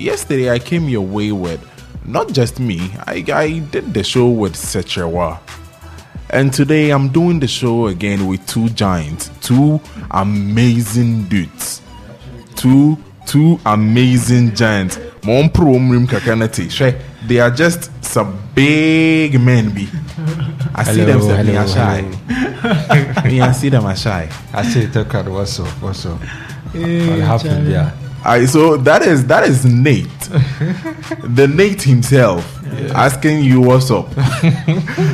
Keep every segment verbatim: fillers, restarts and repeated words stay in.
Yesterday I came your way with not just me, I, I did the show with Sechewa. And today I'm doing the show again with two giants, two amazing dudes. Two two amazing giants. They are just some big men. Be I see hello, them hello, shy. Me, I see them as shy. I see Takad also also. What happened there? I so that is that is Nate, the Nate himself, yeah. Asking you what's up.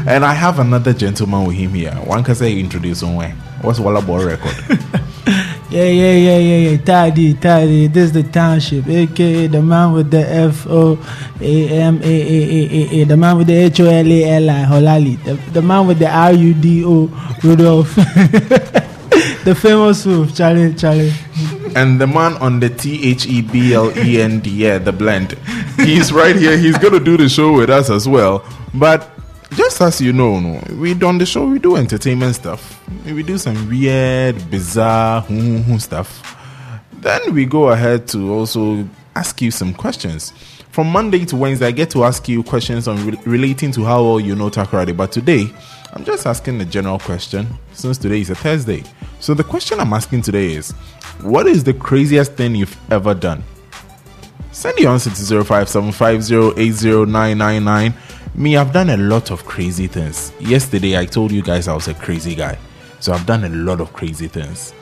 And I have another gentleman with him here. One can say introduce somewhere. What's Walla Ball record? Yeah yeah yeah yeah yeah. Taddy Taddy. This is the Township, aka the man with the F O A M A A A A. The man with the H O L A L I Holali. The, the man with the R U D O Rudolph. The famous wolf. Charlie Charlie. And the man on the T H E B L E N D, yeah, the blend. He's right here. He's going to do the show with us as well. But just as you know, we on the show, we do entertainment stuff. We do some weird, bizarre stuff. Then we go ahead to also ask you some questions. From Monday to Wednesday, I get to ask you questions on re- relating to how well you know Takoradi. But today, I'm just asking a general question since today is a Thursday. So the question I'm asking today is, what is the craziest thing you've ever done? Send the answer to zero five seven five zero eight zero nine nine nine. Me, I've done a lot of crazy things. Yesterday, I told you guys I was a crazy guy. So I've done a lot of crazy things.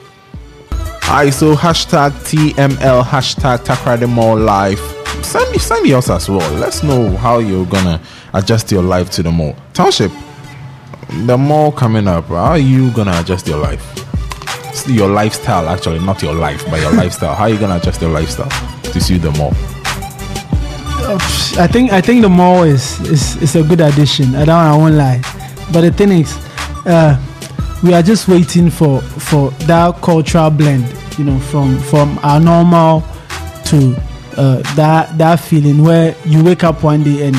Alright, so hashtag T M L, hashtag Takoradi More Life. Send me, send me yours as well. Let's know how you're gonna adjust your life to the mall. Township, the mall coming up. How are you gonna adjust your life? Your lifestyle, actually, not your life, but your lifestyle. How are you gonna adjust your lifestyle to suit the mall? I think I think the mall is is, is a good addition. I don't I won't lie, but the thing is, uh, we are just waiting for for that cultural blend, you know, from from our normal to uh, that that feeling where you wake up one day and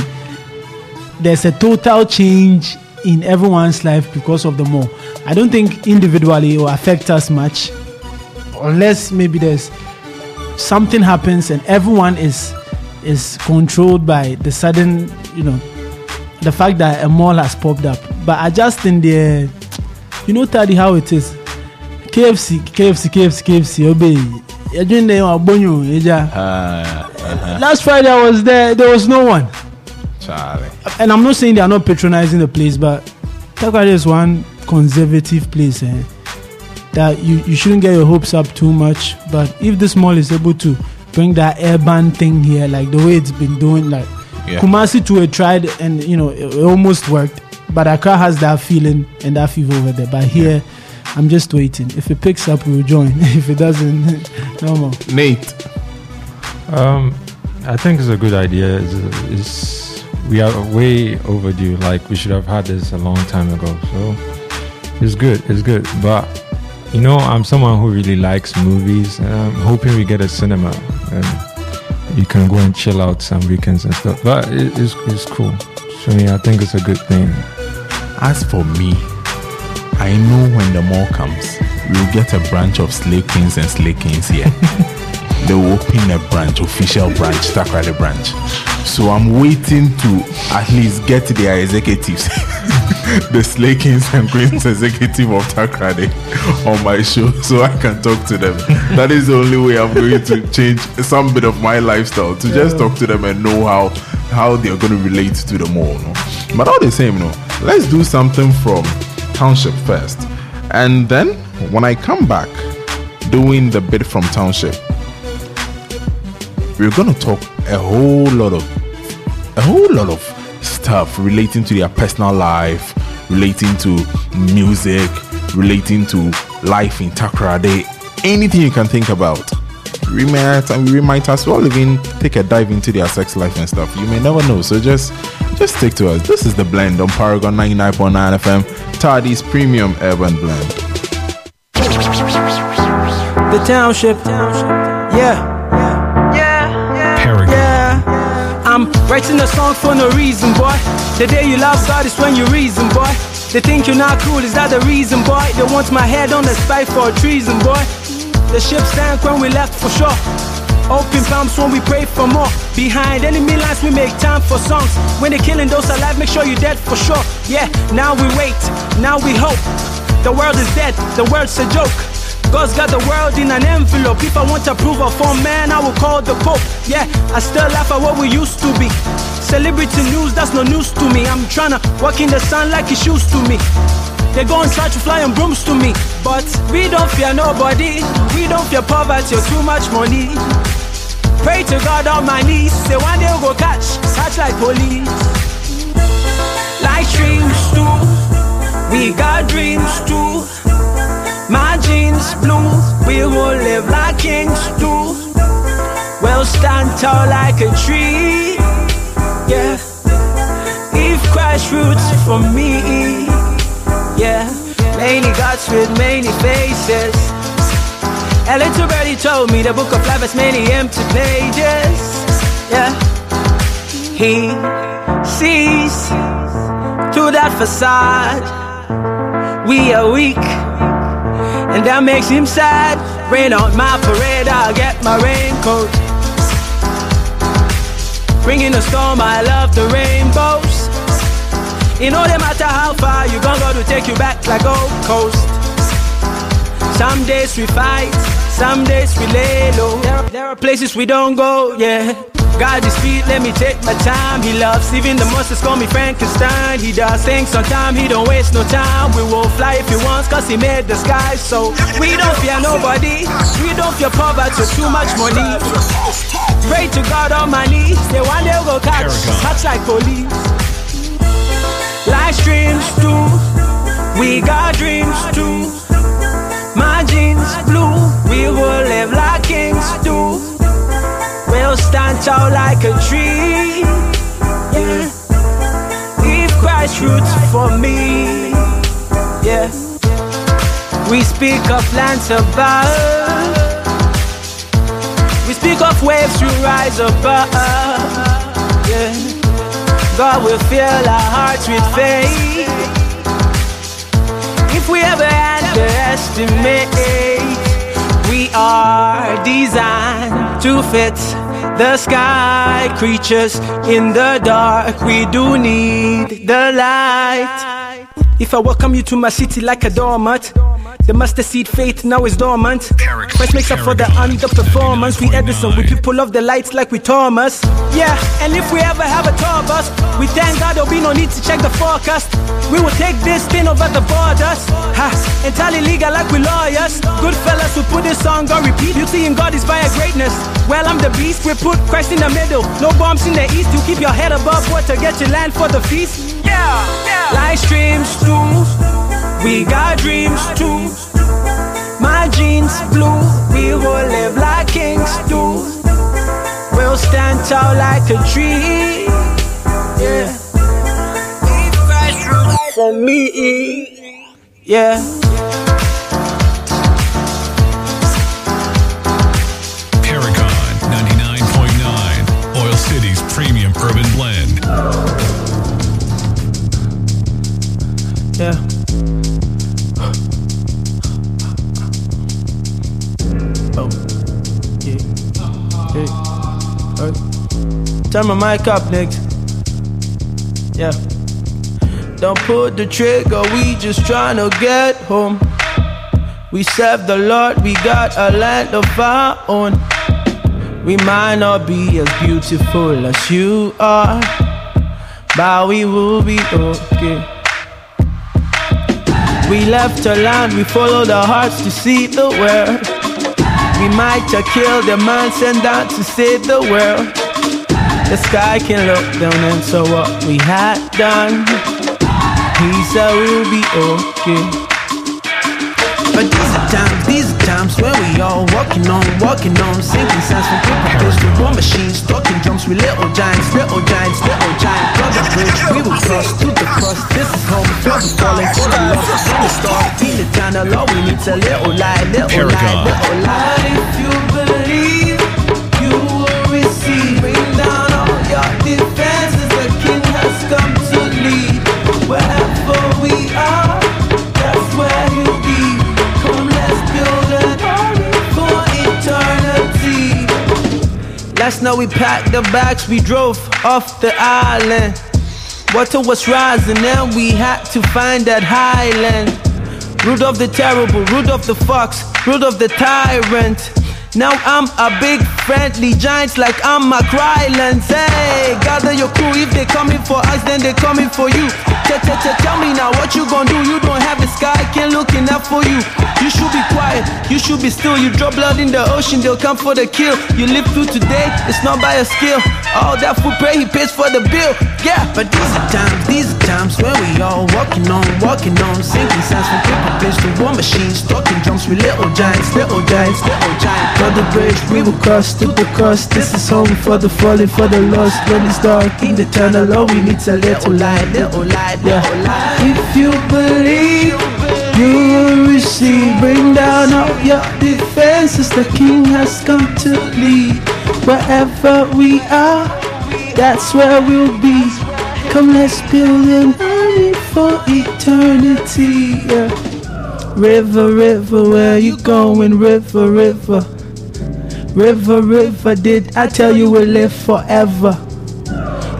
there's a total change in everyone's life because of the mall. I don't think individually it will affect us much, unless maybe there's something happens and everyone is is controlled by the sudden, you know, the fact that a mall has popped up. But I just think the, you know, Taddy, how it is. K F C, K F C, K F C, K F C. Obey. Uh, Last Friday I was there. There was no one. Charlie. And I'm not saying they are not patronizing the place, but Takoradi is one conservative place eh, that you, you shouldn't get your hopes up too much. But if this mall is able to bring that urban thing here, like the way it's been doing, like yeah. Kumasi too, it tried and you know it, it almost worked. But Accra has that feeling and that fever over there. But here, yeah. I'm just waiting. If it picks up, we'll join. If it doesn't, no more. Nate, um, I think it's a good idea. It's, it's we are way overdue. Like we should have had this a long time ago. So it's good. It's good. But you know, I'm someone who really likes movies. And I'm hoping we get a cinema and you can go and chill out some weekends and stuff. But it, it's it's cool. So yeah, I think it's a good thing. As for me, I know when the mall comes, we'll get a branch of Slay Kings and Slay Kings here. They will open a branch, official branch, Takoradi branch. So I'm waiting to at least get their executives, the Slay Kings and Queens executive of Takoradi on my show so I can talk to them. That is the only way I'm going to change some bit of my lifestyle, to yeah. just talk to them and know how, how they're going to relate to the mall. No? But all the same, no, let's do something from Township first. And then when I come back, doing the bit from Township, we're going to talk a whole lot of a whole lot of stuff relating to their personal life, relating to music, relating to life in Takoradi, anything you can think about. We might, we might as well even take a dive into their sex life and stuff. You may never know, so just just stick to us. This is The Blend on Paragon ninety-nine point nine F M, Takoradi's premium urban blend. The Township, Township. Yeah. I'm writing a song for no reason, boy. The day you laugh loud is when you reason, boy. They think you're not cool, is that the reason, boy? They want my head on the spike for treason, boy. The ship sank when we left for sure. Opens bombs when we pray for more. Behind enemy lines we make time for songs. When they're killing those alive, make sure you're dead for sure. Yeah, now we wait, now we hope. The world is dead, the world's a joke. God's got the world in an envelope. If I want approval from man, I will call the Pope. Yeah, I still laugh at what we used to be. Celebrity news, that's no news to me. I'm tryna walk in the sun like it shoes to me. They go and start to fly on brooms to me. But we don't fear nobody. We don't fear poverty or too much money. Pray to God on my knees. Say one day we'll go catch, such like police. Like dreams too. We got dreams too. My jeans blue. We will live like kings too. We'll stand tall like a tree. Yeah. If Christ roots for me. Yeah, many gods with many faces. A little birdie told me the book of life has many empty pages. Yeah, he sees through that facade. We are weak, and that makes him sad. Rain on my parade, I'll get my raincoat. Bringing the storm, I love the rainbows. It no matter how far you gon' go to take you back like Gold Coast. Some days we fight, some days we lay low. There are, there are places we don't go, yeah. God is sweet, let me take my time. He loves, even the monsters call me Frankenstein. He does things on time, he don't waste no time. We will fly if he wants, cause he made the sky. So we don't fear nobody, we don't fear poverty, too much money. Pray to God on my knees, say one day we'll go catch, catch like police. Like dreams too, we got dreams too. My jeans blue, we will live like kings too. We'll stand tall like a tree. Yeah. If Christ roots for me, yeah. We speak of lands above. We speak of waves we rise above. Yeah. God will fill our hearts with faith. If we ever underestimate, we are designed to fit the sky. Creatures in the dark, we do need the light. If I welcome you to my city like a doormat, the mustard seed faith now is dormant. Christ makes up for the underperformance. We Edison, we people of the lights like we Thomas. Yeah, and if we ever have a tour bus, we thank God there'll be no need to check the forecast. We will take this thing over the borders. Ha, entirely legal like we lawyers. Good fellas who put this song on repeat. Beauty in God is via greatness. Well, I'm the beast, we put Christ in the middle. No bombs in the east, you keep your head above water. Get your land for the feast. Yeah, yeah. Life streams too. We got dreams too. My jeans blue. We will live like kings too. We'll stand tall like a tree. Yeah. If Christ roots for me. Yeah. Paragon ninety-nine point nine, Oil City's premium urban blend. Yeah. Oh, yeah. Hey. Alright. Turn my mic up, nigga. Yeah. Don't pull the trigger, we just tryna get home. We serve the Lord, we got a land of our own. We might not be as beautiful as you are, but we will be okay. We left our land, we followed our hearts to see the world. We might have killed the man sent out to save the world. The sky can look down and saw what we had done. He said we'll be okay. But these are times, these are times when we all walking on, walking on, sinking sands from paper to war machines, talking drums with little giants, little giants, little giants. Cross the bridge, we will cross through the cross. This is home, blood is falling, for the lost, for the stars. Feel the tunnel, all we need's a little light, little light, little light. If you believe, you will receive. Bring down all your defenses. The King has come to lead. Wherever we are, that's where he'll be. Come, let's build an army for eternity. So we packed the bags, we drove off the island. Water was rising and we had to find that highland. Rudolph the Terrible, Rudolph the Fox, Rudolph the Tyrant. Now I'm a big friendly giant like I'm a Krylance. Hey, gather your crew, if they coming for us then they coming for you. Tell me now what you gonna do, you don't have the sky, can't look enough for you. You should be quiet, you should be still. You drop blood in the ocean, they'll come for the kill. You live through today, it's not by your skill. All that food pray, he pays for the bill. Yeah, but these are times, these are times when we all walking on, walking on. Sinking sands from paper plates to war machines. Talking drums with little giants, little giants, little giants. For the bridge we will cross, to the cross. This is home for the fallen, for the lost. When it's dark in the tunnel, all we need's a little light, little light, little light. If you believe, you will receive. Bring down all your defenses, the king has come to lead. Wherever we are, that's where we'll be. Come, let's build an army for eternity, yeah. River, river, where you going? River, river. River, river, did I tell you we'll live forever?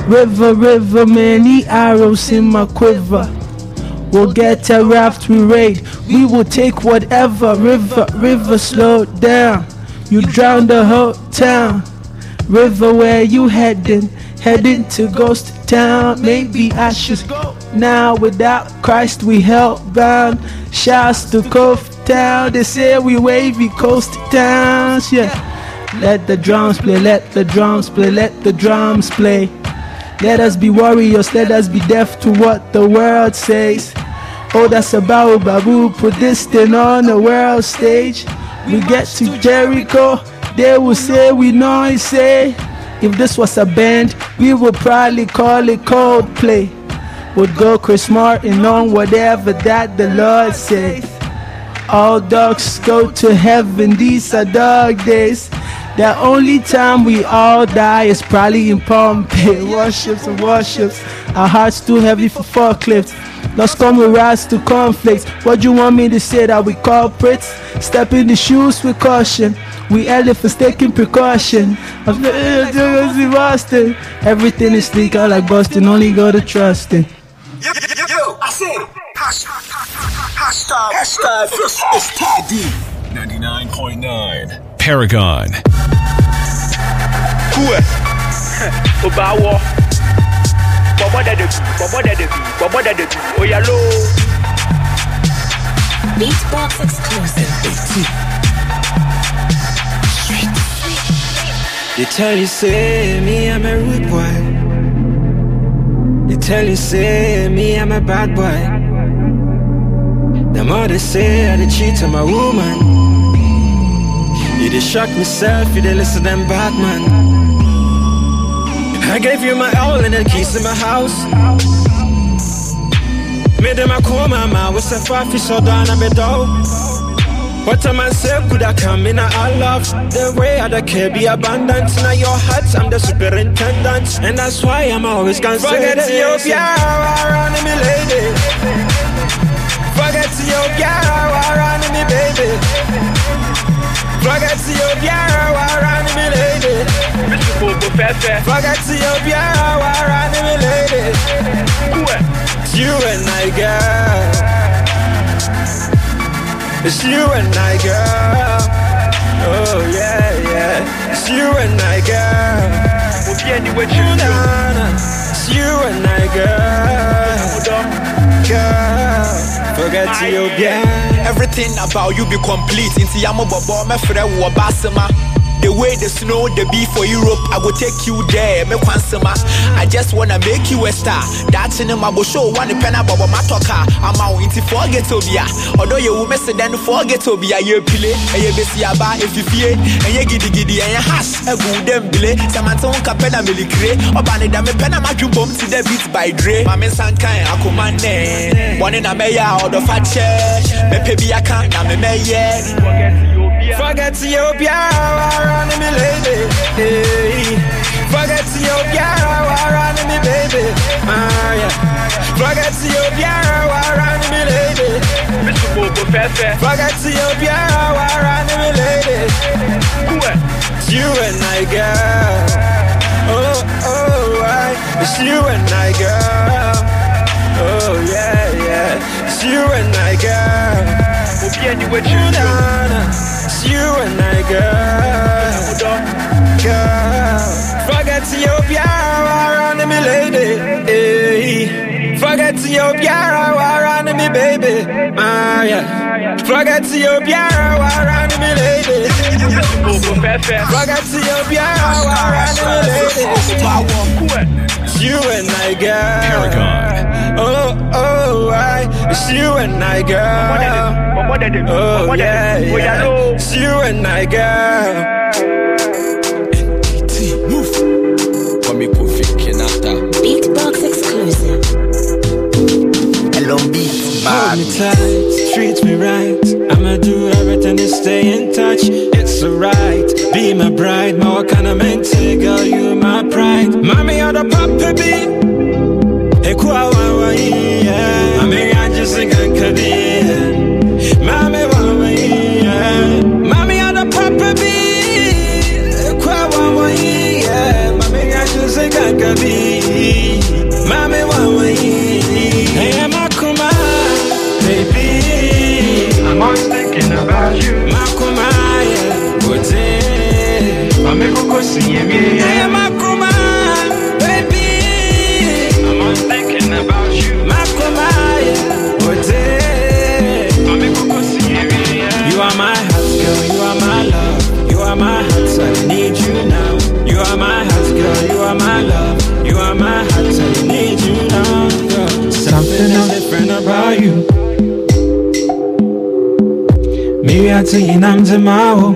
River, river, many arrows in my quiver. We'll get a raft, we raid, we will take whatever. River, river, slow down, you drown the whole town. River, where you heading? Heading to ghost town. Maybe I should go now. Without Christ we hellbound. Shouts to Cove Town. They say we wavy coast towns, yeah. Let the drums play, let the drums play, let the drums play. Let us be warriors, let us be deaf to what the world says. Oh, that's a baobab, put this thing on the world stage. We get to Jericho, they will say we know say. If this was a band, we would probably call it Coldplay. Would go Chris Martin on whatever that the Lord says. All dogs go to heaven, these are dog days. The only time we all die is probably in Pompeii. Worships and worships, our hearts too heavy for forklifts. Lost come we rise to conflicts. What do you want me to say, that we culprits? Step in the shoes with caution, we elephants taking precaution. Everything is leaked out like Boston, only go to trusting. Yo, yo, yo, I said, hashtag, hashtag, hashtag, hashtag, hashtag, ninety-nine point nine. Paragon. Cool. Obawo. Bobo Dedu. Bobo Dedu. Bobo Dedu. Oyalo. Beatbox exclusive. Sweet. They tell you say me I'm a rude boy. They tell you say me I'm a bad boy. The more they say I cheat on my woman. You did shock myself, you did listen to them bad man. I gave you my all and the keys to my house. Made them a call my man, was a far fish so down a bit dope. What a man said, could I come in? I love the way I don't care, be abundant. Now your heart, I'm the superintendent. And that's why I'm always gonna say forget Ethiopia, I run in me lady. Forget Ethiopia, I run in me baby. Forget Ethiopia, I run me lady. Forget Ethiopia, I run me lady. It's you and I, girl. It's you and I, girl. Oh yeah, yeah. It's you and I, girl. We'll be anywhere you go. It's you and I, girl. Girl, forget Ethiopia. Everything about you be complete. Inti yamo bobo me fere wo basema. The way the snow the be for Europe, I go take you there. Me kwansema. I just wanna make you a star. That in my show one pena bobo matoka. I'm out inti forget obia. Although you will miss it then forget obia. You pile, and you besi aba if you fear, and you giddy giddy and you hash. A good them bile. Samantha unka pena milikre. Obane da me pena maju bom to the beat by Dre. My men san kain akumane. One in a meya or the fat church. Me pebi akan na me meye. Forget Ethiopia, I run me lady. Hey. Forget Ethiopia, I run me baby. Ah, yeah. Forget Ethiopia, I run me lady. Forget Ethiopia, I run me lady. It's you and I, girl. Oh, oh, I. It's you and I, girl. Oh, yeah, yeah. It's you and I, girl. We'll be anywhere you go. It's you and I, girl. Girl. Forget your power on me, lady. Hey. Forget your power on me, baby. Ah, yeah. Forget your piano, I ran to me lady. Forget your piano, I ran to me lady. It's you and I, girl. Oh, oh, I. It's you and I, girl. Oh, yeah, yeah. It's you and I, girl. N T T, move. Beatbox exclusive. Hello, beat. Hold me tight, treat me right. I'ma do everything to stay in touch. It's alright, be my bride. My what kind of man to girl, you my pride. Mommy, you're the puppy bee. Hey, kwa wa wa yeah. I mean, I just think I could be. Mommy, wa wa yeah. Mommy, you're the puppy bee. Hey, kwa wa wa yeah. I mean, I just think I could be. Mommy, wa wa yeah. Hey, I'm always thinking about you. Makumaya, Ote. I'm a singing. Hey, Makumaya, baby. I'm always thinking about you. Makumaya, Ote. I'm a singing. You are my house girl, you are my love. You are my house, I need you now. You are my house girl, you are my love. You are my house, I need you now. Girl. Something is different about you. Maybe I tell you I'm tomorrow.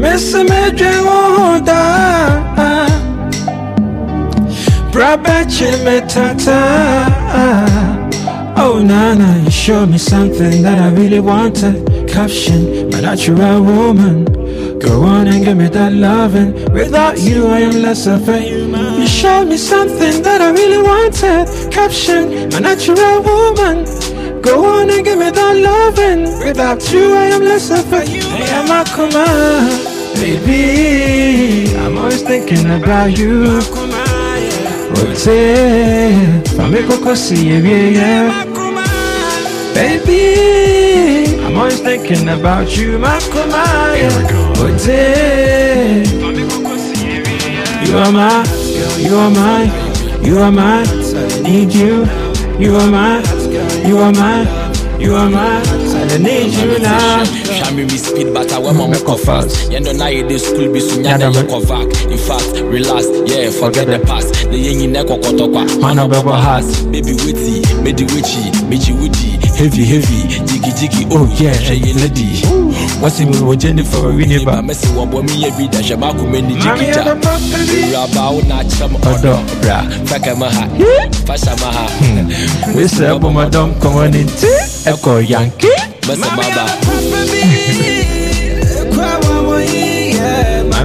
Miss a major won't die. Brabachi metata. Oh, Nana, you showed me something that I really wanted. Caption, my natural woman. Go on and give me that loving. Without you, I am less of a human. You showed me something that I really wanted. Caption, my natural woman. Go on and give me that loving. Without you, I am less of a human. Hey, I'm Akuma, baby. I'm always thinking about you. Akuma, yeah. Ote, famiko kosi yeah. Baby, I'm always thinking about you. Akuma, yeah. Ote, famiko kosi yeah. You are my, you are my, you are my. I need you. You are my. You are mine, you are mine, I need you now. Shami me speed, but I want my coffers. You don't know this school be soon, you don't cover. In fact, relax, yeah, forget the past. The young in Echo Kotokwa, man of our hearts. Baby witty, baby witchy, bitchy witty, heavy, heavy, jiggy, jiggy, oh yeah, hey lady. What's in with Jennifer? We never mess with me every day. Shabaku many jiggy, Rabao, not some other bra, Fakamaha, Fashamaha. We serve my dumb community, Echo Yankee.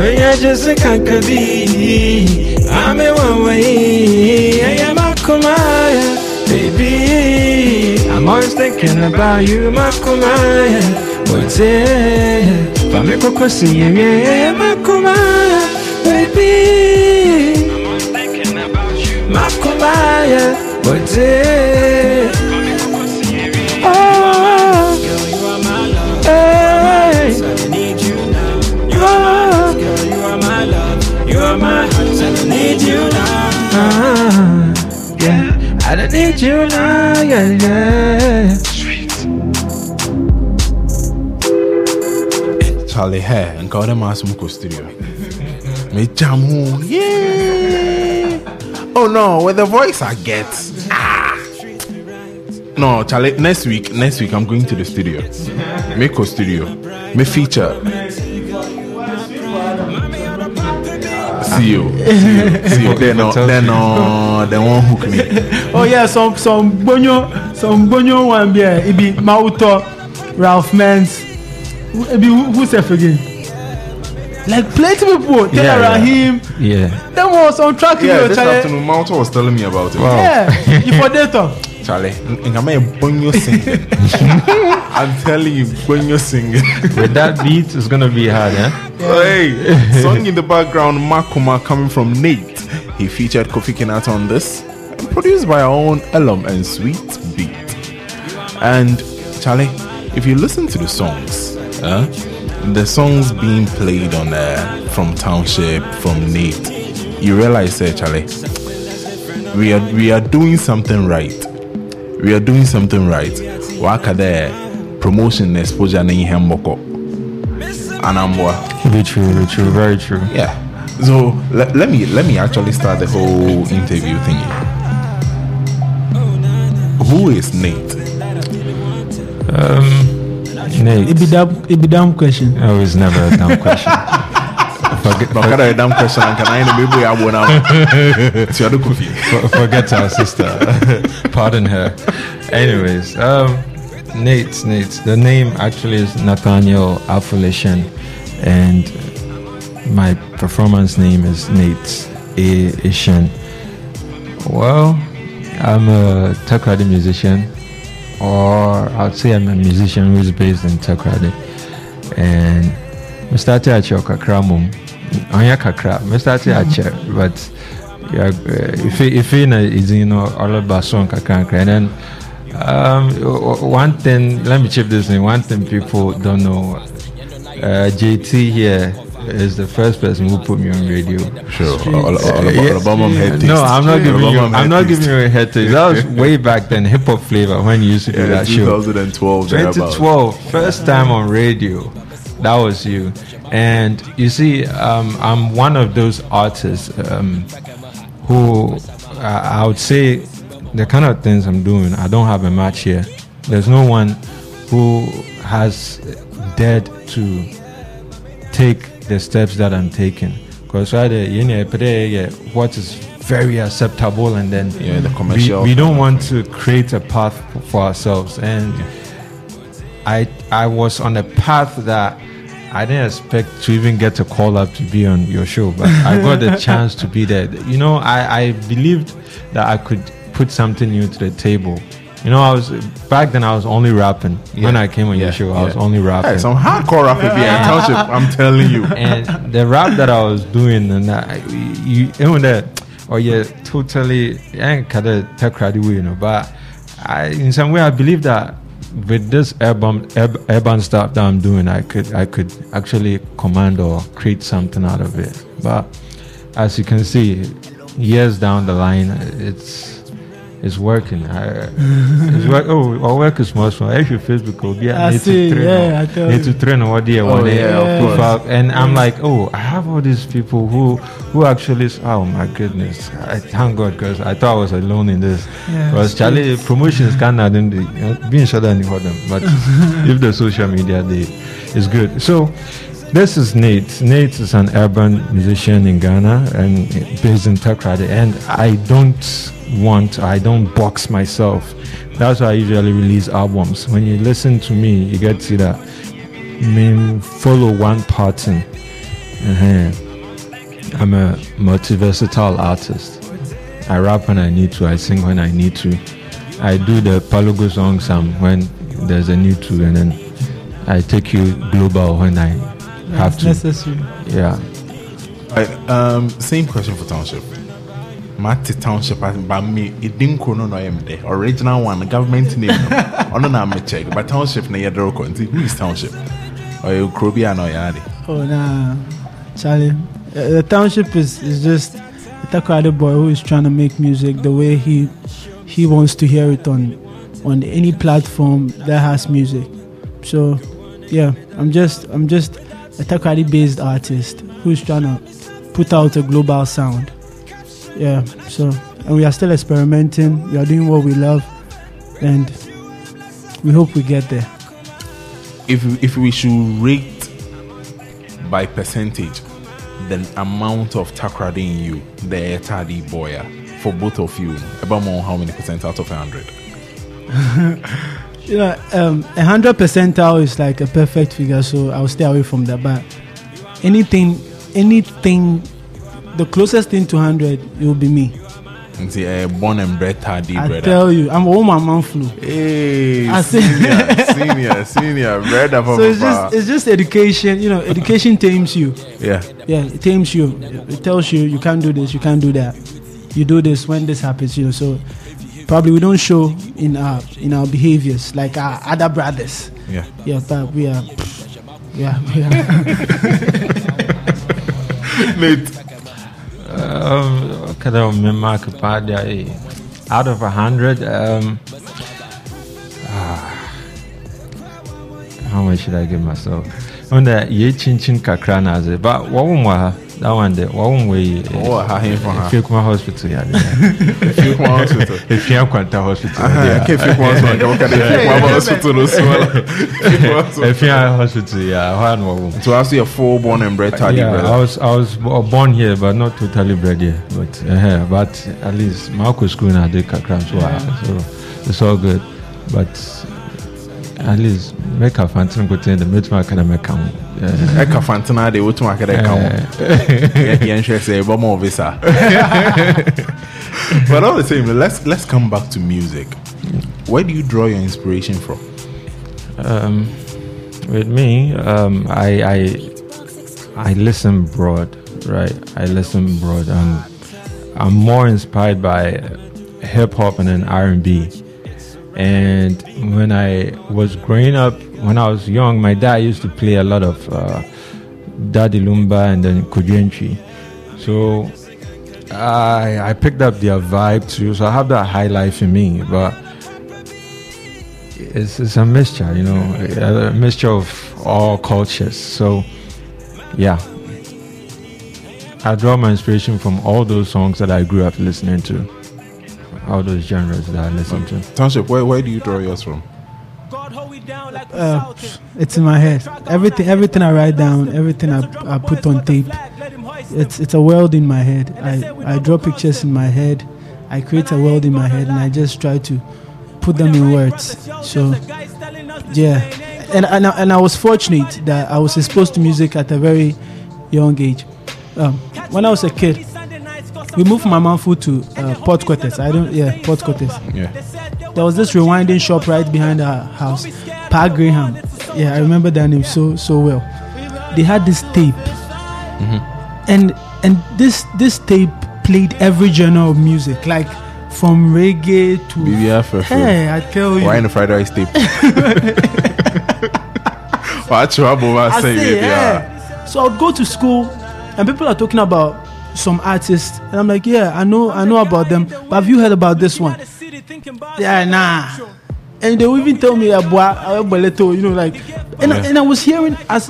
I just can't be. I'm a one way. I am a Kumaya, baby. I'm always thinking about you, Makumaya. What's it? Famiko Kosi, yeah, Makumaya, baby. I'm always thinking about you, Makumaya. What's it? Uh, yeah, I don't need you now, yeah, yeah. Sweet. Charlie hair and call them as Muko Studio. Me jamu, yeah. Oh no, with the voice I get. Ah. No, Charlie. Next week, next week I'm going to the studio. Me co studio. Me feature. See you. See you. They know. They know. They won't hook me. Oh yeah, some some bonyo, some bonyo one beer. It be Mauto, Ralph Mans. It be who's that again? Like plenty people tell yeah, around yeah. him. Yeah. That was on track. Yeah, this Charlie. Afternoon, Mount was telling me about it. Wow. Yeah. You for that, Charlie. I'm telling you, when you're singing with that beat, it's gonna be hard, yeah. So, hey, song in the background, Makuma coming from Nate. He featured Kofi Kinata on this, and produced by our own Elam and Sweet Beat. And Charlie, if you listen to the songs, huh? The songs being played on there uh, from Township, from Nate, you realize, eh, Charlie, we are we are doing something right. We are doing something right. Waka there, promotion, exposure, and hemboko. Anamwa. Very true, very true, very true. Yeah. So le- let me let me actually start the whole interview thingy. Who is Nate? Um. Nate. It'd be dumb, it'd be dumb question. Oh, it's never a dumb question. forget, but forget a dumb question. And can I maybe I won't have forget our sister. Pardon her. Anyways, um, Nate, Nate. The name actually is Nathaniel Afulishan, and my performance name is Nate A-Eshun. Well, I'm a Takoradi musician. Or I'd say I'm a musician who's based in Takoradi, and I started at your kakra mum. Onya kakra. I started at your, but if if you know, you know all about song kakra, and then um, one thing. Let me check this thing. One thing people don't know. Uh, J T here is the first person who put me on radio. Sure. All, all, all about, yeah. all about my head taste. No, I'm not giving all you. I'm not taste. giving you a head taste. That was way back then, hip hop flavor when you used to do yeah, that show. twenty twelve twenty twelve First time on radio. That was you. And you see, um, I'm one of those artists um, who uh, I would say the kind of things I'm doing. I don't have a match here. There's no one who has dared to take the steps that I'm taking, because rather you know what is very acceptable, and then yeah, the commercial we, we don't want to create a path for ourselves. And yeah. I I was on a path that I didn't expect to even get a call up to be on your show, but I got the chance to be there. You know, I, I believed that I could put something new to the table. You know, I was back then. I was only rapping yeah. when I came on yeah. your show. I yeah. was only rapping. Hey, some hardcore rapping, yeah. Township, I'm telling you. And the rap that I was doing, and I, you, even that, or yeah, totally. I kind of Takoradi way, you know. But I, in some way, I believe that with this urban, urban stuff that I'm doing, I could, I could actually command or create something out of it. But as you can see, years down the line, it's. It's working. I, it's work, oh, our work is most fun. If you Facebook will be at Native Three, yeah, Native Three, what do you want? And I'm yeah. like, oh, I have all these people who, who actually. Oh my goodness! I thank God, because I thought I was alone in this. Because yeah, Charlie promotions kind of didn't being shut down for them. But if the social media, they is good. So. This is Nate. Nate is an urban musician in Ghana and based in Takoradi. And I don't want, I don't box myself. That's why I usually release albums. When you listen to me, you get to see that I follow one pattern. Uh-huh. I'm a multi-versatile artist. I rap when I need to. I sing when I need to. I do the Palugu song some when there's a need to, and then I take you global when I. Have to. Necessary. Yeah. I, um, same question for Township. Mati Township, but me, it didn't know I am there. Original one, government name. I don't know how check, but Township, na who is Township? Or you Krobia no Yadi? Oh, nah. Charlie. Uh, the Township is, is just a Takoradi boy who is trying to make music the way he he wants to hear it on on any platform that has music. So, yeah, I'm just I'm just. a Takoradi-based artist who's trying to put out a global sound. Yeah, so, and we are still experimenting. We are doing what we love, and we hope we get there. If if we should rate by percentage the amount of Takoradi in you, the Etadi boya, for both of you, about more how many percent out of one hundred? You know, um, one hundred percentile is like a perfect figure, so I'll stay away from that. But anything, anything, the closest thing to one hundred, it will be me. See, uh, born and bred tardy, I brother. tell you, I'm all my man flu. Hey, I senior, senior, senior, brother. So it's just, it's just education, you know. Education tames you. Yeah, yeah, it tames you. It tells you you can't do this, you can't do that. You do this when this happens, you know. So probably we don't show in our in our behaviors like our other brothers. Yeah, yeah, but we are, yeah, we are. Mate. Um, out of a hundred, um, ah, how much should I give myself? On the ye chin chin kakrana, but wawumwa that one day, wawumwe. Oh, ha him for her. Fikuma hospital, yeah. Fikuma hospital. Fikuma kwanta hospital. Yeah, Fikuma hospital. Fikuma hospital as well. Fikuma hospital, yeah. One wawum. So I was a full born and bred tally. Yeah, I was I was born here, but not totally bred here. But uh, but at least Marco school na dey kakram, so it's all good. But at least make a fountain go to the middle market and make a make a fountain at the middle market. The entrance is a more visa. But all the same, let's let's come back to music. Where do you draw your inspiration from? Um, with me, um, I I I listen broad, right? I listen broad. Um, I'm more inspired by hip hop and then R and B. And when I was growing up, when I was young, my dad used to play a lot of uh, Daddy Lumba and then Kudyanchi. So I, I picked up their vibe too. So I have that high life in me, but it's, it's a mixture, you know, a mixture of all cultures. So yeah, I draw my inspiration from all those songs that I grew up listening to. All those genres that I listen to. Township, where, where do you draw yours from? Uh, it's in my head. Everything, everything I write down, everything I, I put on tape, it's it's a world in my head. I, I draw pictures in my head. I create a world in my head, and I just try to put them in words. So, yeah. And and I, and I was fortunate that I was exposed to music at a very young age. Um, when I was a kid, we moved from Mamanfu to uh, Port Kortez. I don't, yeah, Port Kortez. Yeah. There was this rewinding shop right behind our house, Park Graham. Yeah, I remember that name so so well. They had this tape, mm-hmm. and and this this tape played every genre of music, like from reggae to. B B F F. Hey, I tell you. Why in the fried rice tape? I say, yeah. So I would go to school, and people are talking about some artists, and I'm like, yeah, I know, I know about them, but have you heard about this one? Yeah, nah. And they will even tell me about, you know, like, and, yeah. I, and I was hearing as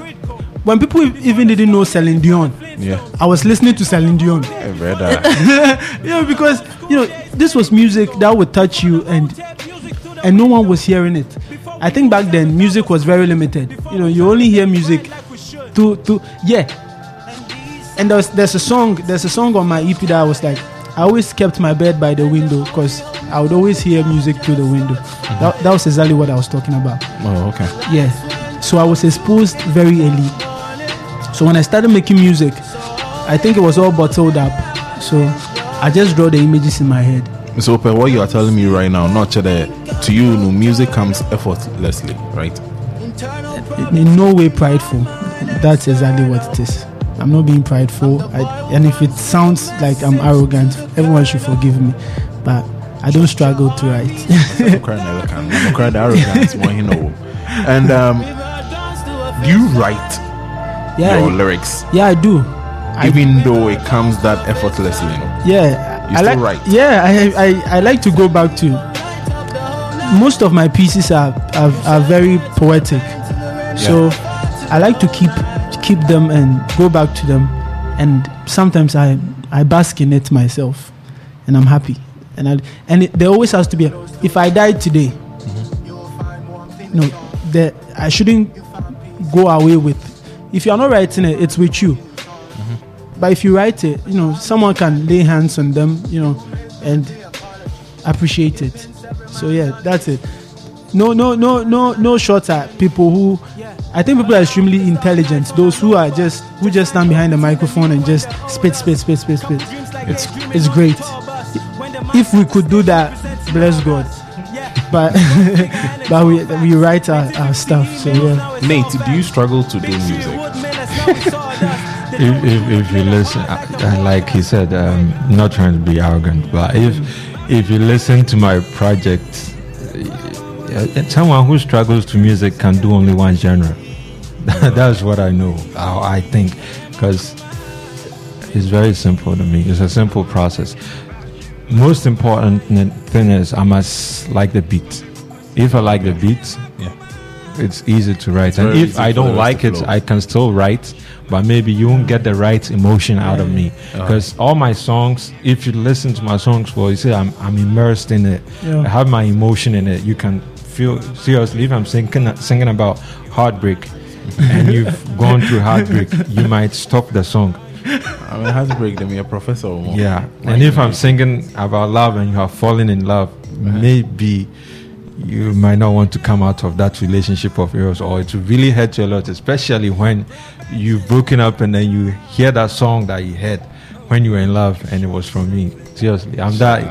when people even didn't know Celine Dion. Yeah, I was listening to Celine Dion. I read that. Yeah, because you know this was music that would touch you, and and no one was hearing it. I think back then music was very limited. You know, you only hear music to to yeah. And there's there's a song there's a song on my E P that I was like, I always kept my bed by the window because I would always hear music through the window. Mm-hmm. That, that was exactly what I was talking about. Oh, okay. Yeah. So I was exposed very early. So when I started making music, I think it was all bottled up. So I just draw the images in my head. Mister Ope, what you are telling me right now, not to the, to you, no, music comes effortlessly, right? In, in no way prideful. That's exactly what it is. I'm not being prideful, I, and if it sounds like I'm arrogant, everyone should forgive me, but I don't struggle to write. And um, do you write yeah, your lyrics? Yeah, I do. Even I, though it comes that effortlessly? Yeah. You I still like, write? Yeah, I, I, I like to go back to... Most of my pieces are, are, are very poetic, yeah. So I like to keep... keep them and go back to them, and sometimes I, I bask in it myself, and I'm happy, and I, and it, there always has to be a, if I died today, mm-hmm. no, the, I shouldn't go away with. If you are not writing it, it's with you. Mm-hmm. But if you write it, you know, someone can lay hands on them, you know, and appreciate it. So yeah, that's it. No, no, no, no, no shots at people who, I think people are extremely intelligent. Those who are just, who just stand behind the microphone and just spit, spit, spit, spit, spit. It's, it's great. If we could do that, bless God. But but we we write our, our stuff. So yeah. Nate, do you struggle to do music? if, if if you listen, I, like he said, um, not trying to be arrogant, but if if you listen to my project, someone who struggles to music can do only one genre. That's what I know. I, I think because it's very simple to me. It's a simple process. Most important thing is I must like the beat. If I like the beat, yeah, it's easy to write. It's and if I don't like it, I can still write, but maybe you won't get the right emotion out of me. Because uh-huh. all my songs, if you listen to my songs, well, you see, I'm I'm immersed in it. Yeah. I have my emotion in it. You can feel seriously. If I'm singing singing about heartbreak, and you've gone through heartbreak, you might stop the song. I mean, heartbreak, then you're a professor. Yeah. Like, and if I'm singing about love and you have fallen in love, right, maybe you might not want to come out of that relationship of yours, or it really hurt you a lot, especially when you've broken up and then you hear that song that you heard when you were in love, and it was from me. Seriously, I'm that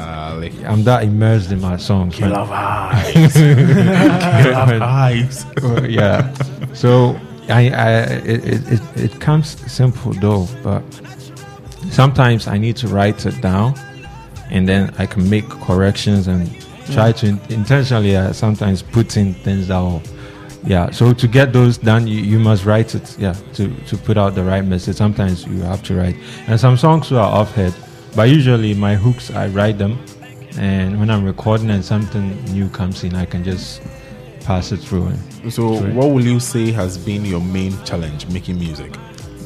I'm that immersed in my songs. You love eyes. You love eyes. Yeah. So I, I it, it it comes simple though, but sometimes I need to write it down, and then I can make corrections and try yeah. to in, intentionally uh, sometimes put in things that will, yeah. So to get those done, you, you must write it, yeah, to to put out the right message. Sometimes you have to write, and some songs are off head, but usually my hooks I write them, and when I'm recording and something new comes in, I can just pass it through. So through. What will you say has been your main challenge making music?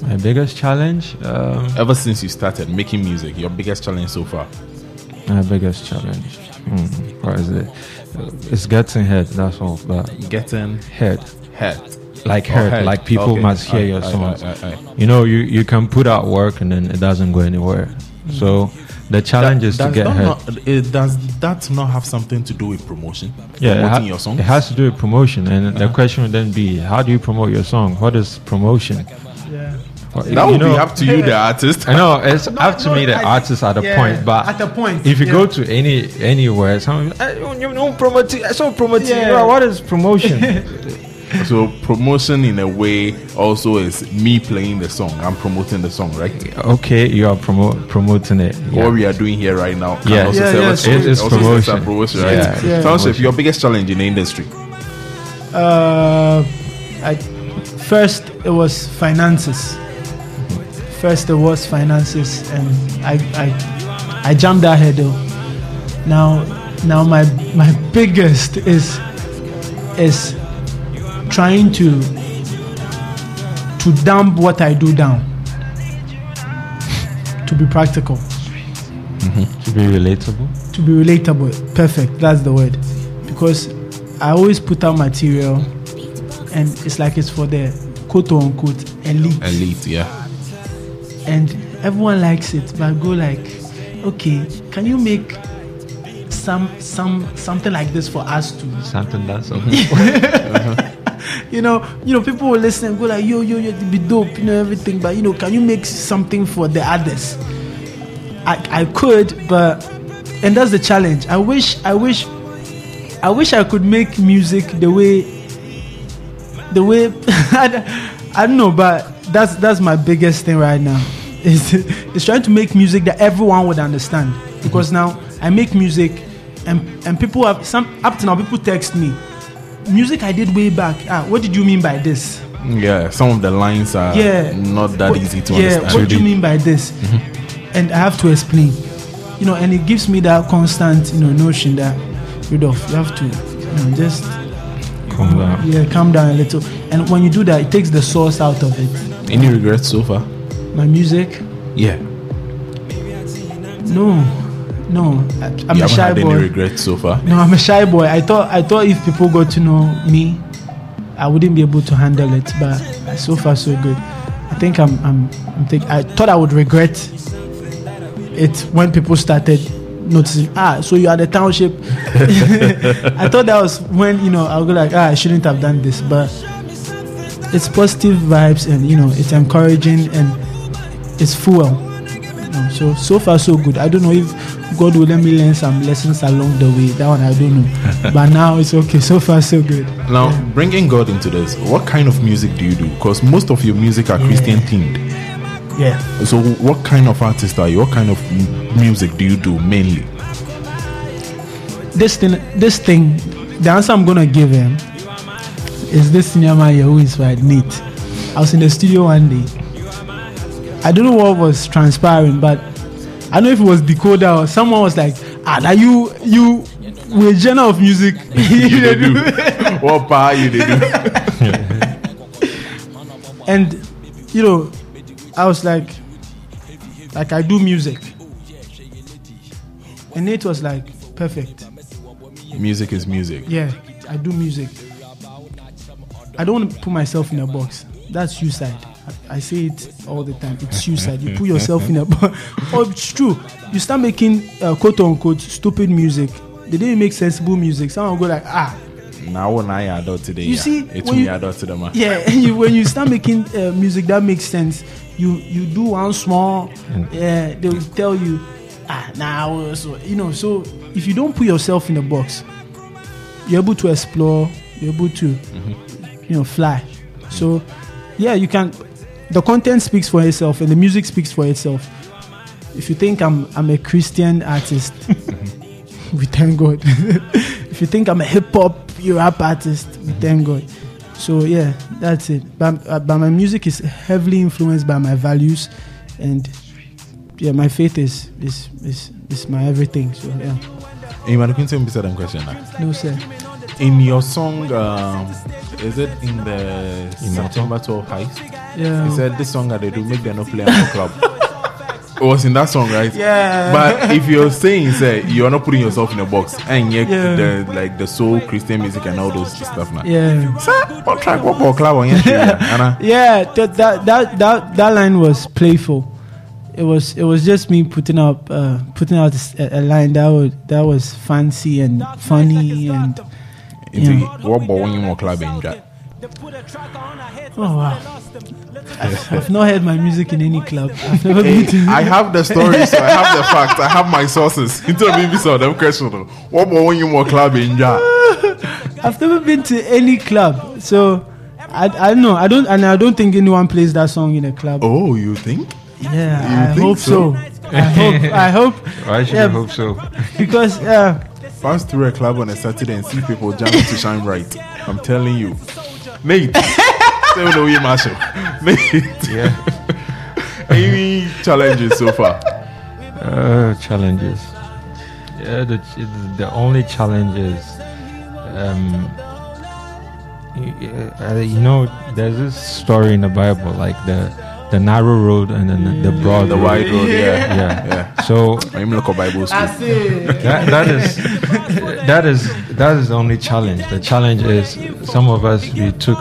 My biggest challenge? Um, Ever since you started making music, your biggest challenge so far? My biggest challenge? Mm, what is it? It's getting heard, that's all. But getting heard. Heard. Like heard, heard. Like people okay. must hear aye, your songs. Aye, aye, aye. You know, you, you can put out work and then it doesn't go anywhere. Mm. So the challenge that, is to get heard. Not, it, does that not have something to do with promotion? Yeah, promoting it, ha- your songs? It has to do with promotion. And uh-huh. the question would then be, how do you promote your song? What is promotion? Yeah. Well, that would know, be up to you, the artist. I know it's no, up to no, me, the I, artist, at a yeah, point. But at a point, if you yeah. go to any anywhere, someone I don't, you know, promoting. I saw promoting. Yeah. What is promotion? So promotion in a way also is me playing the song. I'm promoting the song, right? Okay, you are promo- promoting it. Yeah. What we are doing here right now can yeah. also yeah, serve yeah, as promotion. It's promotion, right? Yeah, yeah. Yeah. Township, your biggest challenge in the industry? Uh, I, first, it was finances. First, it was finances, and I I, I jumped that hurdle. Now, now my my biggest is is. trying to to dump what I do down to be practical, mm-hmm. to be relatable to be relatable perfect, that's the word, because I always put out material and it's like it's for the quote unquote elite elite yeah, and everyone likes it, but I go like, okay, can you make some some something like this for us to something that's okay. You know, you know, people will listen and go like, yo, yo, yo, it'd be dope, you know, everything. But, you know, can you make something for the others? I, I could, but, and that's the challenge. I wish, I wish, I wish I could make music the way, the way, I don't know, but that's, that's my biggest thing right now. Is, is trying to make music that everyone would understand. Because mm-hmm. now I make music and, and people have, some, up to now, people text me. Music I did way back. Ah, what did you mean by this? Yeah, some of the lines are yeah. not that what, easy to yeah, understand. Yeah, what do you mean by this? Mm-hmm. And I have to explain. You know, and it gives me that constant, you know, notion that Rudolph, you have to, you know, just calm down. Yeah, calm down a little. And when you do that, it takes the source out of it. Any um, regrets so far? My music? Yeah. No. No, I, I'm you a haven't shy had boy. Any regrets so far? No, I'm a shy boy. I thought I thought if people got to know me, I wouldn't be able to handle it. But so far so good. I think I'm I'm. I'm think, I thought I would regret it when people started notification. Ah, so you are the township. I thought that was when, you know, I would go like, ah, I shouldn't have done this. But it's positive vibes and, you know, it's encouraging and it's fuel. You know, so, so far, so good. I don't know if God will let me learn some lessons along the way. That one, I don't know. But now it's okay. So far, so good. Now, bringing God into this, what kind of music do you do? Because most of your music are yeah. Christian themed. Yeah. So what kind of artist are you? What kind of m- music do you do mainly? This thing, this thing, the answer I'm going to give him is this senior man here who inspired Nate. I was in the studio one day. I don't know what was transpiring, but I don't know if it was decoder or someone was like, ah, that you, you, we're genre of music. you they do. What power you they do. And, you know, I was like, like I do music. And Nate was like, perfect. Music is music. Yeah, I do music. I don't want to put myself in a box. That's suicide. I, I say it all the time. It's suicide. You put yourself in a box. Oh, it's true. You start making uh, quote unquote stupid music. They didn't make sensible music. Someone will go like, ah. Now when I adult today, you yeah. see, it's when me adult to them. Yeah, you, when you start making uh, music that makes sense, you you do one small, yeah, they will tell you, ah, nah, so you know. So if you don't put yourself in a box, you're able to explore, you're able to, mm-hmm. you know, fly. So yeah, you can. The content speaks for itself, and the music speaks for itself. If you think I'm I'm a Christian artist, mm-hmm. we thank God. If you think I'm a hip hop rap artist, mm-hmm. thank God. So yeah, that's it. But, uh, but my music is heavily influenced by my values, and yeah, my faith is is is, is my everything. So yeah. Hey, man, can you tell me some question? No, sir. In your song, um, is it in the in September twelfth Heist? Yeah. He said this song that they do make them no play at the club. It was in that song, right? Yeah. But if you're saying, say, you're not putting yourself in a box, and yet yeah. the like the soul, Christian music, and all those stuff, now. Yeah. So, what track? What ball club? Yeah. That that that that line was playful. It was it was just me putting up uh, putting out a, a line that was that was fancy and funny and. What ball when you more club in that? Oh wow. I've, I've not heard my music in any club. I've never hey, been to I have the stories, so I have the facts, I have my sources. You told me some of them questions. What more when you more club in Jah? I've never been to any club, so I I know I don't and I don't think anyone plays that song in a club. Oh, you think? Yeah, you I think hope so. so. I hope. I hope. Why should yeah, I hope so? Because uh, pass through a club on a Saturday and see people jamming to Shine Bright. I'm telling you, Nate. Yeah. Any challenges so far? Uh, challenges. Yeah, the the only challenge is, um, you know, there's this story in the Bible, like the the narrow road and then the broad, the road. wide road. Yeah, yeah. yeah. yeah. So I'm local Bible school. That, that is that is that is the only challenge. The challenge is some of us we took.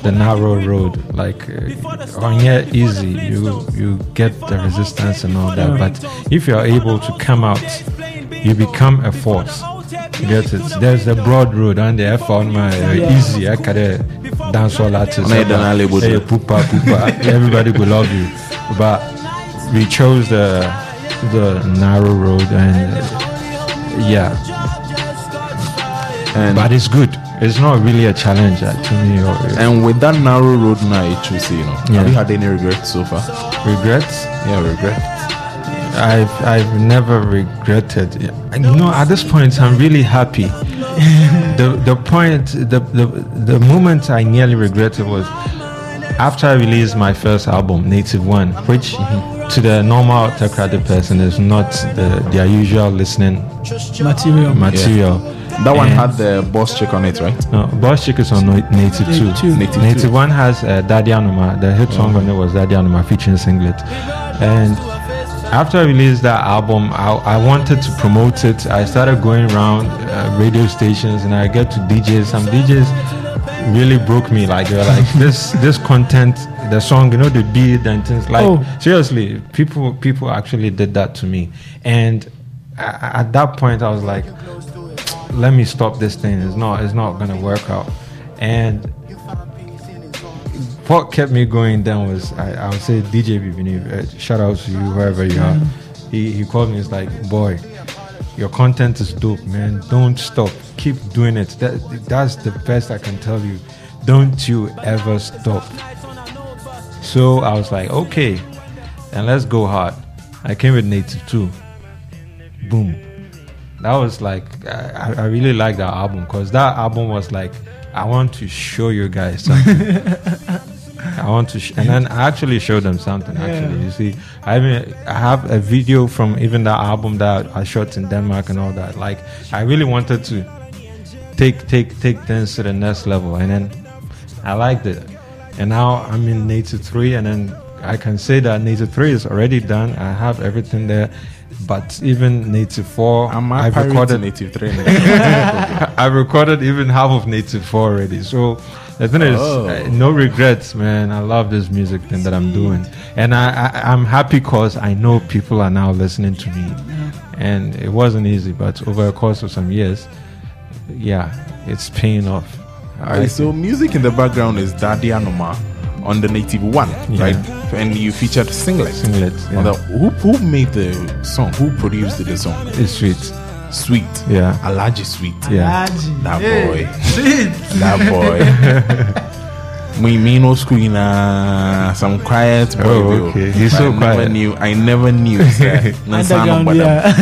The narrow road, like uh, on here, easy. You you get the resistance and all that, but if you are able to come out, you become a force. You get it? There's the broad road, and I found my uh, easy. I can dance all that. Pupa pupa. Everybody will love you, but we chose the the narrow road, and uh, yeah, and but it's good. It's not really a challenge uh, to me. Or, uh, and with that narrow road now, you choose, you know, yeah. have you had any regrets so far? Regrets? Yeah, regrets. I've I've never regretted. You know, at this point, I'm really happy. the the point, the, the the moment I nearly regretted was after I released my first album, Native One, which mm-hmm. to the normal Takoradi person is not the, their usual listening material. Material. Yeah. That one and had the Boss Chick on it, right? No, Boss Chick is on Native Two. Two. Native, Native Two. One has uh, Daddy Anuma. The hit song oh. on it was Daddy Anuma featuring Singlet. And after I released that album, I, I wanted to promote it. I started going around uh, radio stations, and I get to D Js. Some D Js really broke me. Like they were like, this this content, the song, you know, the beat and things like. Oh. Seriously, people people actually did that to me, and. I, at that point, I was like, let me stop this thing. It's not, it's not going to work out. And what kept me going then was, I, I would say, D J Bibini, uh, shout out to you, wherever you are. He, he called me, he's like, boy, your content is dope, man. Don't stop. Keep doing it. That, that's the best I can tell you. Don't you ever stop. So I was like, okay, and let's go hard. I came with Native Two. Boom. That was like, I, I really liked that album, because that album was like, I want to show you guys something. I want to, sh- and then I actually showed them something. Actually, yeah. You see, I mean, I have a video from even that album that I shot in Denmark and all that. Like, I really wanted to take, take, take things to the next level, and then I liked it. And now I'm in Native Three, and then I can say that Native Three is already done. I have everything there. But even Native Four, I'm I've recorded Native Three. I've recorded even half of Native Four already. So the thing oh. is, uh, no regrets, man. I love this music thing that I'm doing, and I, I I'm happy because I know people are now listening to me. And it wasn't easy, but over a course of some years, yeah, it's paying off. All right. So music in the background is Daddy Anuma on the Native One, yeah. right? And you featured Singlet. Singlet. Yeah. The, who who made the song? Who produced the song? It's Sweet. Sweet. Yeah. Alaji Sweet. Yeah. Alaji. That boy. Sweet. That boy. We mean no screen. Uh, some quiet boy. Oh, okay. He's so I quiet. Never knew, I never knew. Underground, yeah.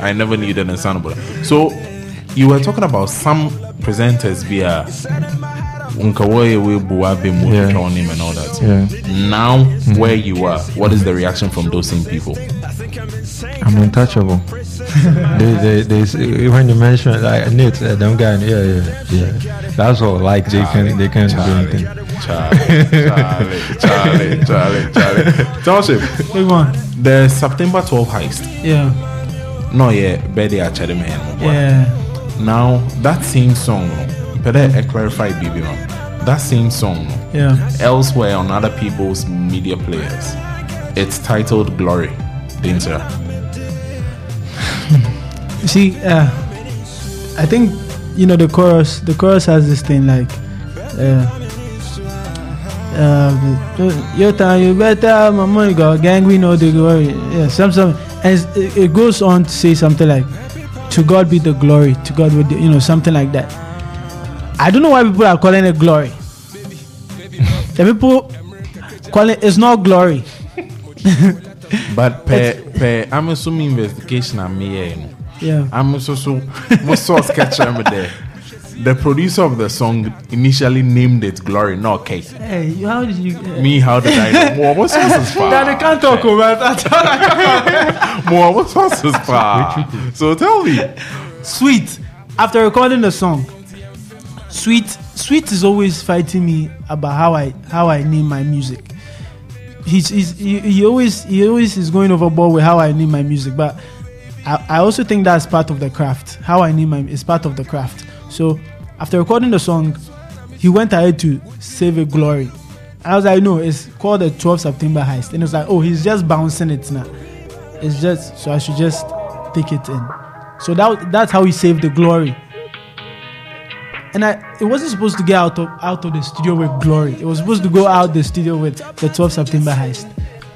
I never knew that. So you were talking about some presenters via. Yeah. And all that. Yeah. Now, mm-hmm. where you are, what is the reaction from those same people? I'm untouchable. they, they, they, when you mention like Nate, uh, them guy, yeah, yeah, yeah. That's all. Like they Charlie, can, they can't do anything. Charlie, Charlie, Charlie, Charlie. Township. Which one? The September twelfth heist. Yeah. No, yeah, Betty actually man. Yeah. Now that same song. I clarify B B man. That same song, yeah. Elsewhere on other people's media players, it's titled Glory. Danger. See, uh, I think you know the chorus. The chorus has this thing like, uh, uh, your time you better, my money go gang. We know the glory. Yeah, some some, and it, it goes on to say something like, "To God be the glory. To God with the," you know, something like that. I don't know why people are calling it glory. The people call it, it's not glory. But per, per, I'm assuming investigation I'm here. Yeah. I'm assuming the producer of the song initially named it Glory, not Kate. Hey, how did you... Uh, Me, how did I know? What's this? Daddy can't talk about that. More, what's this? So tell me. Sweet. After recording the song, Sweet, Sweet is always fighting me about how I how I name my music. He's, he's he, he always he always is going overboard with how I name my music, but I, I also think that's part of the craft. How I name my is part of the craft. So after recording the song, he went ahead to save a glory. I was like, no, it's called the twelfth September heist, and it was like, oh, he's just bouncing it now. It's just so I should just take it in. So that that's how he saved the glory. And I, it wasn't supposed to get out of out of the studio with glory. It was supposed to go out the studio with the twelfth September heist.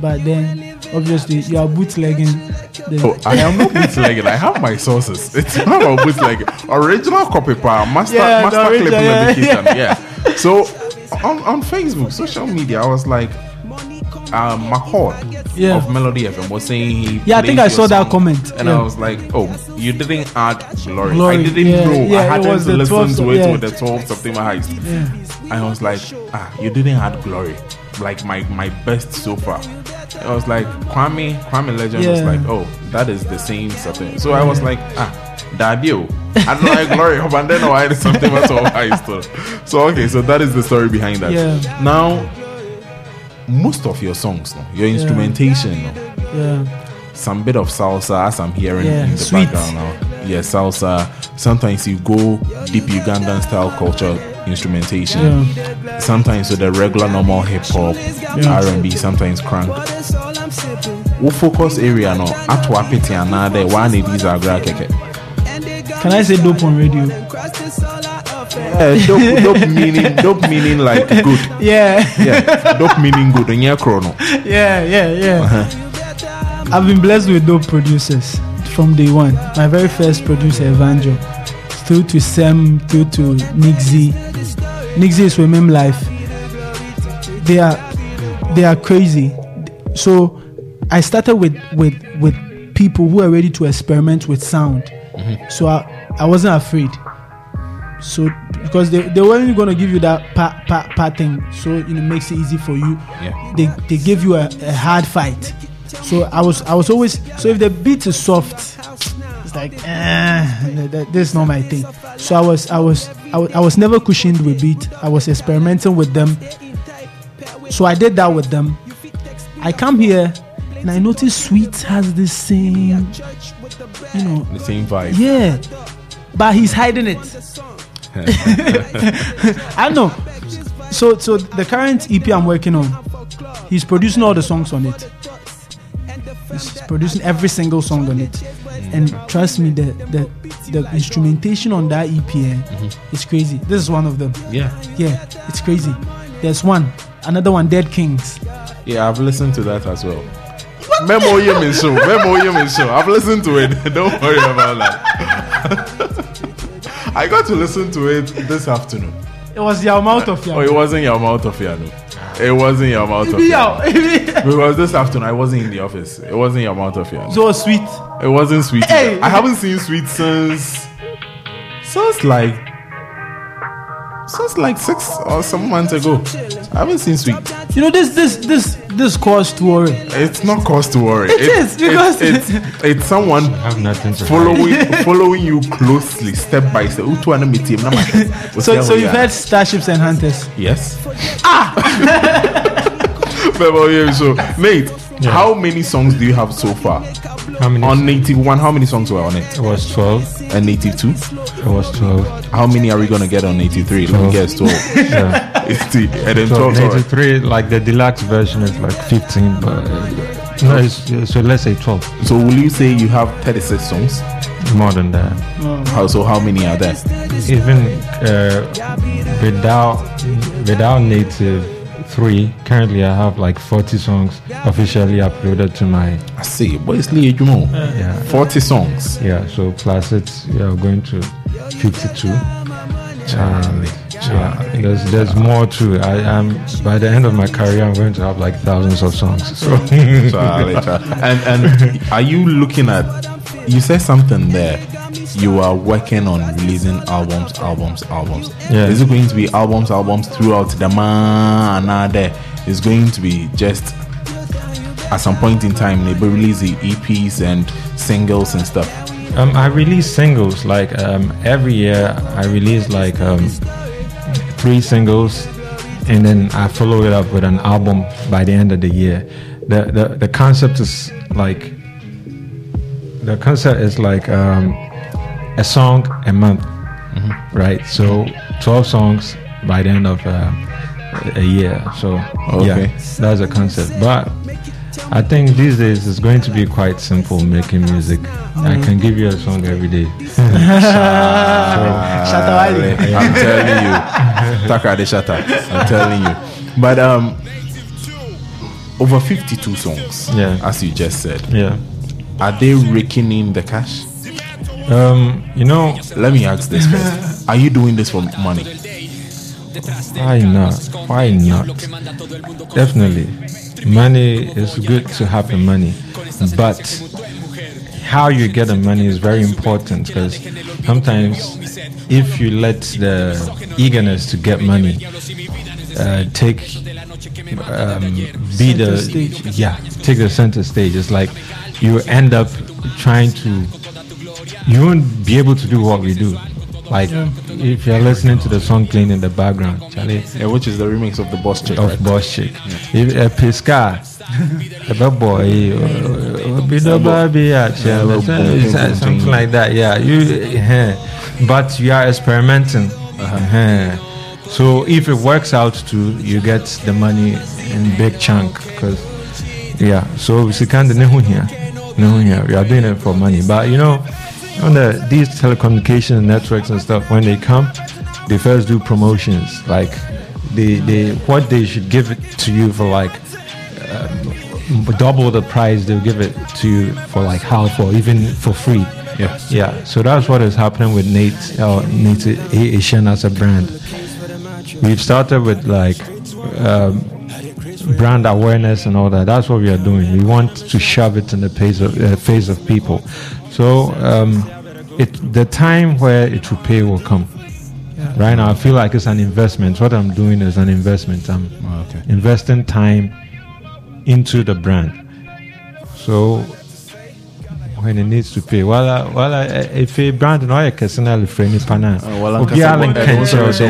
But then, obviously, you are bootlegging. The oh, I am not bootlegging. I have my sources. It's not about bootlegging. Original copy power, master, yeah, master original, clip yeah, medication. Yeah. yeah. So on, on Facebook, social media, I was like, um, McCord yeah. of Melody F M was saying he yeah I think I saw that comment and yeah. I was like, oh, you didn't add glory, glory. I didn't yeah. know yeah, I had to listen to it yeah. with the twelfth September heist yeah. I was like, ah, you didn't add glory, like my, my best so far. I was like, Kwame Kwame Legend yeah. was like, oh, that is the same something. So yeah. I was like, ah, Dadio, I don't like glory, but then I had something about heist. So okay, so that is the story behind that. yeah. Now most of your songs, no? Your instrumentation, yeah. No? Yeah. Some bit of salsa, as I'm hearing yeah. in the Sweet. Background now. Yeah, salsa. Sometimes you go deep Ugandan style culture instrumentation. Yeah. Sometimes with the regular normal hip hop, yeah. R and B. Sometimes crank. What focus area no? At wapiti another one of these agra keke. Can I say dope on radio? Yeah, dope, dope meaning dope meaning like good. Yeah, yeah. Dope meaning good. And yeah, chrono. Yeah, yeah, yeah. Uh-huh. I've been blessed with dope producers from day one. My very first producer, Evangel, through to Sam, through to Nick Z. Nick Z is with Meme Life. They are they are crazy. So I started with with with people who are ready to experiment with sound. Mm-hmm. So I, I wasn't afraid. So because they, they weren't going to give you that pa pa pa thing, so you know, makes it easy for you. Yeah. They they give you a, a hard fight. So I was I was always so if the beat is soft, it's like eh, that's not my thing. So I was I was I was I was never cushioned with beat. I was experimenting with them. So I did that with them. I come here and I notice Sweet has the same, you know, the same vibe. Yeah, but he's hiding it. I know. So so the current E P I'm working on, he's producing all the songs on it. He's producing every single song on it. Mm-hmm. And trust me, the the, the instrumentation on that E P mm-hmm. is crazy. This is one of them. Yeah. Yeah, it's crazy. There's one. Another one, Dead Kings. Yeah, I've listened to that as well. Memo Yemin Show. Memo Yemin Show. I've listened to it. Don't worry about that. I got to listen to it this afternoon. It was your mouth of Yano. Oh, it wasn't your mouth of Yano. It wasn't your mouth of Yano. Because this afternoon I wasn't in the office. It wasn't your mouth of Yano. So it was Sweet. It wasn't Sweet. Hey. I haven't seen Sweet since since like since like six or some months ago. I haven't seen Sweet. You know this this this this cause to worry. It's not cause to worry. It, it is because it's it's, it's, it's someone I have nothing to following following you closely step by step. So so you've heard Starships and Hunters? Yes. Ah. So Nate, yeah. How many songs do you have so far? How many on Native One? How many songs were on it? It was twelve. And Native Two? It was twelve. How many are we gonna get on Native Three? Let me guess, twelve. Yeah. And then twelve. Native Three, like the deluxe version, is like fifteen. But no, it's, so let's say twelve. So will you say you have thirty-six songs? More than that. How so? How many are there? Even uh, without without Native Three, currently I have like forty songs officially uploaded to my. I see. But it's late, you know. Yeah. forty songs. Yeah. So plus it's we are going to fifty-two. Um, yeah. There's there's more too. I am by the end of my career I'm going to have like thousands of songs. So. and and are you looking at? You said something there. You are working on releasing albums, albums, albums. Yeah. Is it going to be albums, albums throughout the month? It's going to be just at some point in time they will release the E Ps and singles and stuff. Um, I release singles like um, every year. I release like um, three singles, and then I follow it up with an album by the end of the year. The the, the concept is like the concept is like. Um, A song a month, mm-hmm. right? So twelve songs by the end of uh, a year. So okay. Yeah, that's a concept. But I think these days it's going to be quite simple making music. Mm-hmm. I can give you a song every day. I'm telling you, Takoradi Shatta. I'm telling you. But um, over fifty-two songs. Yeah, as you just said. Yeah, are they raking in the cash? Um, you know, let me ask this first. Are you doing this for money? Why not? Why not? Definitely. Money is good to have the money, but how you get the money is very important because sometimes if you let the eagerness to get money uh, take um, be the yeah take the center stage, it's like you end up trying to. You won't be able to do what we do. Like, yeah. If you're listening to the song playing in the background, Charlie. Yeah, which is the remix of the Boss Chick. Of right? Boss Chick. Yeah. Pisca. Something like that, yeah. You, uh, but you are experimenting. Uh-huh. Uh, so if it works out too, you get the money in big chunk. Because Yeah, so it's kind of we are doing it for money. But you know, on the these telecommunication networks and stuff, when they come, they first do promotions. Like they they what they should give it to you for like um, double the price, they'll give it to you for like half or even for free. Yeah, yeah. So that's what is happening with Nate uh, Nate A-Eshun as a brand. We've started with like um, brand awareness and all that. That's what we are doing. We want to shove it in the face of, uh, face of people. So um, it the time where it will pay will come. Right now, I feel like it's an investment. What I'm doing is an investment. I'm oh, okay. investing time into the brand. So when it needs to pay, well, I, well, I, if a brand no I can sell it for any pana. Obi Allen can sell it.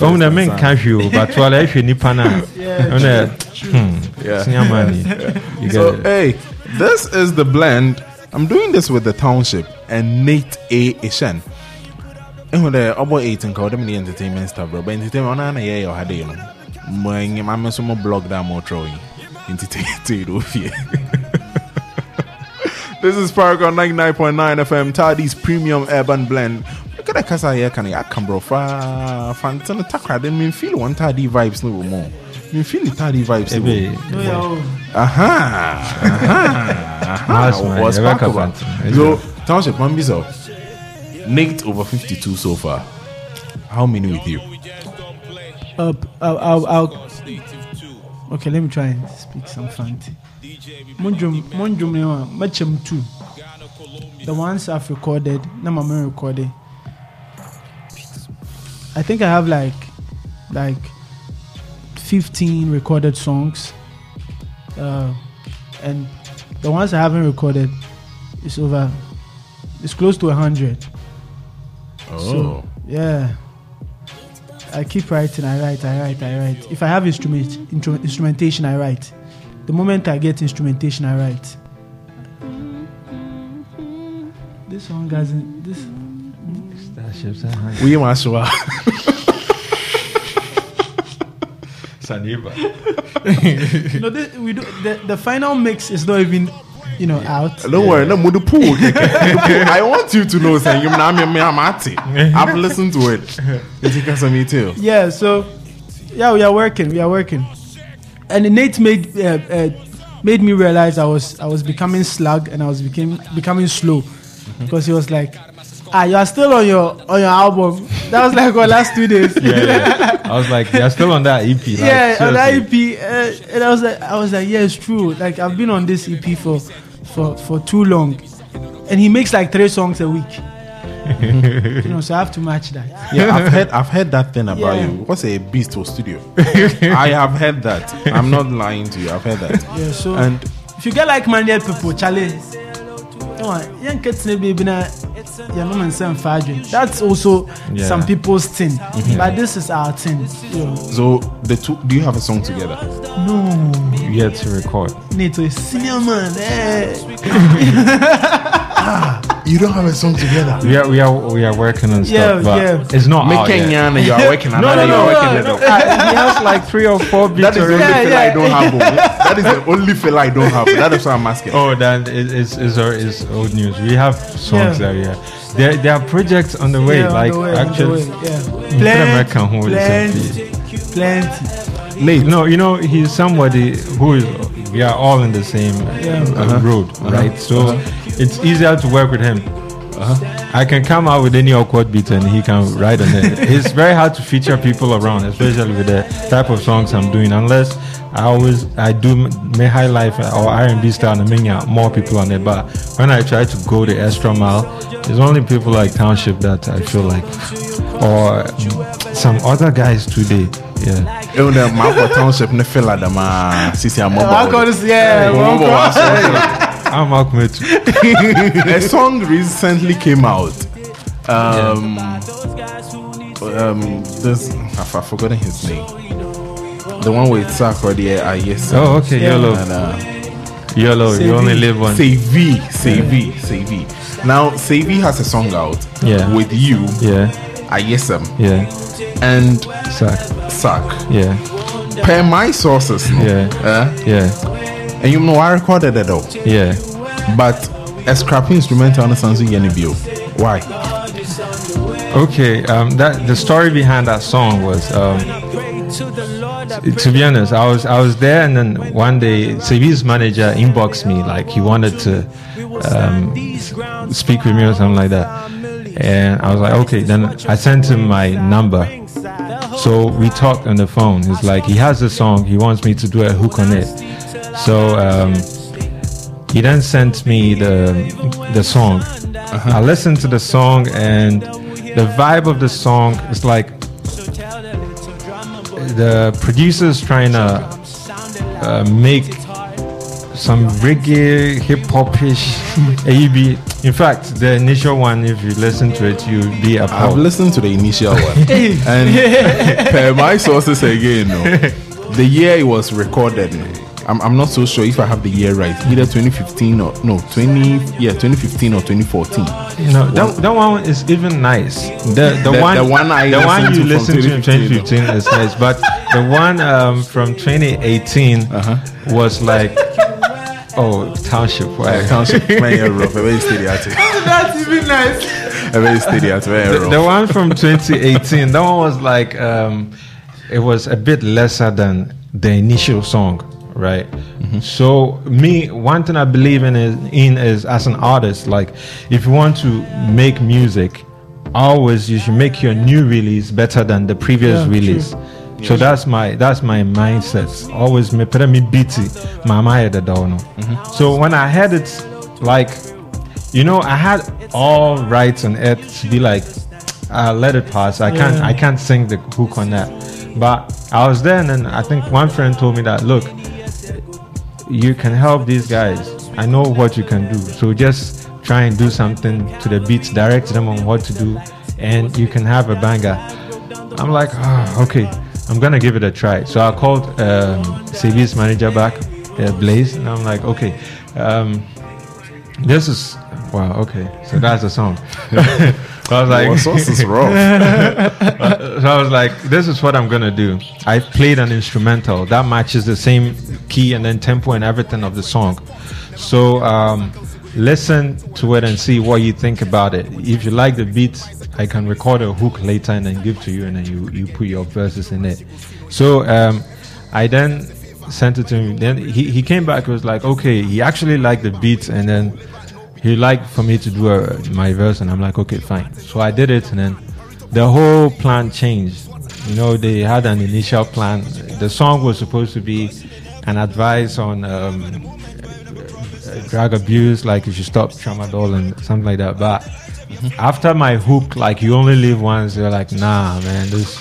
Only the men can you, but well, if you need pana, only so hey, this is The Blend. I'm doing this with The Township and Nate A-Eshun. I'm about eighteen. Call them the entertainment stuff, bro. But entertainment, I'm not here. You had you know, my mama so much blog that I'm throwing entertainment. This is Paragon ninety-nine point nine F M, Tadi's Premium Urban Blend. Look at that casa here, can I come, bro? Fantastic. Takoradi, me feel one Tadi vibes no more. Me feel the Tadi vibes no more. Aha, aha. What's back about? So, Township, man, bizarre. Nate over fifty-two so far. How many with you? Uh, I'll, I'll, I'll. Okay, let me try and speak some Fanti. The ones I've recorded, now my mom recorded. I think I have like, like, fifteen recorded songs, uh, and the ones I haven't recorded, it's over, it's close to a hundred. Oh. So, yeah. I keep writing. I write. I write. I write. If I have instrument, intru- instrumentation, I write. The moment I get instrumentation, I write. This song doesn't. This. Starships. We must walk. Saniba. No, the, we do. The, the final mix is not even, you know, out. Don't worry. No, mudu pool. I want you to know, saying you I've listened to it. Yeah. So, yeah, we are working. We are working. And Nate made uh, uh, made me realize I was I was becoming slug and I was became becoming slow, mm-hmm. because he was like, ah, you are still on your on your album. That was like our last two days. Yeah, yeah. I was like, you are still on that E P. Like, yeah, seriously. On that E P, uh, and I was like, I was like, yeah, it's true. Like I've been on this E P for for for too long, and he makes like three songs a week. You know, so I have to match that. Yeah, I've heard I've heard that thing about yeah. you. What's a beast or studio? I have heard that. I'm not lying to you. I've heard that. Yeah, so and if you get like-minded people, challenge. That's also yeah. some people's thing, mm-hmm. but this is our thing. Yeah. So the two, do you have a song together? No. You had to record. Nate is senior man. Hey. You don't have a song together. Yeah, we are we are working on stuff, yeah, but yeah. it's not out yet. Yana, you are working on no, no, no, you are no, working no, no. I, He has like three or four beats. That is the only yeah, feel yeah. I don't have. That is the only feel I don't have. That is why I'm asking. Oh, that is is is old news. We have songs yeah. that we have. There there are projects on the way, yeah, like the way, actually. Way, yeah. Plenty, plenty, plenty. Late. No, you know he's somebody who is. We are all in the same yeah. uh, uh-huh. road, uh-huh. right? So uh-huh. it's easier to work with him. Uh-huh. I can come out with any awkward beat and he can ride on it. It's very hard to feature people around, especially with the type of songs I'm doing. Unless I always I do my high life or R and B style and bring more people on it. But when I try to go the extra mile, it's only people like Township that I feel like, or some other guys today. Yeah. Oh, the Marco Township ne feel like the man. Sisi am mobile. Yeah. I'm Mark Mitch. A song recently came out. Um, yeah. um, this I've forgotten his name. The one with Takoradi, I guess. Oh, okay, yeah. Yellow. And, uh, Yellow, you only live one. Sevi, Sevi, Sevi. Now Sevi has a song out. Yeah. With you. Yeah. I S M. Yeah. And Sack. Sack. Yeah. Per my sources. No? Yeah. Uh, yeah. And you know I recorded it all. Yeah. But a scrappy instrumental on the Sansu Yenibio. Why? Okay, um, that the story behind that song was um, to be honest, I was I was there, and then one day Sevi's manager inboxed me like he wanted to um, speak with me or something like that. And I was like, okay. Then I sent him my number. So we talked on the phone. He's like, he has a song. He wants me to do a hook on it. So um, he then sent me the the song. Uh-huh. I listened to the song, and the vibe of the song is like the producer's trying to uh, make some reggae, hip-hop-ish, A B. In fact, the initial one, if you listen to it, you'll be a pop. I've listened to the initial one. And per my sources again, no, the year it was recorded, I'm, I'm not so sure if I have the year right. Either twenty fifteen or, no, twenty, yeah, twenty fifteen or twenty fourteen. You know, that, that one is even nice. The, the, the one, the one, I the one you listened to in twenty fifteen is nice, but the one um, from twenty eighteen uh-huh. was like... Oh, Township, why? Township, very rough, very stereotypical. That's even nice. Very stereotypical, very rough. The one from twenty eighteen, that one was like, um, it was a bit lesser than the initial song, right? Mm-hmm. So, me, one thing I believe in is, in is as an artist, like, if you want to make music, always you should make your new release better than the previous yeah, release. True. So yes. that's my that's my mindset. Always me put me beaty, mama head the down. So when I had it, like, you know, I had all rights on earth to be like, uh, let it pass. I can't yeah. I can't sing the hook on that. But I was there, and then I think one friend told me that, look, you can help these guys. I know what you can do. So just try and do something to the beats, direct them on what to do, and you can have a banger. I'm like, oh, okay. I'm gonna give it a try. So I called um, C V's manager back, uh, Blaze, and I'm like, okay, um, this is wow, okay. So that's the song. I was like, what sauce is wrong? So I was like, this is what I'm gonna do. I played an instrumental that matches the same key and then tempo and everything of the song. So um, listen to it and see what you think about it. If you like the beat, I can record a hook later and then give to you, and then you, you put your verses in it. So um, I then sent it to him. Then he, he came back and was like, okay, he actually liked the beat, and then he liked for me to do a, my verse, and I'm like, okay, fine. So I did it, and then the whole plan changed. You know, they had an initial plan. The song was supposed to be an advice on um, drug abuse, like you should stop tramadol and something like that, but after my hook, like, you only live once, they're like, nah, man, this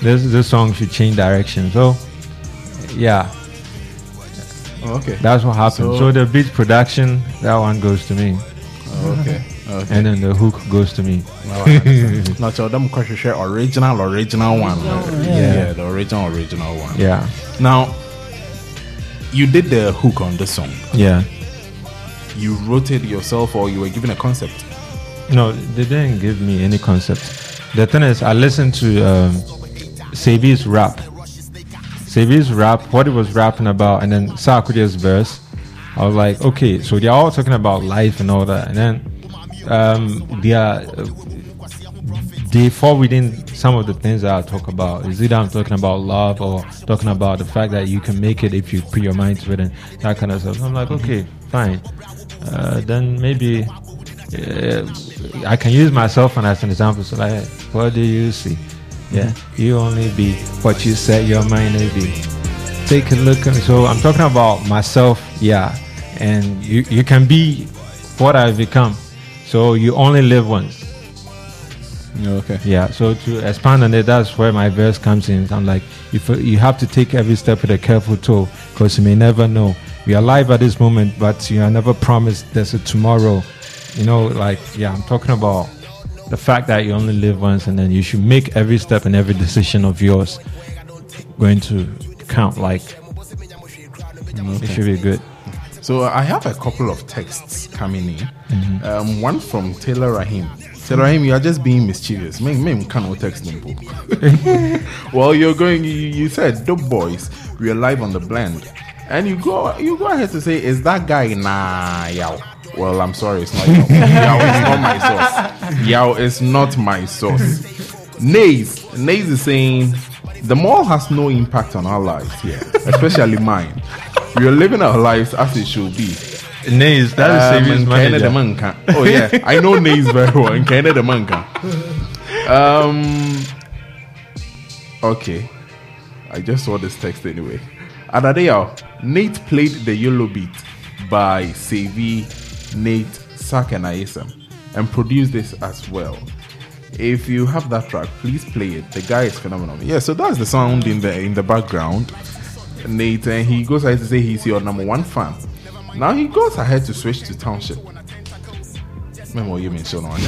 this this song should change direction. So yeah, okay, that's what happened. So, so the beat production, that one goes to me. Okay, okay. And then the hook goes to me. Now tell them question share original original one. Yeah. Yeah. yeah, the original original one. Yeah. Now you did the hook on this song. Yeah. You wrote it yourself, or you were given a concept? No, they didn't give me any concept. The thing is, I listened to um, Sevi's rap. Sevi's rap, what he was rapping about, and then Sakudia's verse. I was like, okay, so they're all talking about life and all that. And then um, they, are, they fall within some of the things that I talk about. Is either I'm talking about love or talking about the fact that you can make it if you put your mind to it and that kind of stuff. So I'm like, okay, fine. Uh, then maybe... Uh, I can use myself as an example. So, like, what do you see? Yeah, you only be what you set your mind to be. Take a look. And so, I'm talking about myself, yeah. And you, you can be what I've become. So, you only live once. Okay. Yeah. So, to expand on it, that's where my verse comes in. I'm like, if you have to take every step with a careful toe, because you may never know. We are alive at this moment, but you are never promised there's a tomorrow. You know, like, yeah, I'm talking about the fact that you only live once, and then you should make every step and every decision of yours going to count. Like, okay. It should be good. So I have a couple of texts coming in. Mm-hmm. Um, one from Taylor Rahim. Taylor Rahim, you are just being mischievous. Make me can't text me. Well, you're going. You, you said, dope boys. We are live on the blend. And you go, you go ahead to say, is that guy nah, yow? Well, I'm sorry, it's not yow. Yow is not my sauce. Yow is not my sauce. Nays, Nays is saying, the mall has no impact on our lives here, especially mine. We are living our lives as it should be. Nays, that is um, Sevi's manager. Oh yeah, I know Nays very well. Um, okay, I just saw this text anyway. Adadeo, Nate played the Yellow Beat by Sevi, Nate, Sak and I S M and produced this as well. If you have that track, please play it. The guy is phenomenal. Yeah, so that's the sound in the in the background. Nate, and he goes ahead to say he's your number one fan. Now he goes ahead to switch to Township. Remember what you mentioned on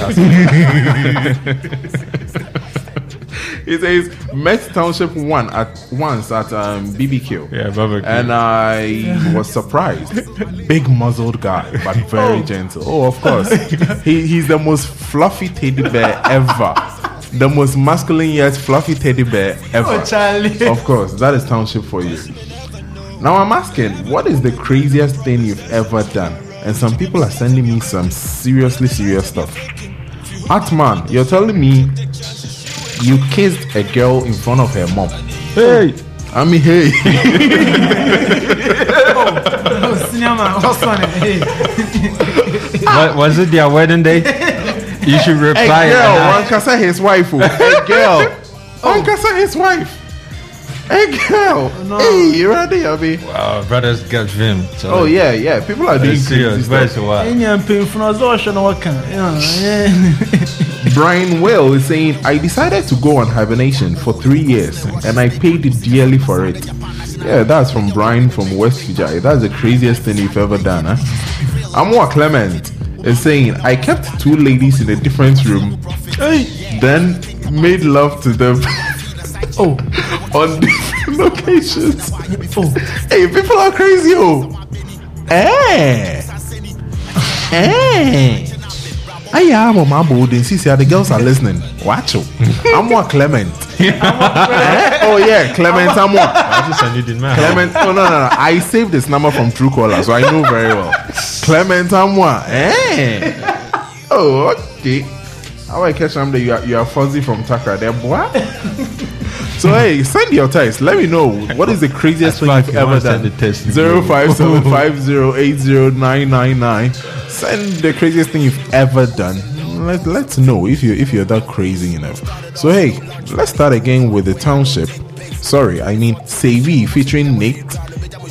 He says, met Township one at once at um, B B Q. Yeah, barbecue. And I yeah. was surprised. Big muzzled guy, but very oh. gentle. Oh, of course. he He's the most fluffy teddy bear ever. The most masculine yet fluffy teddy bear ever. Oh, Charlie. Of course, that is Township for you. Now I'm asking, what is the craziest thing you've ever done? And some people are sending me some seriously serious stuff. Atman, you're telling me you kissed a girl in front of her mom. Hey! I mean, hey! what, was it their wedding day? You should reply. A girl, one kasa his wife. A girl, one kasa his wife. Hey, girl! No. Hey, you ready, Abi? Wow, brothers got vim. Oh, yeah, yeah. People are doing serious. Brian Will is saying, I decided to go on hibernation for three years and I paid dearly for it. Yeah, that's from Brian from West Vijay. That's the craziest thing you've ever done, huh? Amor Clement is saying, I kept two ladies in a different room, then made love to them. Oh, on different locations. Oh. Hey, people are crazy, oh. Hey, hey. I am on my board and see how the girls are listening. Watch you. I'm more Clement. Oh yeah, Clement. I'm more. I just send you the Clement. Oh no, no, no. I saved this number from Truecaller, so I know very well. Clement, I'm more. Hey. Oh, okay. How I catch them? You are you are fuzzy from Takoradi, boy. So hey, send your text. Let me know what is the craziest thing you've ever done. Zero five seven five zero eight zero nine nine nine. Send the craziest thing you've ever done. Let Let's know if you if you're that crazy enough. So hey, let's start again with the Township. Sorry, I mean Sevi featuring Nate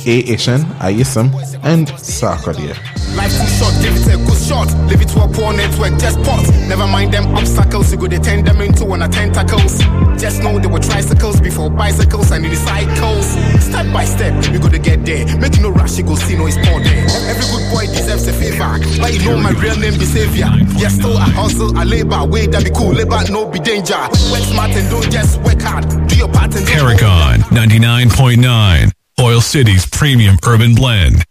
A-Eshun, I S M and Sarkodia. Life's too short, give it a good shot. Leave it to a poor network, just pot. Never mind them obstacles, you could attend them into one of tentacles. Just know there were tricycles before bicycles and unicycles. Step by step, you could get there. Make no rush, you go see no, it's all there. Every good boy deserves a favor, but you know my real name be Savior. Yeah, still I hustle, I labor, way that be cool, labor, no be danger. Work smart and don't just work hard, do your part and Paragon ninety-nine point nine, Oil City's premium urban blend.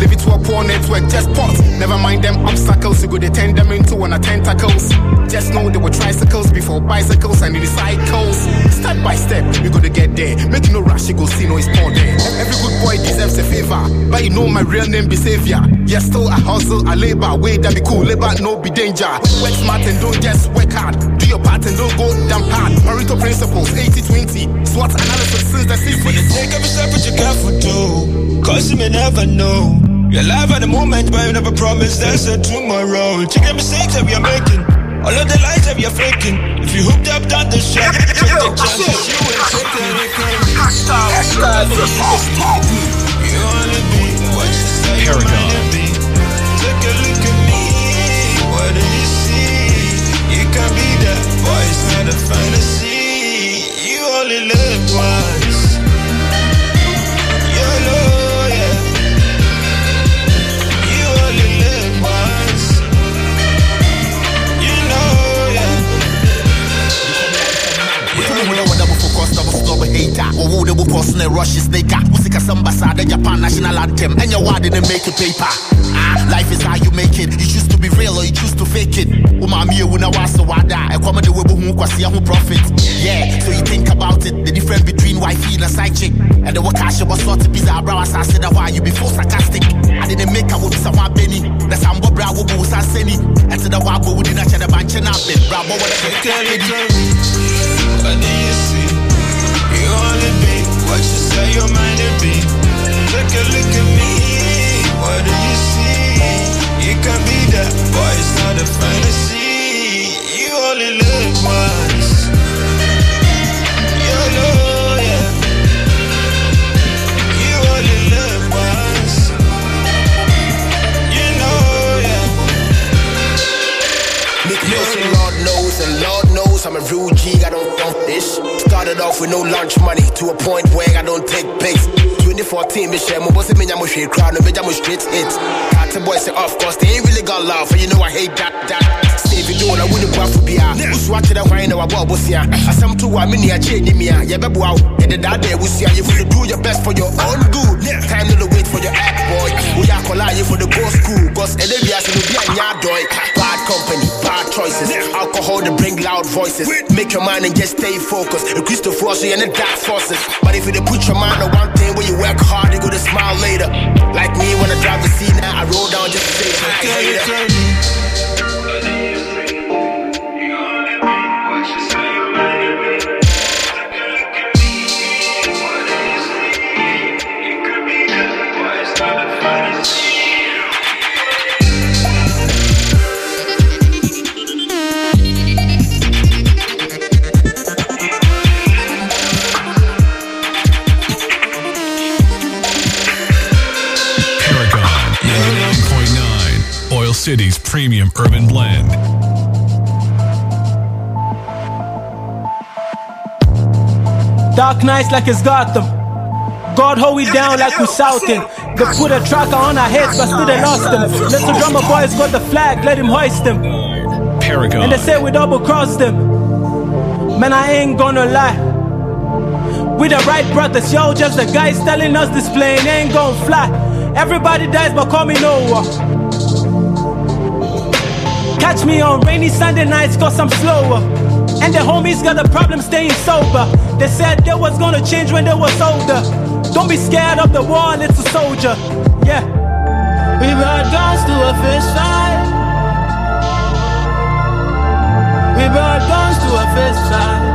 Leave it to a poor network, just pot. Never mind them obstacles, you could attend them into one of tentacles. Just know there were tricycles before bicycles and unicycles. Step by step, you could get there. Make no rush, you go see no, it's all there. Every good boy deserves a favor, but you know my real name be Savior. Yeah, still I hustle, I labor, way that be cool, labor, no be danger. Work smart and don't just work hard. Do your part and don't go damn hard. Pareto principles, eighty twenty. SWOT analysis is the secret. Take every step that you can for two, cause you may never know. You're alive at the moment, but you never promised there's a tomorrow. Check the mistakes that we are making, all of the lies that we are faking. If you hooked up down the shit, take the chances, you will take the reclaim. You wanna be what you say you wanna be. Take a look at me, what do you see? You can't be that boy, it's not a fantasy. You only live once. Double hater, or would they will post in a rush is neka. Usika sambasa, the Japan national anthem. And your word didn't make a paper. Ah, life is how you make it. You choose to be real or you choose to fake it. Umamiye unawaso wada. Ekwame de webu huu kwa siya huu profit. Yeah, so you think about it. The difference between wifey and a side chick. And the wakashi was sort of bizarre brow as I said that why you be so sarcastic. I didn't make a wood sama benny. The sambo bra wobu usa seni. And to the wabo wudina chada banchena ben. Bravo wada. You only be what you say your mind to be. Look at, look at me, what do you see? You can be that, boy, it's not a fantasy. You only live once. You're low, yeah. You only live once. You know, yeah. Because the Lord knows, and Lord knows I'm a rude G, I don't dump this. Started off with no lunch money to a point where I don't take pics. twenty fourteen, me share my boss, me jam with shit crowd, no me jam with straight hits. Got the boys say off course, they ain't really got love, and you know I hate that. That Stevie doing, I wouldn't want to be out. Who's watching that wine? Our bubble here. I some two, I'm in here, changing me. Yeah, baby, wow. And the dad there, we see how you really do your best for your own good. Time to wait for your act, boy. We are calling you for the boss crew, cause and then we are saying we are not doing bad company, bad choices, alcohol to bring loud voices. Make your mind and just stay focused. The Christopher so and the dark forces. But if you put your mind on one thing, when you work hard, you go to smile later. Like me when I drive the scene, I roll down just to say hi. City's premium urban blend. Dark nights like it's Gotham. God hold we down like we shouting. They put a tracker on our heads but still they lost them. Little drummer boys got the flag, let him hoist them. Paragon. And they say we double cross them. Man, I ain't gonna lie. We the right brothers, yo, just the guys telling us this plane ain't gonna fly. Everybody dies but call me Noah. Catch me on rainy Sunday nights cause I'm slower. And the homies got a problem staying sober. They said they was gonna change when they was older. Don't be scared of the war, little soldier. Yeah. We brought guns to a fist fight. We brought guns to a fist fight.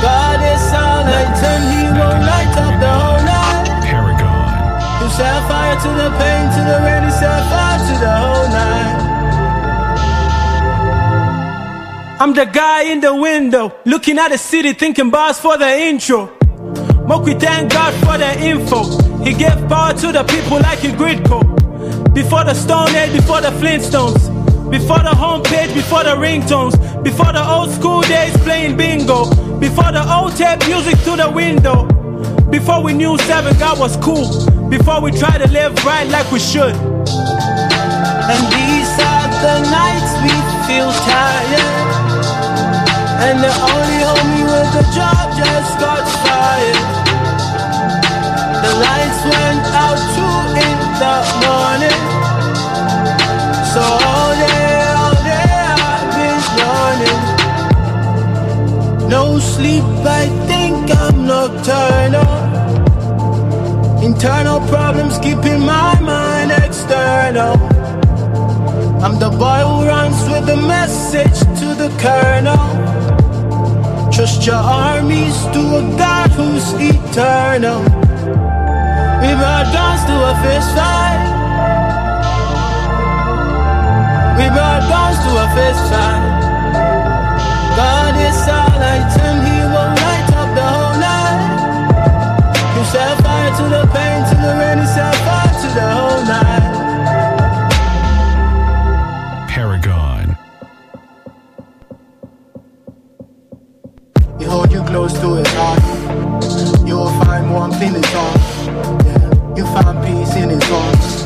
God is our light and he won't light up the whole night. Paragon. You set fire to the pain, to the rain, you set fire to the whole night. I'm the guy in the window, looking at the city, thinking bars for the intro. Mok, we thank God for the info. He gave power to the people like a gridco. Before the Stone Age, before the Flintstones. Before the homepage, before the ringtones. Before the old school days playing bingo. Before the old tape music through the window. Before we knew seven God was cool. Before we tried to live right like we should. And these are the nights we feel tired. And the only homie with a job just got fired. The lights went out two in the morning. So all day, all day I've been yawning. No sleep, I think I'm nocturnal. Internal problems keeping my mind external. I'm the boy who runs with a message to the colonel. Trust your armies to a God who's eternal. We brought guns to a fist fight. We brought guns to a fist fight. God is our light and he will light up the whole night. You set fire to the pain, to the rain, you set fire to the whole night. Paragon. Hold you close to his heart. You'll find warmth in his arms. Yeah. You find peace in his arms.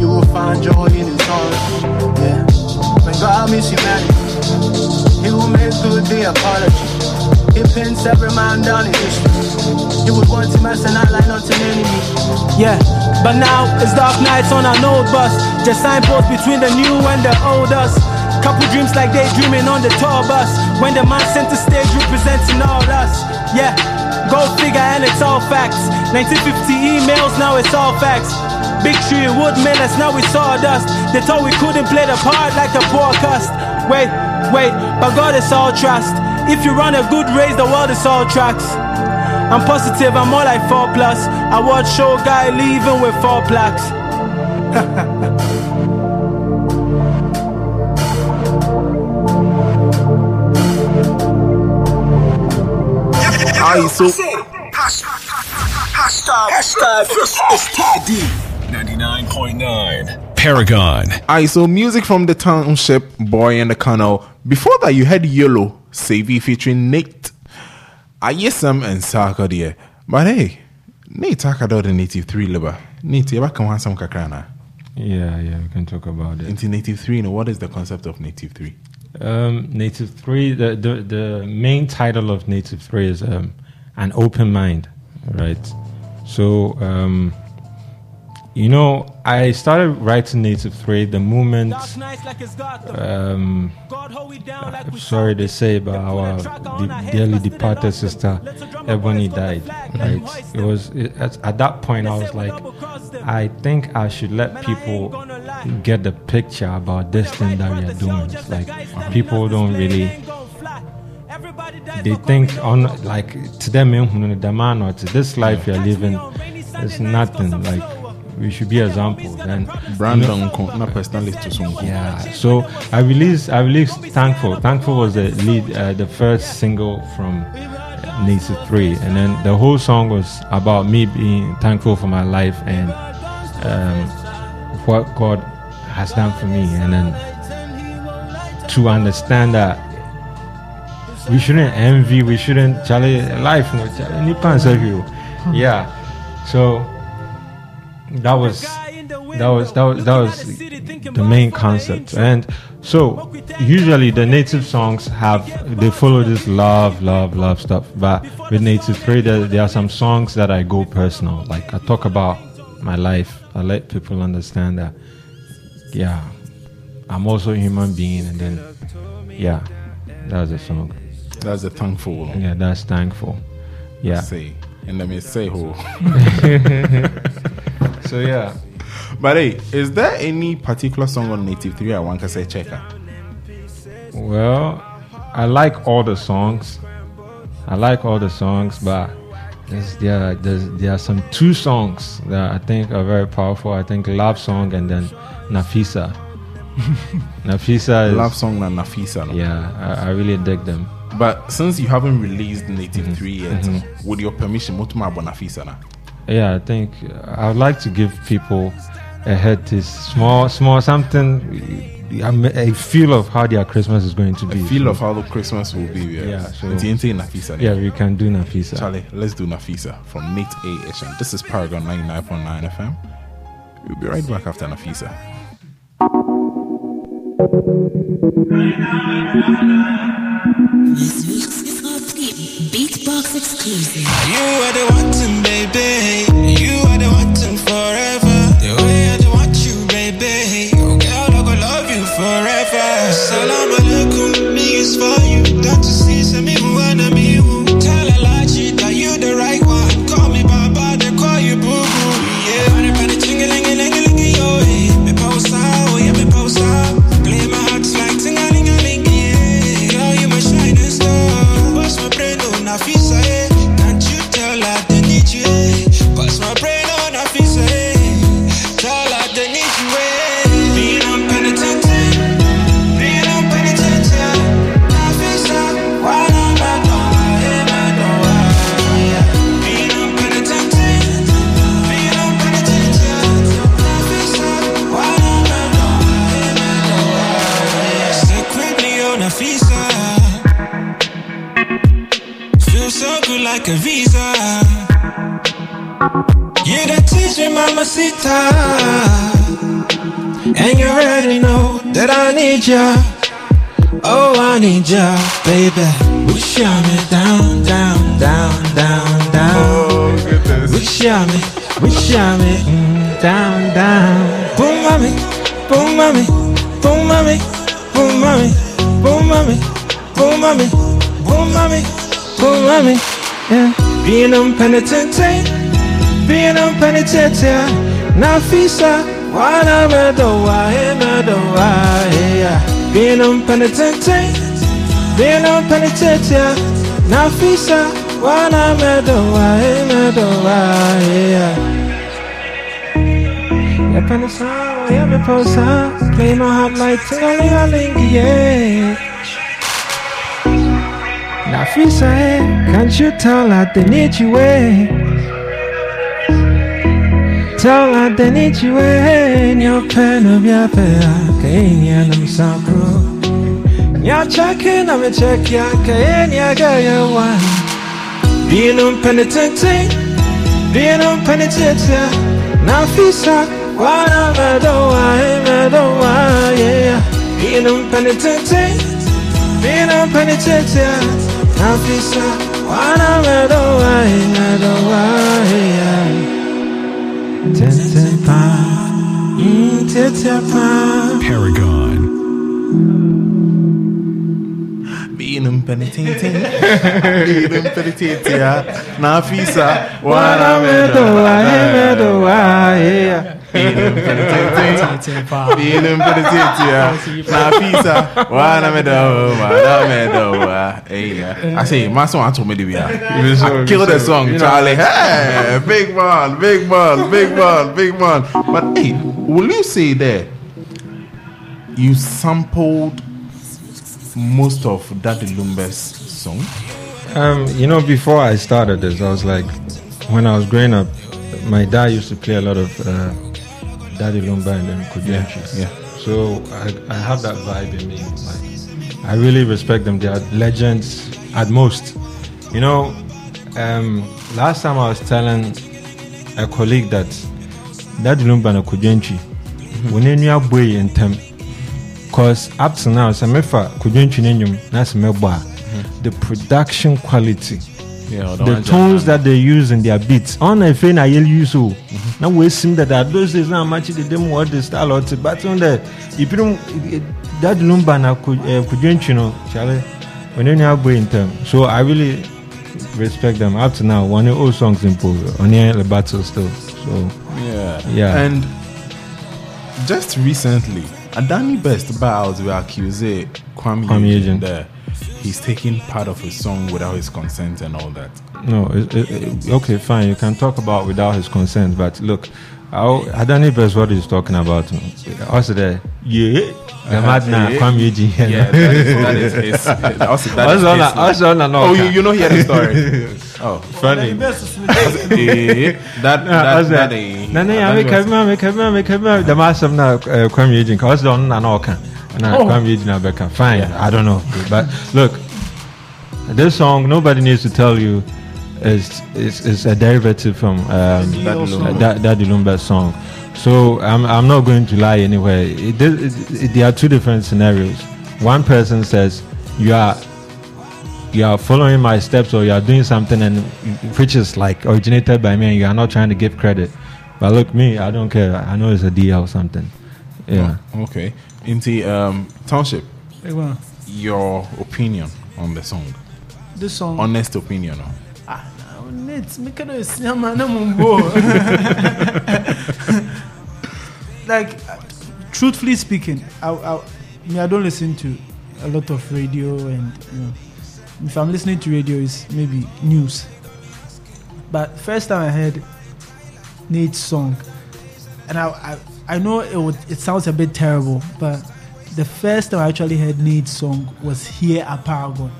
You will find joy in his arms. Yeah. When God meets humanity, he will make good the apology. It pins every man down in history. You would want to mess and I line unto enemy. Yeah, but now it's dark nights on an old bus. Just signposts between the new and the old us. Couple dreams like daydreaming on the tour bus. When the man center stage representing all us. Yeah, go figure and it's all facts. nineteen fifty emails, now it's all facts. Big tree, wood millers, now we sawdust. They thought we couldn't play the part like the forecast. Wait, wait, but God is all trust. If you run a good race, the world is all tracks. I'm positive, I'm more like four plus. I watch show guy leaving with four plaques. So ninety-nine point nine Paragon. Alright, so music from the Township, Boy and the Canal. Before that, you had Yellow, Sevi featuring Nate, I S M and Takoradi. But hey, Nate Takoradi the Native Three liba. Nate, you can want some kakrana. Yeah, yeah, we can talk about it. Into Native Three, you know, what is the concept of Native Three? Um, Native Three, the, the the main title of Native Three is um. an open mind, right? So, um, you know, I started writing Native Three the moment, um, I'm sorry to say, but our de- dearly departed sister, Ebony, died, right? It was, it, at, at that point, I was like, I think I should let people get the picture about this thing that we are doing. It's like, people don't really... They think on like to them the man or to this life you're living is nothing. Like we should be examples and Brandon, you know, personality. Yeah. So I released I released Thankful. Thankful was the lead, uh, the first single from Native Three, and then the whole song was about me being thankful for my life and um, what God has done for me, and then to understand that. We shouldn't envy, we shouldn't challenge life. Yeah. So that was that was that was that was the main concept. And so usually the Native songs have they follow this love, love, love stuff. But with Native Three, there, there are some songs that I go personal. Like I talk about my life. I let people understand that yeah, I'm also a human being, and then yeah, that's the song. That's a thankful one. Yeah, that's thankful. Yeah. Say. And let me say who. So yeah. But hey, is there any particular song on Native Three I want to say checker? Well, I like all the songs. I like all the songs, but there's, there, there's, there are some two songs that I think are very powerful. I think Love Song and then Nafisa. Nafisa is... Love Song and Nafisa. No? Yeah, I, I really dig them. But since you haven't released Native mm-hmm. Three yet, mm-hmm. with your permission, what about Nafisa now? Yeah, I think I would like to give people a head to small, small something, a feel of how their Christmas is going to be. A feel so, of how the Christmas will be. Yes. Yeah, so Nafisa. Yeah, we can do Nafisa. Charlie, let's do Nafisa from Nate A-Eshun. This is Paragon ninety-nine point nine F M. We'll be right back after Nafisa. This week's Beatbox exclusive. You are the one to, baby. You are the one to forever. The way I want you, baby. Oh girl, I will love you forever. Salam alaikum, me is for you. Don't you see, say me who and me who. Tell a lie, that you the right one. Call me Baba, they call you Boo Boo. Yeah, body, body, ching-a-ling-a-ling-a-ling-a, yo, eh. Me post out, oh yeah, me post out. Play my hearts like ting-a-ling-a-ling. Nafisa, eh? Can't you tell I they need you, eh? Pass my brain on Nafisa, eh? Tell I they need you, eh? Being unpenitential, being unpenitential. Nafisa, why not I don't want him, I don't want him. Being unpenitential, being unpenitential. Nafisa, why not I don't want him, I don't want him. Secretly on Nafisa. So good like a visa. You're the teacher, mamacita. And you already know that I need ya. Oh, I need ya, baby. We shall me down, down, down, down, down. Oh, goodness. We shall me, we shall me mm, down, down. Boom, mommy, boom, mommy, boom, mommy, boom, mommy, boom, mommy, boom, mommy, boom, mommy, boom, mommy. Yeah. Being unpenitent, being unpenitent, yeah. Nafisa, wana medowa, eh, medowa, yeah. Being unpenitent. Being on penitentiary, Nafisa, wana medowa, eh, medowa, yeah. Ya penisa, ya meposa, play my heart like tingling a linky, yeah. Nafisa, eh, can't you tell that they need you, eh? Tell that they need you, eh? In your pen of your pair, Kenya, no sound crew. Ya checking, I'm a check, ya can, ya got your one. Being on penitent, being on penitent, yeah. Nafisa, what am I doing? I don't want, yeah. Being on penitent, being on penitent, yeah. Nafisa, what am I doing? I don't want, yeah. Tintin pa, tintin pa. Paragon. Being penitente, being penitente, Nafisa, wana medowa, medowa, yeah. Being penitente, being penitente, Nafisa, wana medowa, medowa, yeah. I say, my song to me the way. Kill the song, Charlie. Hey, big man, big man, big man, big man. But hey, will you say that you sampled most of Daddy Lumba's song? Um, you know, before I started this, I was like, when I was growing up, my dad used to play a lot of uh, Daddy Lumba and then Kudyanchi. Yeah, yeah. So I, I have that vibe in me. Like, I really respect them. They are legends at most. You know, um, last time I was telling a colleague that Daddy Lumba and Kudyanchi, when you are boy in time. Because up to now, the production quality, yeah, the tones that they use in their beats. On a thing I use, now we seem that those days now match the demo what the style or the but on the if you don't that lumba na Kudyanchi no Charlie when you have brain term. So I really respect them up to now. One of the old songs improve on the battle still. So yeah, yeah, and just recently. Adani Best Bows will accuse Kwame Legend there. He's taking part of his song without his consent and all that. No, it, it, it, okay, fine. You can talk about without his consent, but look, Adani Best, what he's talking about. Also there, yeah. The madman Kwame Legend. Yeah, that is his. Also that. Also that. Oh, you you know hear the story. Oh, funny. That that that is. No, no, I make him, I make him, I make him. The madman na Kwame Legend. Cause don't na no can. Na Kwame Legend na beka. Fine, I don't know. But look, this song nobody needs to tell you is is is a derivative from um, Daddy Lumba's song. So I'm I'm not going to lie anyway. It, it, it, there are two different scenarios. One person says you are you are following my steps or you are doing something and which is like originated by me and you are not trying to give credit. But look me, I don't care. I know it's a D L or something. Yeah. Oh, okay. Into um, Township. Your opinion on the song. The song. Honest opinion. No? Ah, no, Nate, me can't see a man like, truthfully speaking, I, I, I don't listen to a lot of radio, and you know, if I'm listening to radio, it's maybe news. But first time I heard Nate's song, and I I, I know it would, it sounds a bit terrible, but the first time I actually heard Nate's song was here at Paragon.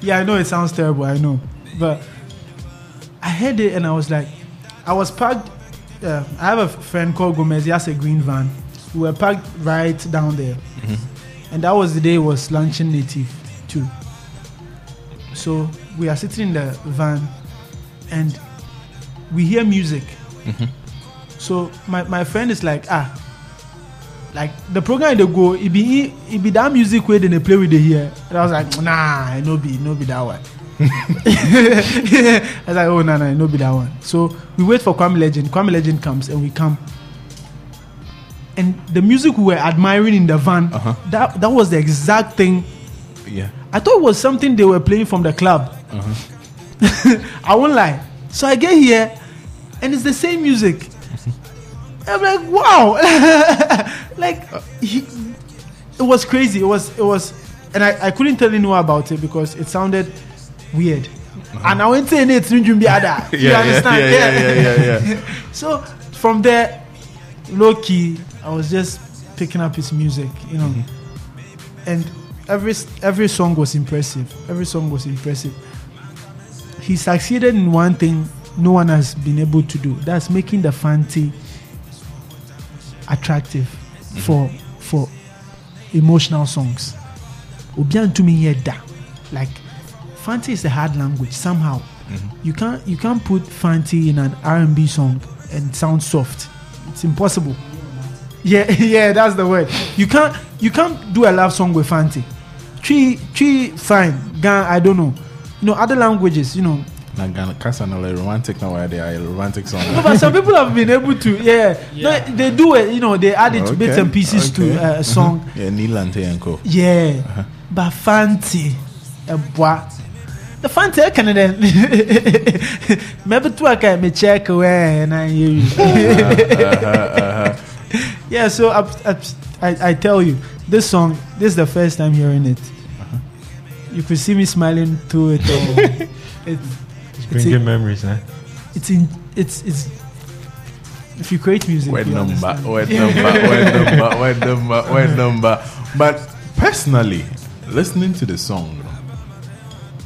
Yeah, I know it sounds terrible, I know, but I heard it and I was like, I was parked. Uh, I have a friend called Gomez. He has a green van. We were parked right down there, mm-hmm. and that was the day we was launching Native Two. So we are sitting in the van, and we hear music. Mm-hmm. So my, my friend is like, ah, like the program they go, it be it be that music way then they play with the ear. And I was like, nah, it no be, it no be that one. I was like, oh no, no, it no be that one. So we wait for Kwame Legend. Kwame Legend comes and we come. And the music we were admiring in the van, uh-huh. that that was the exact thing. Yeah. I thought it was something they were playing from the club. Uh-huh. I won't lie. So I get here and it's the same music. I'm like, wow. Like he, it was crazy. It was it was and I, I couldn't tell anyone about it because it sounded weird. Uh-huh. And I went saying it's Njumbi Ada. You yeah, understand? Yeah, yeah, yeah, yeah, yeah, yeah. So from there, low key, I was just picking up his music, you know. Mm-hmm. And every every song was impressive. Every song was impressive. He succeeded in one thing no one has been able to do. That's making the Fanti attractive mm-hmm. for for emotional songs. Like Fanti is a hard language somehow. Mm-hmm. You can't you can't put Fanti in an R and B song and sound soft. It's impossible. Yeah, yeah, that's the word. You can't you can't do a love song with Fanti. Tree tree fine. Gan, I don't know. You know, other languages, you know. Like Ghana, romantic now where they are a romantic song. No, but some people have been able to, yeah. yeah. No, they do it, you know, they add it okay. bits and pieces okay. to uh, a song. Yeah, Nilante and Co. Yeah. Uh-huh. But Fanti Eboa. The Fanti Canada. Maybe two I can me check away and I hear you. Yeah, so I, I, I tell you, this song, this is the first time hearing it. Uh-huh. You could see me smiling through it all. It's, it's bringing it's, memories, eh? It's in, it's, it's, if you create music, word number, word number, word number, word number, word number. But personally, listening to the song,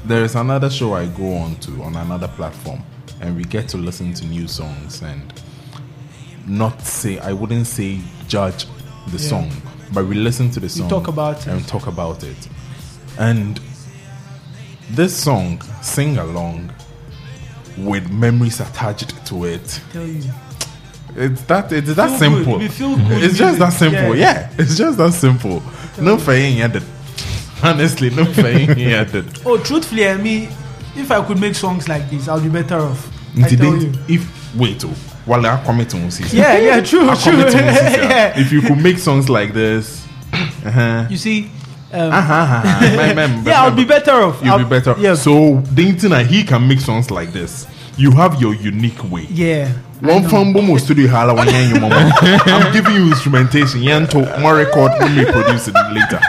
there is another show I go on to on another platform, and we get to listen to new songs and. Not say I wouldn't say judge the yeah. song, but we listen to the song, we talk about it, and talk about it. And this song, sing along with memories attached to it. I tell you, it's that it's that feel simple. Good. Feel good. It's just that simple. Yeah, yeah. It's just that simple. No failing at it. Honestly, no failing at it. Oh, truthfully, I mean, if I could make songs like this, I'll be better off. I tell you. If wait oh. Well, I commit to Moses. Yeah, yeah, true, true. Yeah. If you could make songs like this, uh-huh. you see, um, uh-huh, uh-huh. My, my, my, yeah, I'll be better off. You'll I'll, be better. Yeah. So, Dintina, he can make songs like this. You have your unique way. Yeah. One from Bomo Studio Hala when you mama. I'm giving you instrumentation. Yanto, one record when we produce it later.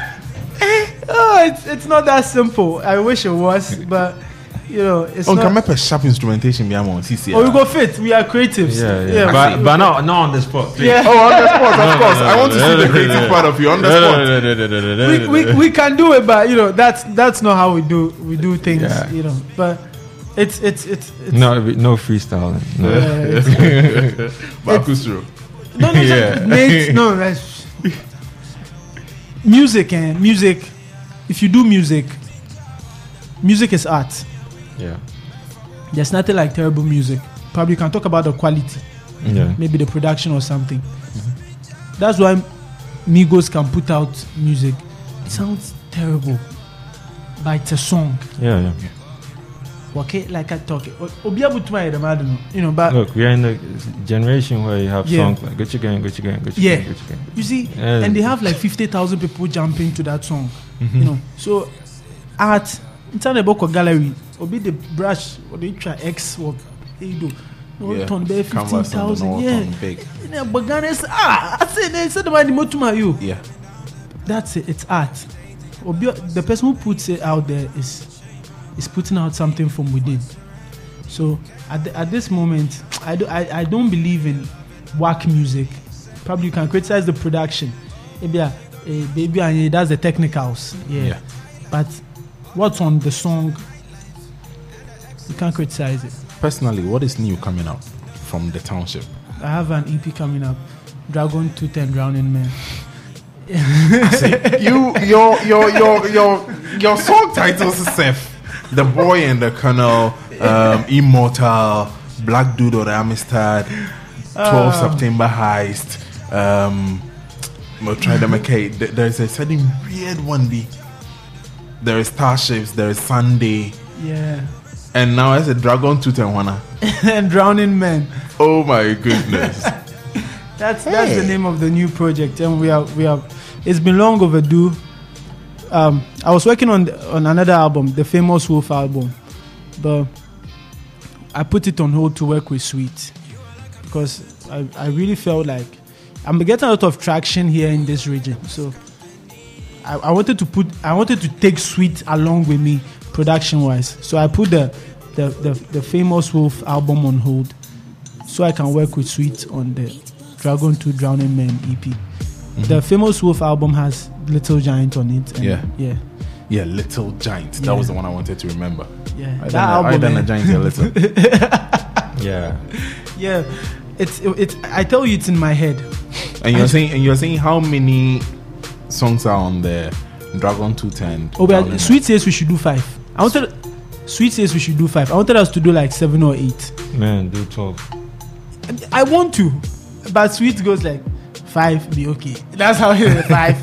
Oh, it's it's not that simple. I wish it was, but. You know, it's oh, not... can I put sharp instrumentation? Yeah, on C C. Oh, we go fit. We are creatives. Yeah, yeah. yeah but, but not no on the spot. Please. Yeah. Oh, on the spot, of no, course. No, no, I want no, to no, see no, the creative no, part of you on the no, spot. No, no, no, no, no, no, we, we we can do it, but you know that's that's not how we do we do things. Yeah. You know, but it's it's it's, it's no no freestyling. No, yeah, but Kusro. No, no, yeah. Nate, no. That's... Music and eh? music. If you do music, music is art. Yeah, there's nothing like terrible music. Probably you can talk about the quality, yeah. maybe the production or something. Mm-hmm. That's why Migos can put out music. It sounds terrible, but it's a song. Yeah, yeah. yeah. Okay, like I talk, you know. But look, we are in a generation where you have yeah. songs like "Gucci Gang," "Gucci Gang," "Gucci Gang," "Gucci Gang." You see, yeah. and they have like fifty thousand people jumping to that song. Mm-hmm. You know, so art. It's on the book of gallery. Or be the brush or the try X work. They do. No yeah. ton there fifteen thousand. Yeah. Ah, I said they said about the motor you. Yeah. That's it. It's art. Or be, the person who puts it out there is is putting out something from within. So at the, at this moment, I do I, I don't believe in whack music. Probably you can criticize the production. Maybe a baby and that's the technicals. Yeah. yeah. But what's on the song? You can't criticize it. Personally, what is new coming up from the Township? I have an E P coming up, Dragon two Drowning Men. you your your your your your song titles is Seth, The Boy and the Colonel, um, Immortal, Black Dude or the Amistad, twelfth uh, September Heist, um, We'll try them okay. There's a certain weird one. The there is Starships, there is Sunday. Yeah. And now I said Dragon two Drowning and Drowning Men. Oh my goodness. That's hey. That's the name of the new project, and we are we are. It's been long overdue. Um, I was working on on another album, the Famous Wolf album, but I put it on hold to work with Sweet because I, I really felt like I'm getting a lot of traction here in this region. So I, I wanted to put I wanted to take Sweet along with me production wise. So I put the the, the the Famous Wolf album on hold so I can work with Sweet on the Dragon two Drowning Men E P. Mm-hmm. The Famous Wolf album has Little Giant on it. And yeah. Yeah. Yeah, Little Giant. That yeah. was the one I wanted to remember. Yeah. I that album. I done a giant a little. Yeah. Yeah. It's it, it. I tell you, it's in my head. And you're I, saying, and you're saying, how many songs are on the Dragon two ten? Oh, but Sweet says we should do five. I wanted. Sweet says we should do five. I wanted us to do like seven or eight. Man, do twelve. I want to, but Sweet goes like five. Be okay. That's how five.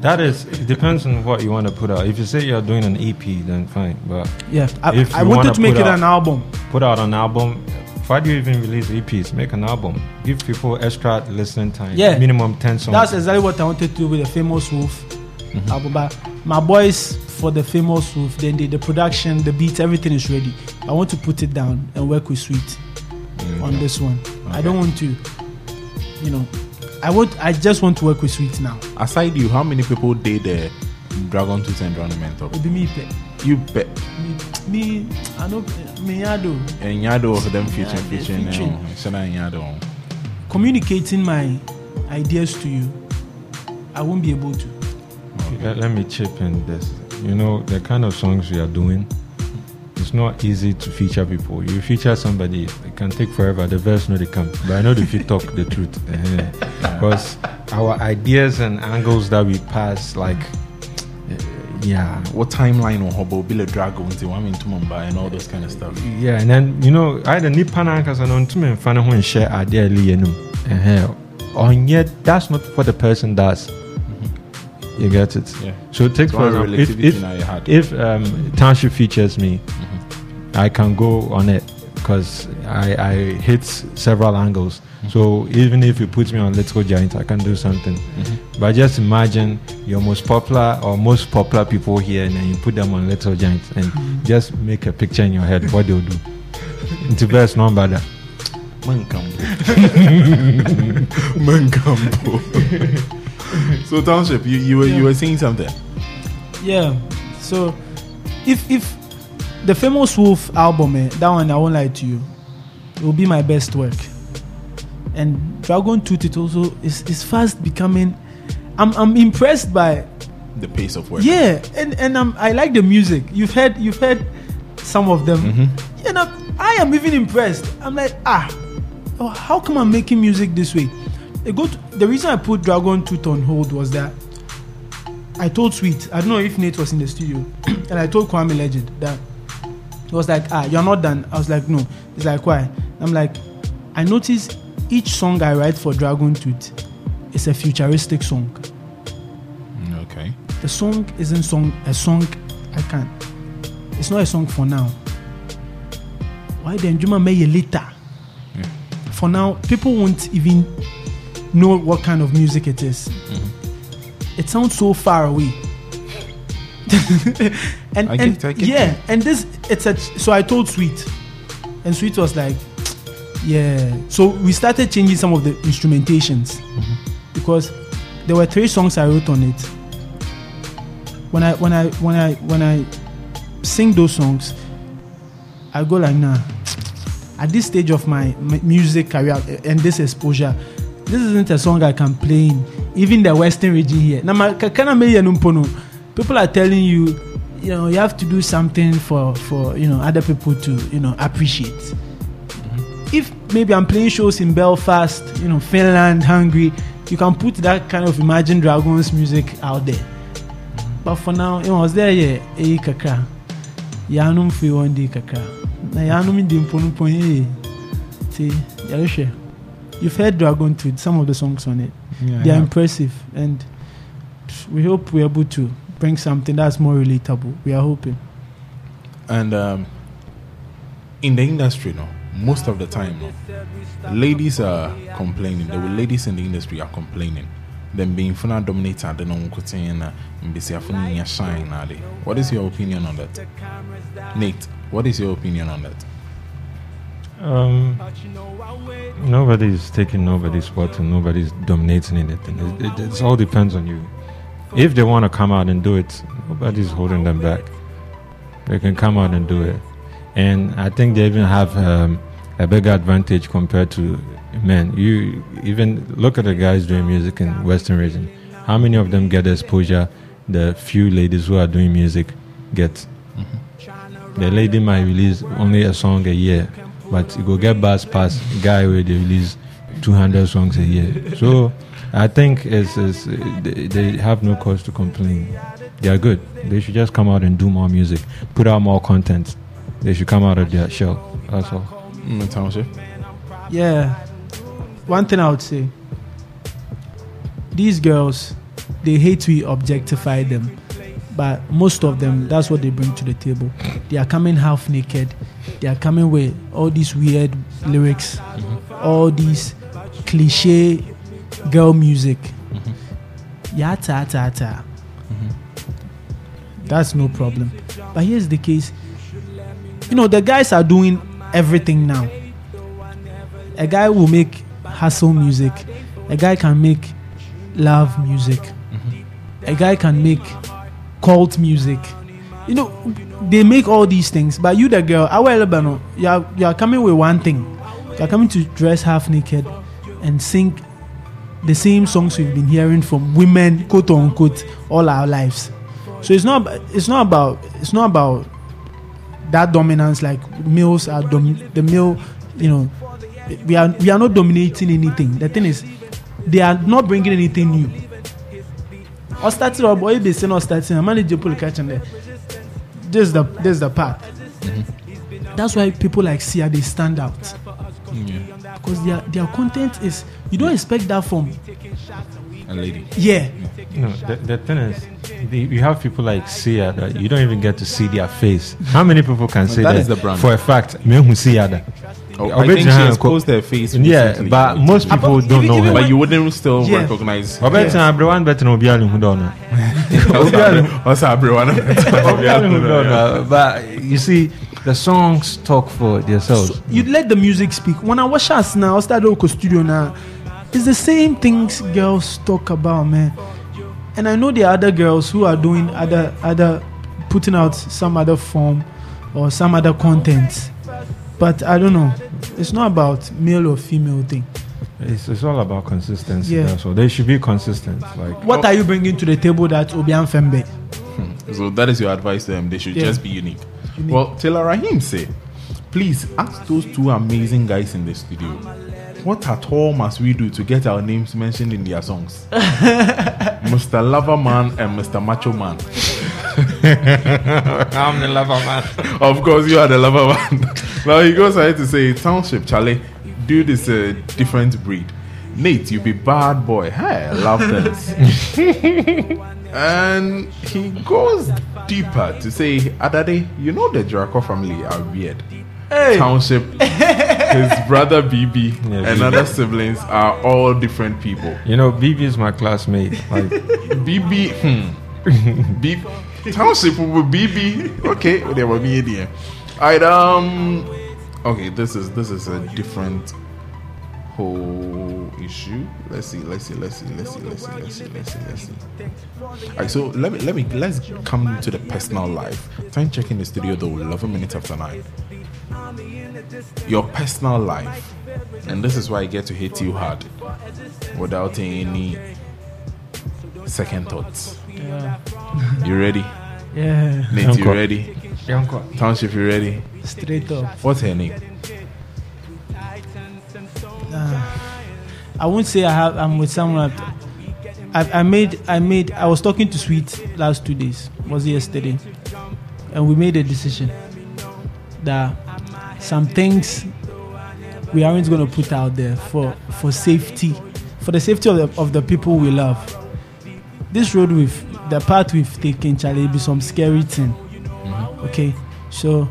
That is, it depends on what you want to put out. If you say you're doing an E P, then fine. But yeah, I, if I wanted to make it out, an album. Put out an album. Why do you even release E Ps? Make an album. Give people extra listening time. Yeah, minimum ten songs. That's exactly what I wanted to do with the Famous Wolf mm-hmm. album. But my boys for the Famous Wolf, then the, the production, the beats, everything is ready. I want to put it down and work with Sweet mm-hmm. on this one. Okay. I don't want to, you know. I would. I just want to work with Sweet now. Aside you, how many people did the Dragon two and Drowning Men? It'll be me, pet. You bet. Me, me, I know. Me, Yado. And Yado of them featuring, featuring, featuring. Yado. Communicating my ideas to you, I won't be able to. Okay. Let, let me chip in this. You know the kind of songs we are doing. It's not easy to feature people. You feature somebody, it can take forever. The verse no they come. But I know if you talk the truth. Because our ideas and angles that we pass, like uh, yeah. What timeline or hobo Bill Dragon to I mean to Mumbai and all those kind of stuff. Yeah, and then you know, I had a nipanankas and on to me and fan who and share idea lienum. On yet that's not what the person does. You get it. Yeah. So take so for example, if if, if um, Township features me, mm-hmm. I can go on it because I, I hit several angles. Mm-hmm. So even if you put me on Little Giant, I can do something. Mm-hmm. But just imagine your most popular or most popular people here, and then you put them on Little Giant, and mm-hmm. just make a picture in your head what they'll do. Into verse no bother. Mankambo. Mankambo. So Township, you, you were yeah. you were saying something. Yeah. So if if the Famous Wolf album, eh, that one I won't lie to you, it will be my best work. And Dragon Tooth it also is, is fast becoming. I'm I'm impressed by the pace of work. Yeah, and, and I'm I like the music. You've heard you've heard some of them. Mm-hmm. And I'm, I am even impressed. I'm like, ah, oh, how come I'm making music this way? Go to, the reason I put Dragon Tooth on hold was that I told Sweet, I don't know if Nate was in the studio, and I told Kwame Legend that he was like, ah, you're not done. I was like, no. He's like, why? I'm like, I noticed each song I write for Dragon Tooth is a futuristic song. Okay. The song isn't song a song I can't. It's not a song for now. Why then Juma may later? Yeah. For now, people won't even know what kind of music it is. Mm-hmm. It sounds so far away. and I and get, I get yeah, that. and this it's a so I told Sweet, and Sweet was like, yeah. So we started changing some of the instrumentations mm-hmm. because there were three songs I wrote on it. When I when I when I when I sing those songs, I go like, nah. At this stage of my, my music career and this exposure, this isn't a song I can play in even the Western region here. People are telling you, you know, you have to do something for, for you know, other people to, you know, appreciate. Mm-hmm. If maybe I'm playing shows in Belfast, you know, Finland, Hungary, you can put that kind of Imagine Dragons music out there. Mm-hmm. But for now, you know, I was there, yeah, eh, kaka. Yanum fi one day kaka. Na yanum in the imponumpon, eh. See, you've heard Dragon two, some of the songs on it. Yeah, they are yeah. impressive, and we hope we're able to bring something that's more relatable. We are hoping. And um, in the industry, no, most of the time, no, ladies are complaining. The ladies in the industry are complaining. Then being funa dominator, they don't want to shine. What is your opinion on that, Nate? What is your opinion on that? Um, nobody is taking nobody's spot and nobody's dominating anything. It, it, it all depends on you. If they want to come out and do it, nobody's holding them back. They can come out and do it. And I think they even have um, a bigger advantage compared to men. You even look at the guys doing music in Western region. How many of them get the exposure the few ladies who are doing music get? Mm-hmm. The lady might release only a song a year, but you go get bars past guy where they release two hundred songs a year. So I think it's, it's, they, they have no cause to complain. They are good. They should just come out and do more music, put out more content. They should come out of their shell. That's all. Mm, Township. Yeah. One thing I would say, these girls, they hate we objectify them, but most of them, that's what they bring to the table. They are coming half naked. They are coming with all these weird lyrics, mm-hmm. all these cliche girl music. Mm-hmm. Yata, ta, ta. Mm-hmm. That's no problem. But here's the case. You know, the guys are doing everything now. A guy will make hustle music. A guy can make love music. Mm-hmm. A guy can make cult music. You know, they make all these things. But you, the girl, you are, you are coming with one thing. You are coming to dress half naked and sing the same songs we've been hearing from women, quote unquote, all our lives. So it's not. It's not about. It's not about that dominance. Like males are dom- the male. You know, we are. We are not dominating anything. The thing is, they are not bringing anything new. I started or boy, they say not starting. I managed to pull catch on there. This is the this is the part. Mm-hmm. That's why people like Sia, they stand out. Mm-hmm. Because their their content is, you don't expect that from a lady. Yeah. No, the, the thing is, the, you have people like Sia that you don't even get to see their face. How many people can say that? That is the brand. For a fact, me who see that. Oh, I think she exposed their face. Yeah, but most people about, don't even, know even her. But you wouldn't still yeah. recognize her. Yes. But you see, the songs talk for themselves. So you let the music speak. When I watch us now, I started Oko Studio now. It's the same things girls talk about, man. And I know there are other girls who are doing other, other, putting out some other form or some other content. But I don't know. It's not about male or female thing. It's, it's all about consistency. Yeah. So they should be consistent. Like, what oh. are you bringing to the table that Obian Fembe? Hmm. So that is your advice to them. They should yeah. just be unique. unique. Well, Taylor Rahim say, please ask those two amazing guys in the studio, what at all must we do to get our names mentioned in their songs? Mister Lover Man and Mister Macho Man. I'm the lover man. Of course, you are the lover man. Now he goes ahead to say, Township Charlie, dude is a different breed. Nate, you be bad boy. Hey, I love this. And he goes deeper to say, Adade, you know the Draco family are weird. Hey. Township, his brother B B yeah, and B B. Other siblings are all different people. You know, B B is my classmate. Like B B, hmm. B. Township with B B. Okay, there were me there. Alright, um okay, this is this is a different whole issue. Let's see, let's see, let's see, let's see, let's see, let's see, let's see, let's see. Alright, so let me let me let's come to the personal life. Time checking the studio though, eleven minutes after nine. Your personal life. And this is why I get to hit you hard. Without any second thoughts. Yeah. You ready? Yeah. Nate, you ready? Township, you ready? Straight up. What's her name? Uh, I won't say I have. I'm with someone. I, I made. I made. I was talking to Sweet last two days. Was it yesterday? And we made a decision that some things we aren't going to put out there for, for safety, for the safety of the, of the people we love. This road we've, the path we've taken, Charlie, it'll be some scary thing. Mm-hmm. Okay, so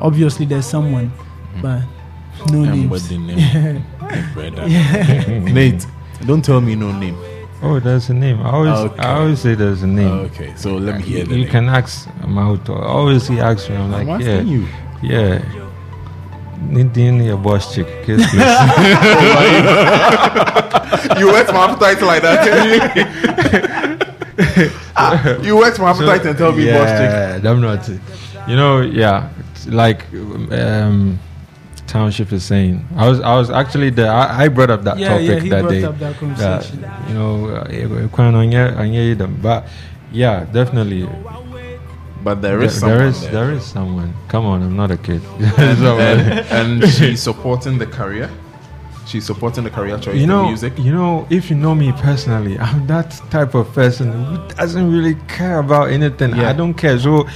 obviously there's someone, mm-hmm. but no names. Name. Nate, don't tell me no name. Oh, there's a name. I always, okay. I always say there's a name. Okay, so let me hear the You name. Can ask Mahuto. I always he asks me. I'm like, I'm yeah, you. yeah. Nadine, your boss chick, kiss me. You wet my appetite like that. ah, you wet my appetite so, and tell me yeah, boss chick. Yeah, I'm not. You know, yeah, like. Um, Township is saying. I was I was actually there. I, I brought up that yeah, topic yeah, he that brought day. Up that conversation. That, you know, but yeah, definitely. But there is there, someone there is there. there is someone. Come on, I'm not a kid. and, and, and she's supporting the career. She's supporting the career choice. You know, the music. You know, if you know me personally, I'm that type of person who doesn't really care about anything. Yeah. I don't care. So,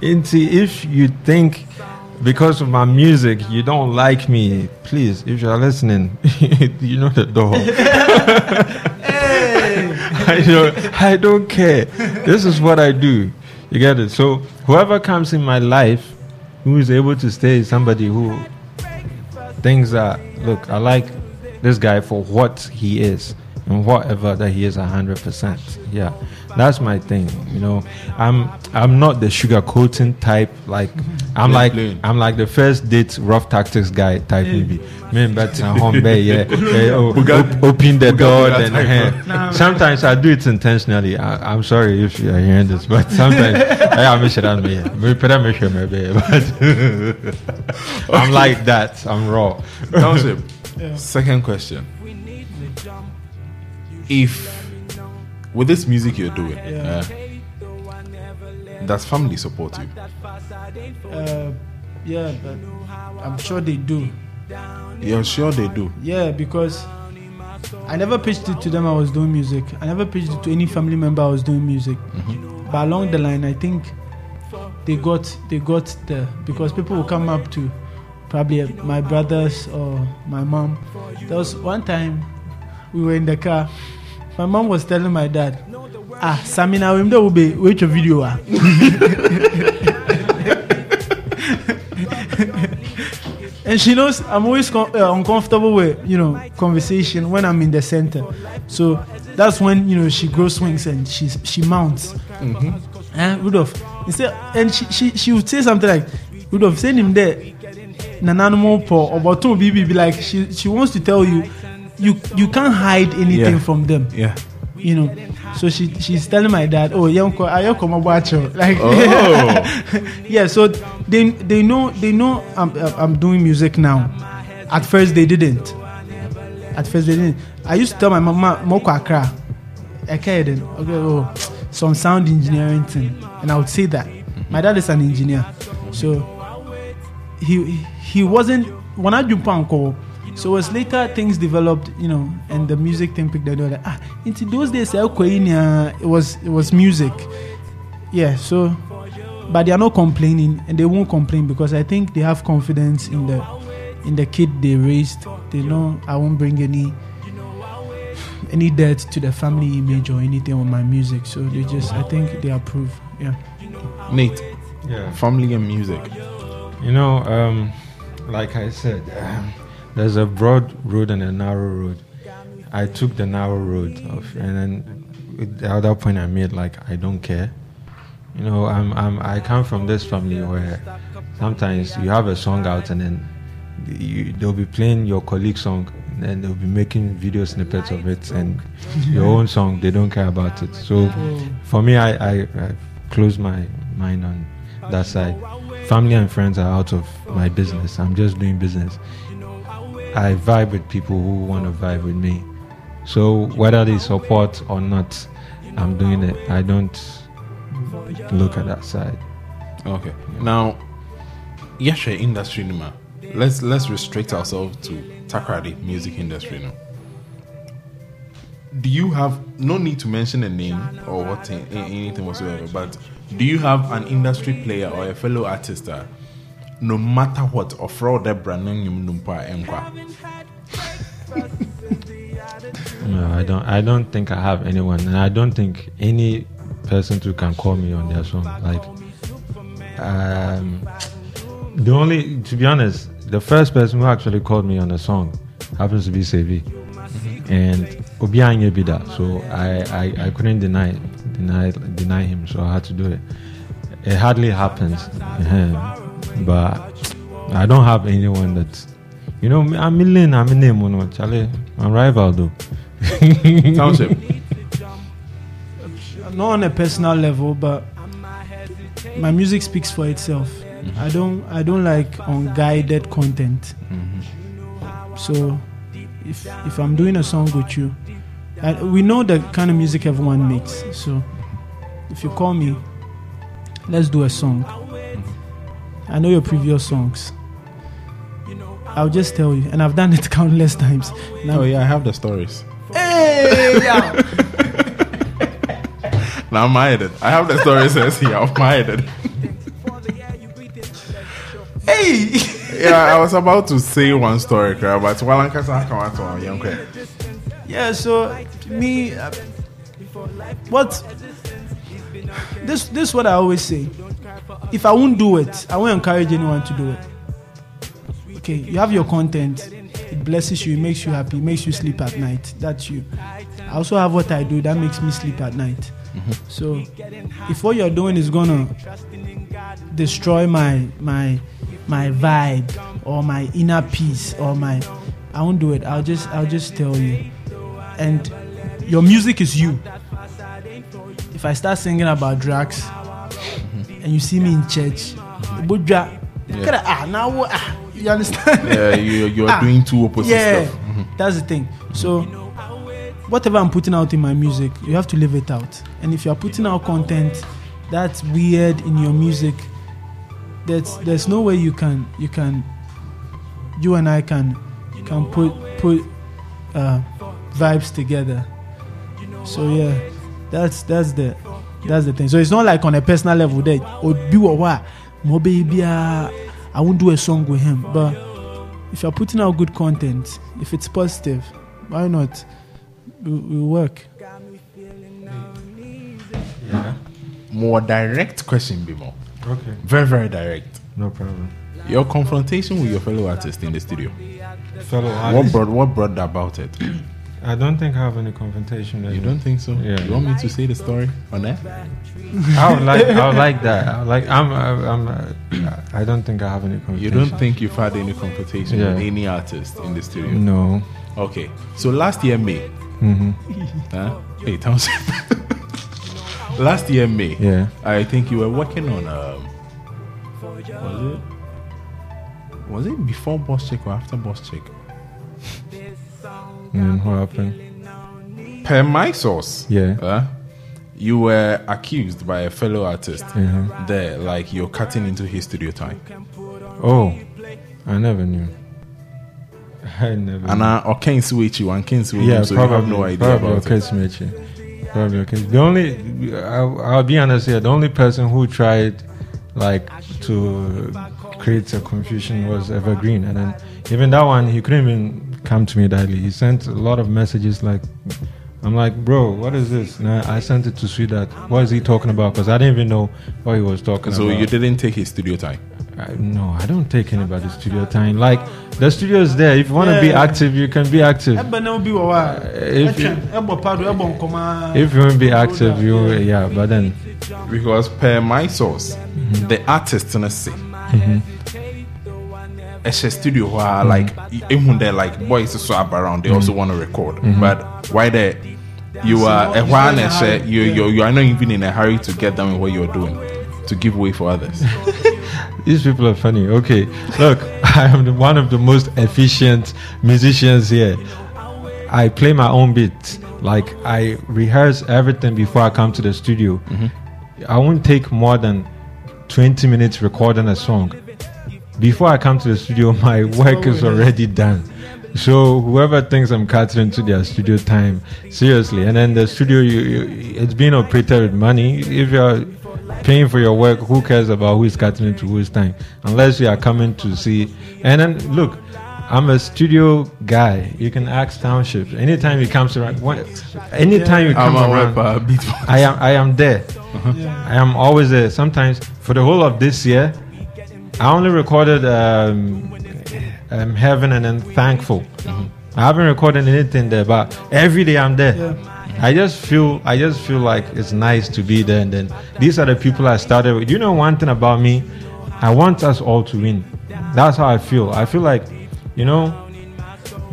if you think. Because of my music, you don't like me. Please, if you are listening, you know the door. Hey. I don't, I don't care. This is what I do. You get it? So whoever comes in my life who is able to stay is somebody who thinks that, look, I like this guy for what he is and whatever that he is one hundred percent. Yeah. That's my thing, you know. I'm I'm not the sugarcoating type. Like I'm like I'm like the first date rough tactics guy type maybe. Man, but yeah, open the door. Then uh, sometimes I do it intentionally. I, I'm sorry if you're hearing this, but sometimes I make sure I'm here. But I'm like that. I'm raw. Township. Yeah. Second question. If. With this music you're doing, yeah. uh, does family support you? Uh, yeah, but I'm sure they do. You're sure they do? Yeah, because I never pitched it to them I was doing music. I never pitched it to any family member I was doing music. Mm-hmm. But along the line, I think they got they got there. Because people will come up to probably my brothers or my mom. There was one time we were in the car. My mom was telling my dad, ah, Samina, we will be wait your video. And she knows I'm always com- uh, uncomfortable with, you know, conversation when I'm in the center. So that's when, you know, she grows wings and she she mounts. Mm-hmm. Eh, Rudolph. Instead, and she, she, she would say something like, Rudolph, send him there. Nananomo po oboto bibi be like she she wants to tell you. You you can't hide anything yeah. from them. Yeah. You know. So she she's telling my dad, oh, yeah, uncle, I come watch her. Like oh. Yeah, so they they know they know I'm I'm doing music now. At first they didn't. At first they didn't. I used to tell my mama Moko Accra. I cared then. Okay, oh, some sound engineering thing. And I would say that. Mm-hmm. My dad is an engineer. So he he wasn't when I jump uncle. So as later things developed, you know, and the music thing picked the door. Like, ah, into those days, it was it was music, yeah. So, but they are not complaining, and they won't complain because I think they have confidence in the in the kid they raised. They know I won't bring any any dirt to the family image or anything on my music. So they just, I think they approve. Yeah. Nate, yeah, family and music. You know, um, like I said. Um, There's a broad road and a narrow road. I took the narrow road, of, and then the other point I made, like I don't care. You know, I'm, I'm I come from this family where sometimes you have a song out, and then you, they'll be playing your colleague's song, and then they'll be making video snippets of it, and your own song they don't care about it. So for me, I, I, I close my mind on that side. Family and friends are out of my business. I'm just doing business. I vibe with people who want to vibe with me. So whether they support or not, I'm doing it. I don't look at that side. Okay. Now, yeshe industry nima. Let's let's restrict ourselves to Takoradi music industry now. Do you have no need to mention a name or what anything whatsoever? But do you have an industry player or a fellow artist that no matter what, or fraud that brand name numpa enqua. No, I don't. I don't think I have anyone, and I don't think any person too can call me on their song. Like, um, the only, to be honest, the first person who actually called me on a song happens to be Sevi, mm-hmm. and Obianye Bida. So I, I, I couldn't deny deny deny him. So I had to do it. It hardly happens, but I don't have anyone that. You know, I'm in lane, I'm in name, you know, Charlie. I'm rival, though. Township. Not on a personal level, but my music speaks for itself. Mm-hmm. I don't, I don't like unguided content. Mm-hmm. So, if if I'm doing a song with you, I, we know the kind of music everyone makes. So, if you call me, let's do a song. Mm-hmm. I know your previous songs. I'll just tell you, and I've done it countless times. Now, oh yeah, I have the stories. Hey, yeah. Now I'm minded. I have the stories as here. I'm minded. Hey. Yeah, I was about to say one story, but while I'm coming to yeah, so me, uh, what? This this is what I always say. If I won't do it, I won't encourage anyone to do it. Okay, you have your content, it blesses you, it makes you happy, it makes you sleep at night. That's you. I also have what I do that makes me sleep at night. Mm-hmm. So if what you're doing is gonna destroy my my my vibe or my inner peace or my I won't do it. I'll just I'll just tell you. And your music is you. If I start singing about drugs mm-hmm. and you see me in church, mm-hmm. You understand? Yeah, you, you're ah, doing two opposite yeah, stuff. Mm-hmm. That's the thing. So, whatever I'm putting out in my music, you have to live it out. And if you're putting out content that's weird in your music, that's there's no way you can you can you and I can can put put uh, vibes together. So yeah, that's that's the that's the thing. So it's not like on a personal level that Obiwa mo baby ah. I won't do a song with him, but if you're putting out good content, if it's positive, why not? We will work. Yeah. More direct question, Bimo. Okay. Very, very direct. No problem. Your confrontation with your fellow artist in the studio. Fellow artist. What brought what brought about it? I don't think I have any confrontation. Anymore. You don't think so? Yeah. You want me to say the story on air? I would like, I would like that. I would like, I'm, I'm, I'm, I don't think I have any confrontation. You don't think you've had any confrontation yeah. with any artist in the studio? No. Okay. So last year May. Mm-hmm. Huh? Hey, Township. Last year May. Yeah. I think you were working on um. Was it? Was it before Boss Chick or after Boss Chick? Mm, what happened? Per my source, yeah, uh, you were accused by a fellow artist mm-hmm. there, like you're cutting into his studio time. Oh, I never knew. I never. And I or can't switch you and can't switch yeah, you, so probably, you have no idea probably about okay, it. Probably okay. The only, I, I'll be honest here. The only person who tried, like, to create a confusion was Evergreen, and then even that one he couldn't even. Come to me directly. He sent a lot of messages like, I'm like, bro, what is this? And I, I sent it to Sweet that, what is he talking about? Because I didn't even know what he was talking so about. So you didn't take his studio time? I, no, I don't take anybody's studio time. Like, the studio is there. If you want to yeah. be active, you can be active. If you want to be active, you yeah, but then. Because per my source, mm-hmm. the artist, let's say, it's a studio where mm-hmm. like even they like boys swap around they mm-hmm. also want to record mm-hmm. but why they you are a while and you you you are not even in a hurry to get done with what you're doing to give way for others. These people are funny. Okay, look, I am the, one of the most efficient musicians here. I play my own beats. Like I rehearse everything before I come to the studio. Mm-hmm. I won't take more than twenty minutes recording a song. Before I come to the studio, my work is already done. So whoever thinks I'm catering to their studio time, seriously. And then the studio, you, you, it's being operated with money. If you're paying for your work, who cares about who is cutting into who is time? Unless you are coming to see. And then, look, I'm a studio guy. You can ask Township. Anytime he comes around, anytime you come I'm a around, rapper, Beatbox. I am I am there. Uh-huh. Yeah. I am always there. Sometimes, for the whole of this year, I only recorded um, um, Heaven and then Thankful. Mm-hmm. I haven't recorded anything there, but every day I'm there. Yeah. I just feel I just feel like it's nice to be there. And then these are the people I started with. You know one thing about me? I want us all to win. That's how I feel. I feel like, you know,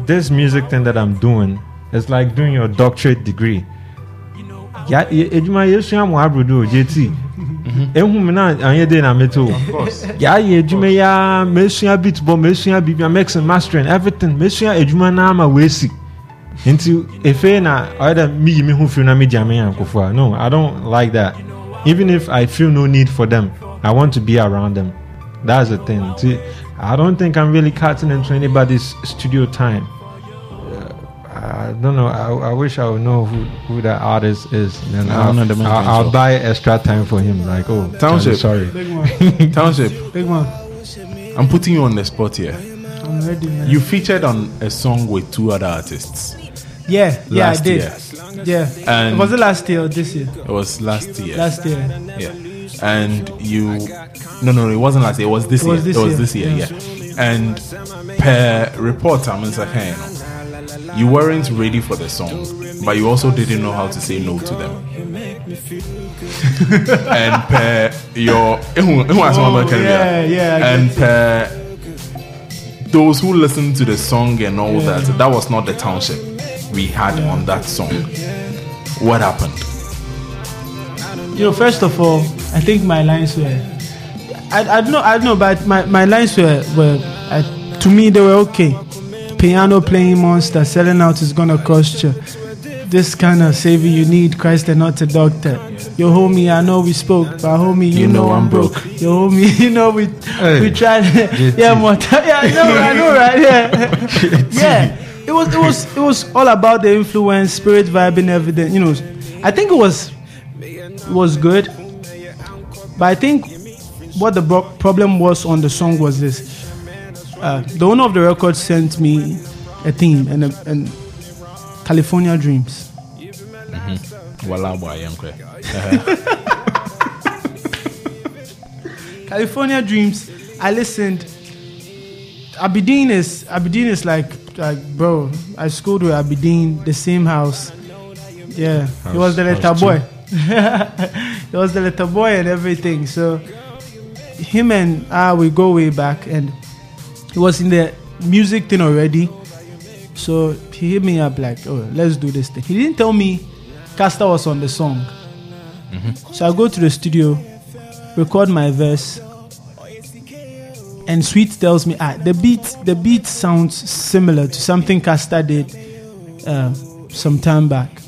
this music thing that I'm doing is like doing your doctorate degree. Yeah, J T. Of course. Yeah, mixing, mastering, everything. Into if na either me me who feel na me jamming kofa. No, I don't like that. Even if I feel no need for them, I want to be around them. That's the thing. See, I don't think I'm really cutting into anybody's studio time. Uh, I don't know. I, I wish I would know who, who that artist is. Then no, I'll, I'll, I'll, I'll buy extra time for him. Like, oh, Township. Sorry, Township. Big man. I'm putting you on the spot here. I'm ready. Man. You featured on a song with two other artists. Yeah, yeah, last I did. Year. Yeah, and was it last year or this year? It was last year. Last year. Yeah, and you, no, no, it wasn't last year. It was this it year. Was this it was this year. year. Yeah, and per report, I'm saying you weren't ready for the song, but you also didn't know how to say no to them. and per your, oh, yeah, yeah, and per those who listened to the song and all yeah. that, that was not the Township we had on that song. What happened? You know, first of all, I think my lines were I I don't know I don't know but my, my lines were, were I, to me they were okay. Piano playing monster, selling out is gonna cost you. This kind of saving you need, Christ and not a doctor. Yo homie, I know we spoke, but homie, you, you know, know I'm broke. broke. Yo homie, you know we hey, we tried. yeah, more time. Yeah, I know, I know, right? Yeah, yeah. It was, it was, it was all about the influence, spirit, vibe, and everything. You know, I think it was, it was good, but I think what the bro- problem was on the song was this: uh, the owner of the record sent me a theme and a, and. California Dreams. Mm-hmm. uh-huh. California Dreams. I listened. Abedin is Abedin is like, like bro. I schooled with Abedin, the same house. Yeah, house, he was the letter boy. He was the letter boy and everything. So him and I, we go way back, and he was in the music thing already. So he hit me up like, oh, let's do this thing. He didn't tell me Castor was on the song. Mm-hmm. So I go to the studio, record my verse, and Sweet tells me, ah, the beat the beat sounds similar to something Castor did uh, some time back.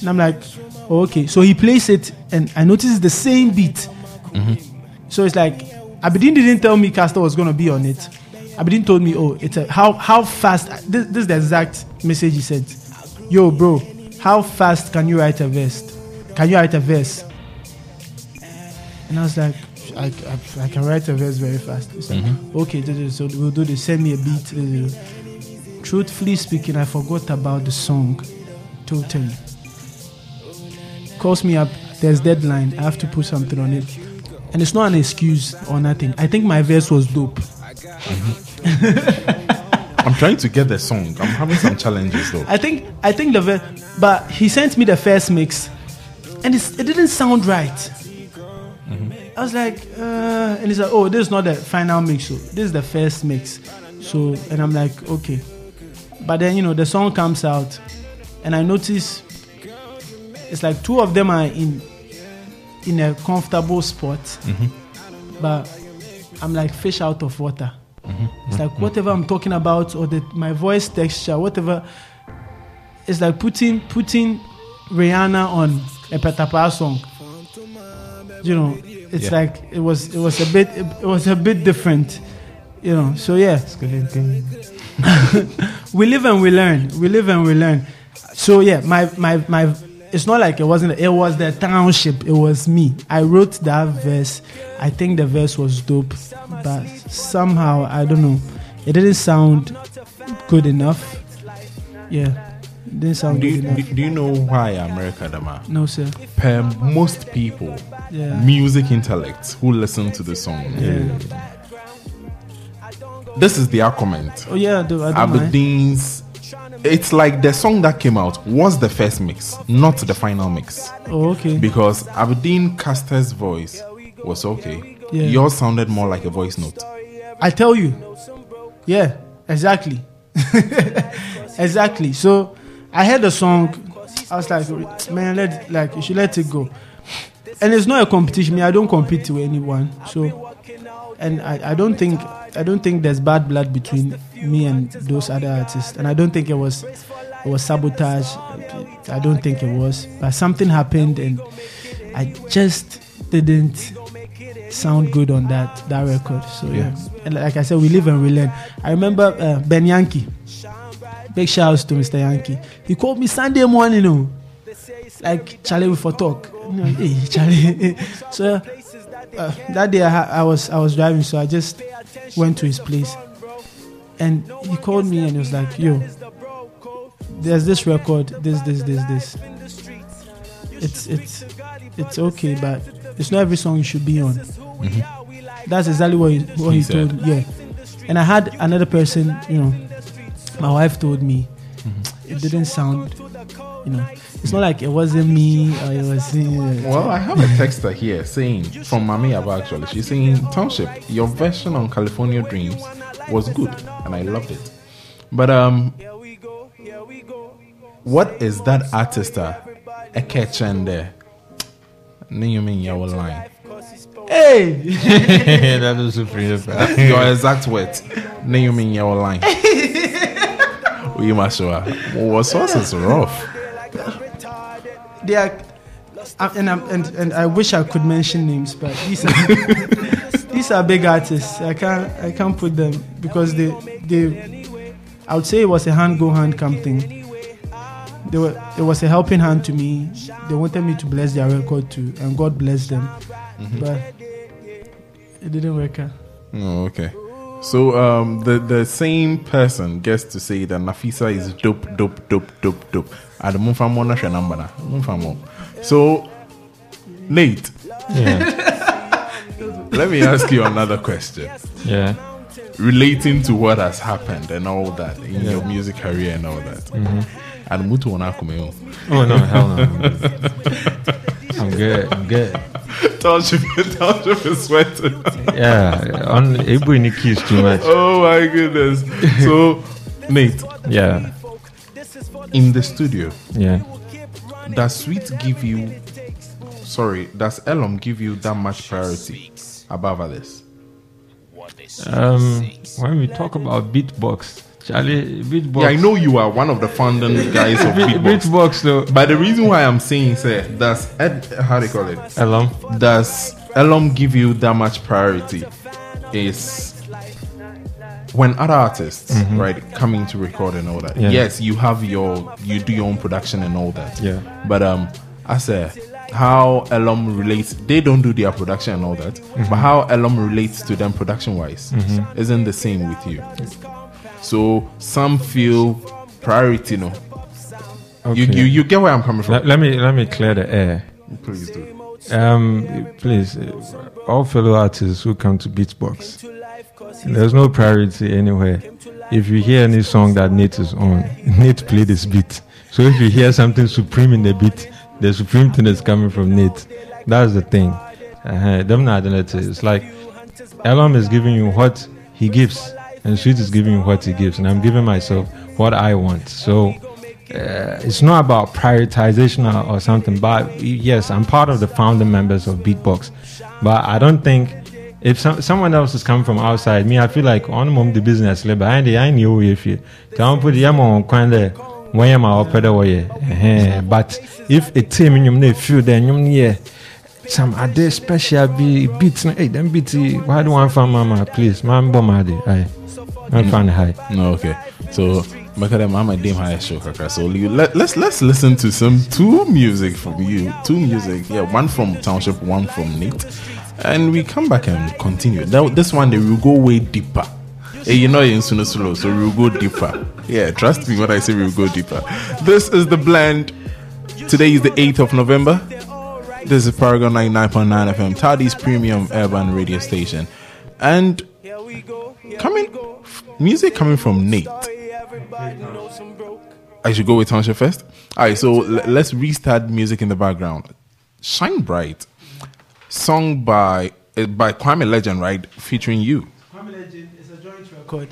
And I'm like, oh, okay. So he plays it, and I notice the same beat. Mm-hmm. So it's like, Abedin didn't tell me Castor was going to be on it. Abedin told me, oh, it's a, how how fast, this, this is the exact message he sent. Yo, bro, how fast can you write a verse? Can you write a verse? And I was like, I, I, I can write a verse very fast. He's like, mm-hmm. okay, so we'll do this, send me a beat. Truthfully speaking, I forgot about the song totally. Calls me up, there's deadline, I have to put something on it. And it's not an excuse or nothing. I think my verse was dope. Mm-hmm. I'm trying to get the song. I'm having some challenges though. I think I think the ver- but he sent me the first mix, and it's, it didn't sound right. Mm-hmm. I was like, uh, and he's like, oh, this is not the final mix. So this is the first mix. So and I'm like, okay. But then you know the song comes out, and I notice it's like two of them are in in a comfortable spot, mm-hmm. but. I'm like fish out of water. Mm-hmm. It's like whatever I'm talking about or the, my voice texture, whatever. It's like putting putting Rihanna on a Patapa song. You know, it's yeah. like it was it was a bit it, it was a bit different. You know, so yeah. We live and we learn. We live and we learn. So yeah, my my my it's not like it wasn't, it was the Township, it was me. I wrote that verse. I think the verse was dope, but somehow, I don't know, it didn't sound good enough. Yeah, it didn't sound do good you, enough. Do, do you know why America Dama? No, sir. Per most people, yeah. music intellects who listen to the song, yeah. yeah. this is their comment. Oh yeah, I do, I do Abedin's. It's like the song that came out was the first mix, not the final mix. Oh, okay. Because Abedin Caster's voice was okay. Yeah. Yours sounded more like a voice note. I tell you. Yeah, exactly. Exactly. So I heard the song. I was like, man, let like you should let it go. And it's not a competition. I mean, I don't compete with anyone. So, and I, I don't think. I don't think there's bad blood between me and those other artists, and I don't think it was it was sabotage. I don't think it was, but something happened, and I just didn't sound good on that that record. So yeah, yeah. And like I said, we live and we learn. I remember uh, Ben Yankee. Big shouts to Mister Yankee. He called me Sunday morning, you know, like Charlie we for talk. You know, hey, Charlie. So uh, that day I, I was I was driving, so I just. Went to his place and he called me and he was like, yo, there's this record, this, this, this, this. It's it's it's okay, but it's not every song you should be on. Mm-hmm. That's exactly what he, what he, he told me. Yeah. And I had another person, you know, my wife told me, mm-hmm. it didn't sound, you know. It's not like it wasn't me or it was. Uh, well, I have a texter here saying, from Mami Abba actually, she's saying, Township, your version on California Dreams was good and I loved it. But, um, what is that artist, a catch and there? You mean your line? Hey! That was a free That's your exact words. You mean your line? We must show her. What sauce is rough? They are, and, and and I wish I could mention names, but these are these are big artists. I can't I can't put them because they they I would say it was a hand go hand come thing. They were it was a helping hand to me. They wanted me to bless their record too, and God bless them, mm-hmm. but it didn't work out. Oh, okay. So um, the the same person gets to say that Nafisa is dope, dope, dope, dope, dope. I don't know. So, Nate, yeah. Let me ask you another question. Yeah. Relating to what has happened and all that in yeah. your music career and all that. Mm-hmm. Oh no, hell no. I'm good. I'm good. Township, Township is sweating. Yeah, on Ebony keys too much. Oh my goodness. So, Nate. Yeah. In the studio, yeah. Does Sweet give you? Sorry, does Elam give you that much priority above others? Um, when we talk about Beatbox, Charlie, Beatbox. Yeah, I know you are one of the founding guys of Beatbox. Beatbox, though. But the reason why I'm saying, sir, does Ed, how do you call it? Elam. Does Elam give you that much priority? Is when other artists, mm-hmm. right, coming to record and all that, yeah. yes, you have your, you do your own production and all that. Yeah. But um, I say how Elam relates, they don't do their production and all that, mm-hmm. but how Elam relates to them production-wise mm-hmm. isn't the same with you. So some feel priority, no. Okay. You, you you get where I'm coming from. Let, let me let me clear the air. Please do. Um, please, all fellow artists who come to Beatbox. There's no priority anywhere. If you hear any song that Nate is on, Nate played this beat. So if you hear something supreme in the beat, the supreme thing is coming from Nate. That's the thing. Uh-huh. It's like Elam is giving you what he gives, and Sweet is giving you what he gives, and I'm giving myself what I want. So uh, it's not about prioritization or, or something. But yes, I'm part of the founding members of Beatbox, but I don't think. If some, someone else is coming from outside, me, I feel like on mom the business, but I ain't new if you can't put yam on Kwande, when I'm out of the way. But if a team in your name, few, then you near some other special be beats, hey, then beats, why do I find mama, please, ma'am, bomb, I don't find high. No, okay. So Because I'm a damn high show, so let, let's let's listen to some two music from you, two music, yeah, one from Township, one from Nate, and we come back and continue. Now this one, they will go way deeper. Hey, you know, in Suno Solo, so we'll go deeper. Yeah, trust me when I say we'll go deeper. This is The Blend. Today is the eighth of November. This is Paragon ninety-nine point nine F M, Tadi's premium urban radio station, and coming music coming from Nate. I should go with Township first. All right, so l- let's restart music in the background. Shine Bright, song by uh, by Kwame Legend, right? Featuring you. Kwame Legend is a joint record.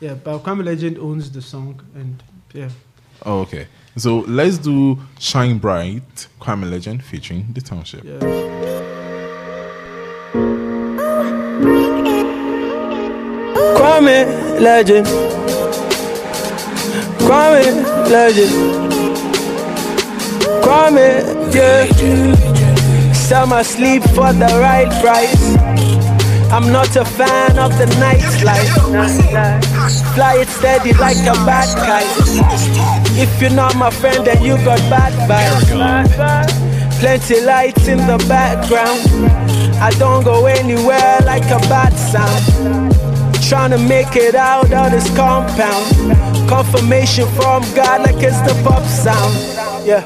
Yeah, but Kwame Legend owns the song, and yeah. Oh, okay. So let's do Shine Bright, Kwame Legend featuring the Township. Yeah. Kwame Legend. Kwame Legend, Kwame, yeah. Some asleep for the right price. I'm not a fan of the night's life. Fly it steady like a bad kite. If you're not my friend, then you got bad vibes. Plenty lights in the background. I don't go anywhere like a bad sound. Tryna make it out of this compound. Confirmation from God like it's the pop sound. Yeah,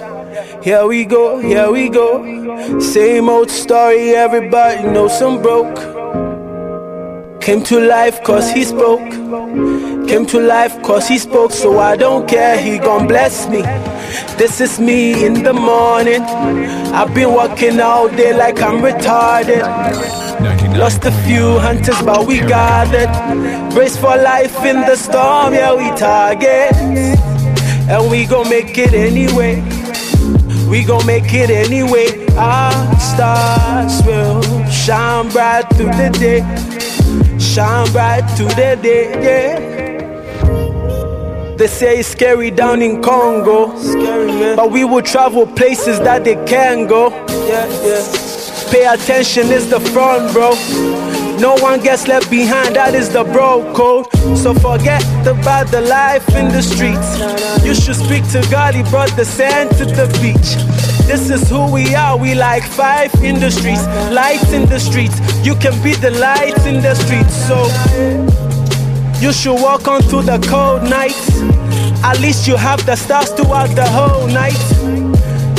here we go, here we go. Same old story, everybody knows I'm broke. Came to life cause he spoke. Came to life cause he spoke, so I don't care, he gon' bless me. This is me in the morning. I've been walking all day like I'm retarded. Lost a few hunters but we gathered. Race for life in the storm, yeah we target. And we gon' make it anyway. We gon' make it anyway. Our stars will shine bright through the day. Shine bright through the day, yeah. They say it's scary down in Congo, scary, man. But we will travel places that they can go. Yeah, yeah. Pay attention, it's the front, bro. No one gets left behind, that is the bro code. So forget about the life in the streets. You should speak to God, he brought the sand to the beach. This is who we are, we like five industries. Lights in the streets, you can be the lights in the streets. So you should walk on through the cold nights. At least you have the stars throughout the whole night.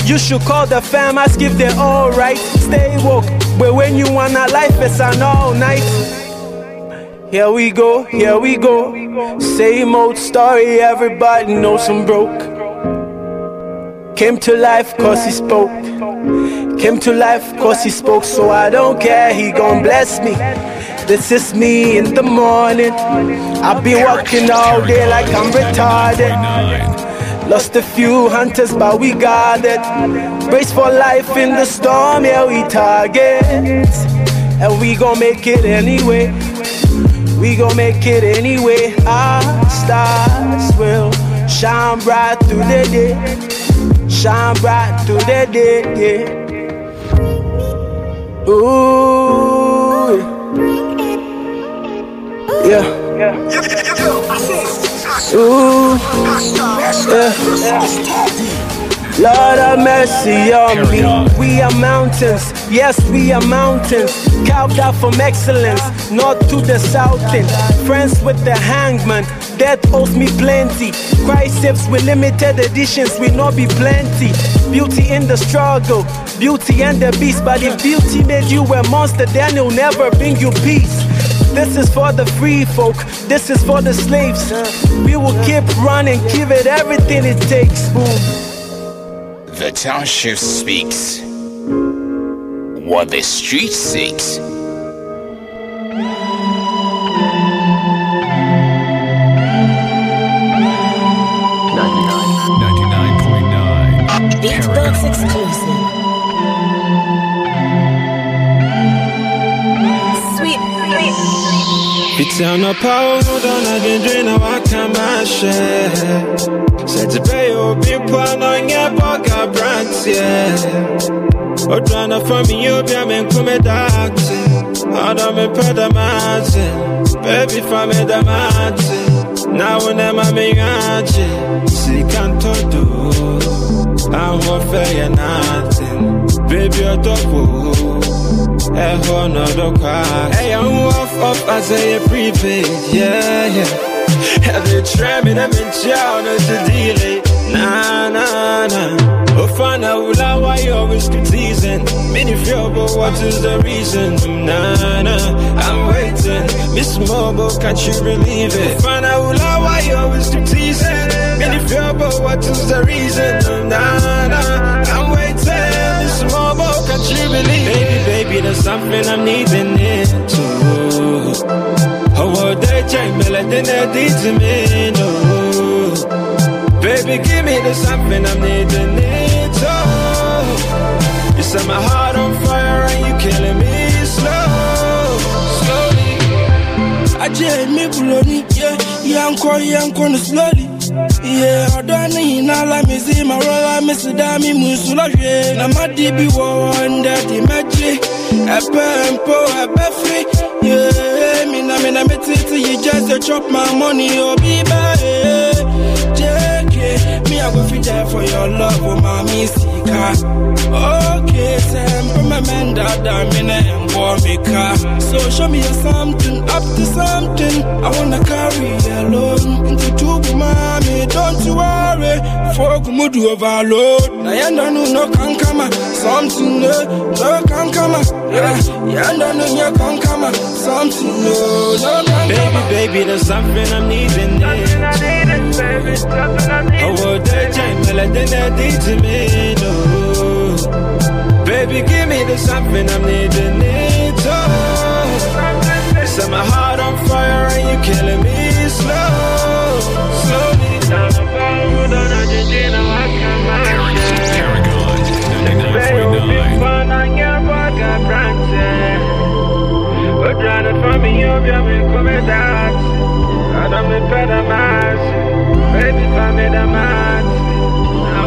You should call the fam, ask if they're alright. Stay woke, but when you wanna life, it's an all night. Here we go, here we go. Same old story, everybody knows I'm broke. Came to life cause he spoke. Came to life cause he spoke, so I don't care, he gon' bless me. This is me in the morning. I've been walking all day like I'm retarded. Lost a few hunters, but we got it. Race for life in the storm, yeah, we target. And we gon' make it anyway. We gon' make it anyway. Our stars will shine bright through the day. Shine bright through the day, yeah. Ooh. Yeah. Yeah. Ooh. Yeah. Lord have mercy on me. We are mountains. Yes, we are mountains. Carved out from excellence. North to the south end. Friends with the hangman. Death owes me plenty. Christ saves with limited editions. We not be plenty. Beauty in the struggle. Beauty and the beast. But if beauty made you a monster, then it'll never bring you peace. This is for the free folk, this is for the slaves. We will keep running, give it everything it takes. Boom. The Township speaks what the street seeks. ninety-nine point nine Beatbox exclusive. It's on a power, don't I get drain of a camasha. Said to pay your people, knowing your poker brands, yeah. Or trying to find me, you'll be a man, come at that. I don't mean, put a mountain, baby, for me, the mountain. Na unema mingaje, sikanto do. I'm afraid nothing, baby I don't. Ever no do cry. Hey, I'm off off as a prepaid, yeah yeah. Every time I'm in town, it's a delay. Na na na. Ofana ula why you always confusing. Many feel, but what is the reason? Nah nah, I'm waiting. Miss Mobile, can't you believe it? Ofana ula why you always confusing. Many feel, but what is the reason? Nah nah, I'm waiting. Miss Mobile, can't you believe it? Baby, baby, there's something I'm needing into. Oh, what they check me, let them need to me, no. Baby, give me the something I'm needing it, oh. You set my heart on fire and you killing me slow, slowly. I just me bloody, yeah, yeah, I'm calling, yeah, I'm calling slowly. Yeah, I don't need now, let me see my role, I miss it, I'm in Musula, yeah. I'm a D B one, daddy, magic, I pay and pour, I pay free, yeah. Me, na me, na me, titi, you just chop my money, oh, be bad, yeah, yeah. Me, I will be there for your love, oh, my Missika. Okay, Sam, from a man that I'm in and warm me car. So show me something, up to something. I wanna carry alone into two, mommy. Don't you worry, folk would overload. I don't know, no can come, something no, no can come. I don't know, no can come, something no, no can come. Baby, baby, there's something I'm needing. Baby, something I'm needing. Oh, they change me like they did to me, no. Baby, give me the something I'm needing it, oh. You set my heart on fire and you killing me slow, slowly. Baby, I made a man. I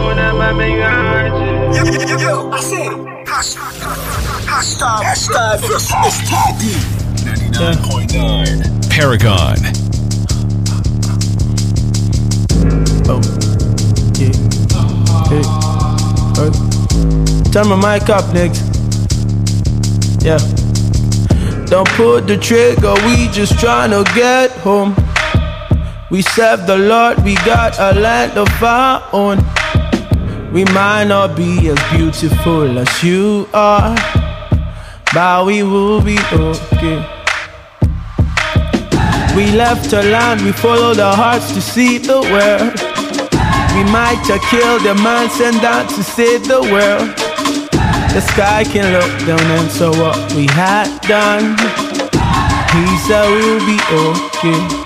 wanna make you happy. Yo, yo, yo, I say, hashtag, hashtag, hashtag, hashtag, ninety-nine point nine Paragon. Oh, yeah. Hey, alright. Turn my mic up, niggas. Yeah. Don't pull the trigger, we just tryna get home. We serve the Lord, we got a land of our own. We might not be as beautiful as you are, but we will be okay. We left the land, we followed our hearts to see the world. We might have killed the man sent down to save the world. The sky can look down and saw what we had done. He said we'll be okay.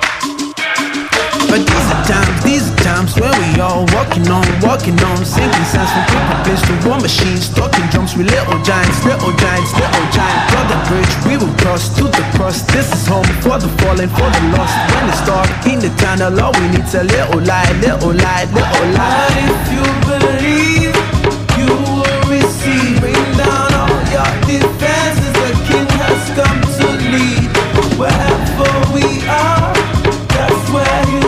But these are times, these are times when we all walking on, walking on, sinking sands from paper plates to war machines, talking drums with little giants, little giants, little giants. Cross the bridge, we will cross to the cross. This is home for the fallen, for the lost. When it's dark in the tunnel, all we need's a little light, little light, little light. But if you believe, you will receive. Bring down all your defenses. The king has come to lead. Wherever we are, that's where you.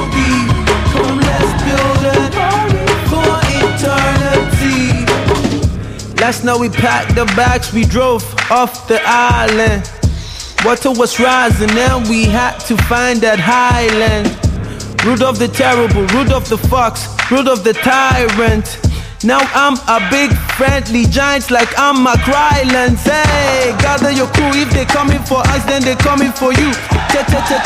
Last night we packed the bags, we drove off the island. Water was rising and we had to find that highland. Rudolph the terrible, Rudolph the fox, Rudolph the tyrant. Now I'm a big friendly giant like I'm a Kryland. Hey, gather your crew, if they coming for us then they coming for you.